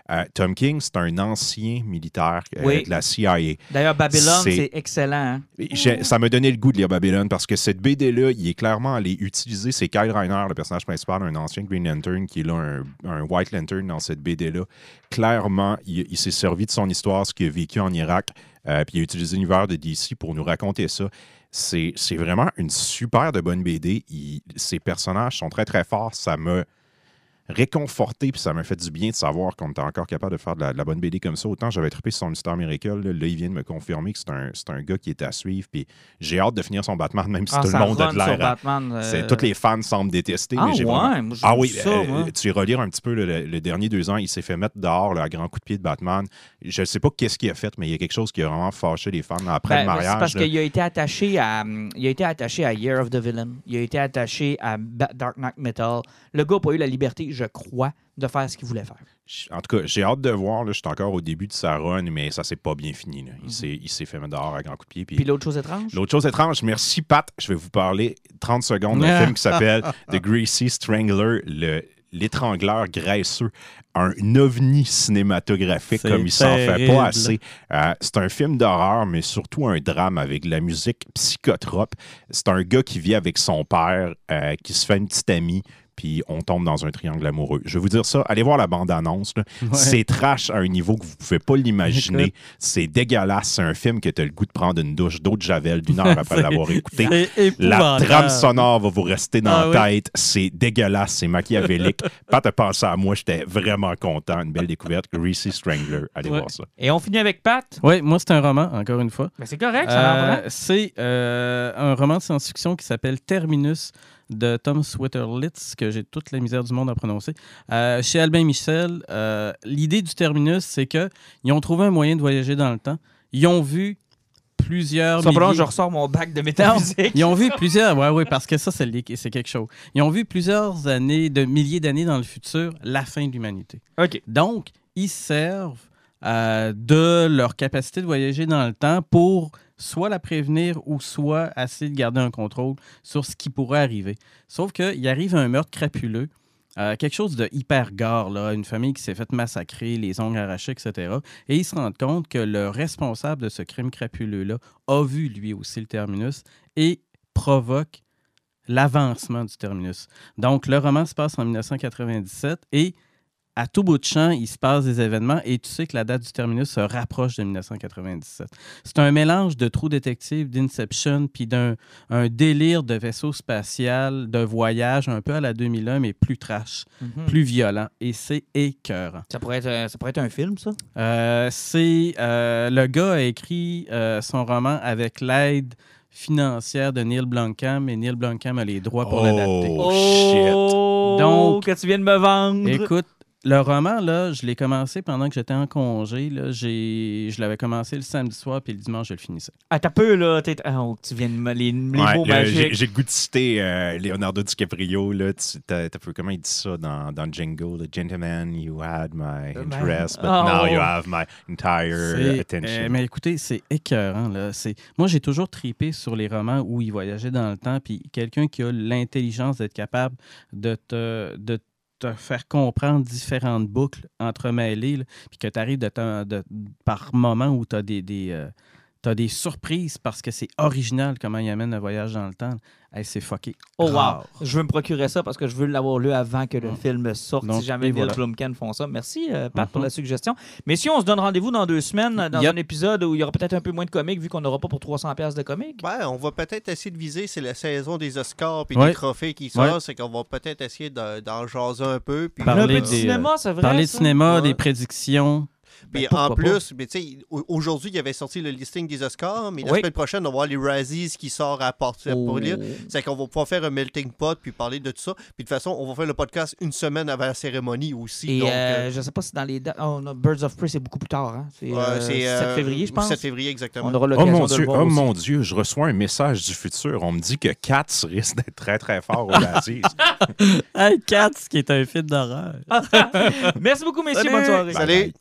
Euh, Tom King, c'est un ancien militaire euh, oui. de la C I A. D'ailleurs, Babylone, c'est, c'est excellent. Hein? J'ai... Ça m'a donné le goût de lire Babylone parce que cette B D-là, il est clairement allé utiliser, c'est Kyle Rayner, le personnage principal, un ancien Green Lantern, qui est là un, un White Lantern dans cette B D-là. Clairement, il, il s'est servi de son histoire, ce qu'il a vécu en Irak, euh, puis il a utilisé l'univers de D C pour nous raconter ça. C'est, c'est vraiment une super de bonne B D. Il, ses personnages sont très, très forts. Ça m'a réconforté, puis ça m'a fait du bien de savoir qu'on était encore capable de faire de la, de la bonne B D comme ça. Autant j'avais trippé sur son Mister Miracle. Là, là, il vient de me confirmer que c'est un, c'est un gars qui est à suivre, puis j'ai hâte de finir son Batman, même si ah, tout le monde a de l'air. Batman, euh... c'est, tous les fans semblent détester. Ah, mais j'ai ouais, vraiment... moi, ah oui, ça, euh, moi. Tu relire un petit peu le, le, le dernier deux ans, il s'est fait mettre dehors là, à grands coups de pied de Batman. Je ne sais pas qu'est-ce qu'il a fait, mais il y a quelque chose qui a vraiment fâché les fans après ben, le mariage. C'est parce là. qu'il a été attaché à, il a été attaché à Year of the Villain. Il a été attaché à Dark Knight Metal. Le gars n'a pas eu la liberté, je crois, de faire ce qu'il voulait faire. En tout cas, j'ai hâte de voir. Là, je suis encore au début de sa run, mais ça s'est pas bien fini. Là. Il, mm-hmm. s'est, il s'est fait mettre dehors à grands coups de pied. Puis, puis l'autre chose étrange? L'autre chose étrange, merci Pat. Je vais vous parler trente secondes d'un film qui s'appelle The Greasy Strangler, le... l'étrangleur graisseux, un ovni cinématographique c'est comme il s'en fait pas assez. Euh, c'est un film d'horreur, mais surtout un drame avec de la musique psychotrope. C'est un gars qui vit avec son père, euh, qui se fait une petite amie, puis on tombe dans un triangle amoureux. Je vais vous dire ça, allez voir la bande-annonce. Là. Ouais. C'est trash à un niveau que vous pouvez pas l'imaginer. Écoute. C'est dégueulasse. C'est un film que tu as le goût de prendre une douche d'eau de Javel d'une heure après l'avoir écouté. La trame sonore va vous rester dans ah, la tête. Oui. C'est dégueulasse. C'est machiavélique. Pas de penser à moi. J'étais vraiment content. Une belle découverte. Greasy Strangler. Allez ouais. voir ça. Et on finit avec Pat. Oui, moi, c'est un roman, encore une fois. Mais c'est correct, ça euh, en C'est euh, un roman de science-fiction qui s'appelle Terminus, de Tom Switterlitz, que j'ai toute la misère du monde à prononcer. Euh, chez Albin Michel, euh, l'idée du Terminus, c'est qu'ils ont trouvé un moyen de voyager dans le temps. Ils ont vu plusieurs... Ça milliers... je ressors mon bac de métaphysique. Non, ils ont vu plusieurs... Oui, oui, parce que ça, c'est, c'est quelque chose. Ils ont vu plusieurs années, de milliers d'années dans le futur, la fin de l'humanité. OK. Donc, ils servent euh, de leur capacité de voyager dans le temps pour... soit la prévenir ou soit essayer de garder un contrôle sur ce qui pourrait arriver. Sauf qu'il arrive un meurtre crapuleux, euh, quelque chose de hyper gore, là, une famille qui s'est faite massacrer, les ongles arrachés, et cetera. Et ils se rendent compte que le responsable de ce crime crapuleux-là a vu lui aussi le Terminus et provoque l'avancement du Terminus. Donc, le roman se passe en dix-neuf cent quatre-vingt-dix-sept et... à tout bout de champ, il se passe des événements et tu sais que la date du Terminus se rapproche de dix-neuf cent quatre-vingt-dix-sept. C'est un mélange de True Detective, d'Inception, puis d'un un délire de vaisseau spatial, de voyage un peu à la deux mille un, mais plus trash, mm-hmm. plus violent. Et c'est écœurant. Ça pourrait être, ça pourrait être un film, ça? Euh, c'est, euh, le gars a écrit euh, son roman avec l'aide financière de Neil Blomkamp, et Neil Blomkamp a les droits pour oh, l'adapter. Oh, shit! Donc, que tu viens de me vendre! Écoute, le roman, là, je l'ai commencé pendant que j'étais en congé. Là, j'ai... Je l'avais commencé le samedi soir, puis le dimanche, je le finissais. Ah, t'as peu, là. T'es... Oh, tu viens de me... Les, les ouais, mots le, magiques. J'ai, j'ai le goût de citer euh, Leonardo DiCaprio. Là, tu, t'as, t'as peu, comment il dit ça dans, dans Django? « Gentleman, you had my interest, but oh. now you have my entire c'est, attention. Euh, » Mais écoutez, c'est écœurant. Là. C'est... Moi, j'ai toujours tripé sur les romans où il voyageait dans le temps, puis quelqu'un qui a l'intelligence d'être capable de te... De te faire comprendre différentes boucles entremêlées, puis que tu arrives de de, par moment où tu as des, des, euh, t'as des surprises parce que c'est original comment ils amènent le voyage dans le temps. Hey, c'est fucké. Oh, wow! Je veux me procurer ça parce que je veux l'avoir lu avant que le mmh. film sorte. Donc, si jamais Neil Blomkamp font ça. Merci, euh, Pat, mmh. pour la suggestion. Mais si on se donne rendez-vous dans deux semaines, dans yep. un épisode où il y aura peut-être un peu moins de comics, vu qu'on n'aura pas pour trois cents dollars de comics. Ouais, on va peut-être essayer de viser. C'est la saison des Oscars et ouais. des trophées qui sortent. Ouais. C'est qu'on va peut-être essayer de, d'en jaser un peu. Puis parler, un peu de des, cinéma, c'est vrai. Parler de cinéma, ouais. des prédictions. Puis ben, en plus, mais aujourd'hui, il y avait sorti le listing des Oscars, mais la oui. semaine prochaine, on va voir les Razzies qui sortent à partir oh. pour lire. C'est qu'on va pouvoir faire un melting pot puis parler de tout ça. Puis de toute façon, on va faire le podcast une semaine avant la cérémonie aussi. Et donc, euh, euh... je sais pas si dans les dates... Oh, Birds of Prey, c'est beaucoup plus tard. Hein? C'est, euh, euh, c'est euh, sept février, je pense. sept février, exactement. On aura l'occasion oh mon de Dieu, le voir oh aussi. Mon Dieu, je reçois un message du futur. On me dit que Cats risque d'être très, très fort au Razzies. Hey, Cats, qui est un film d'horreur. Merci beaucoup, messieurs. Salut. Bonne soirée. Salut. Bye bye.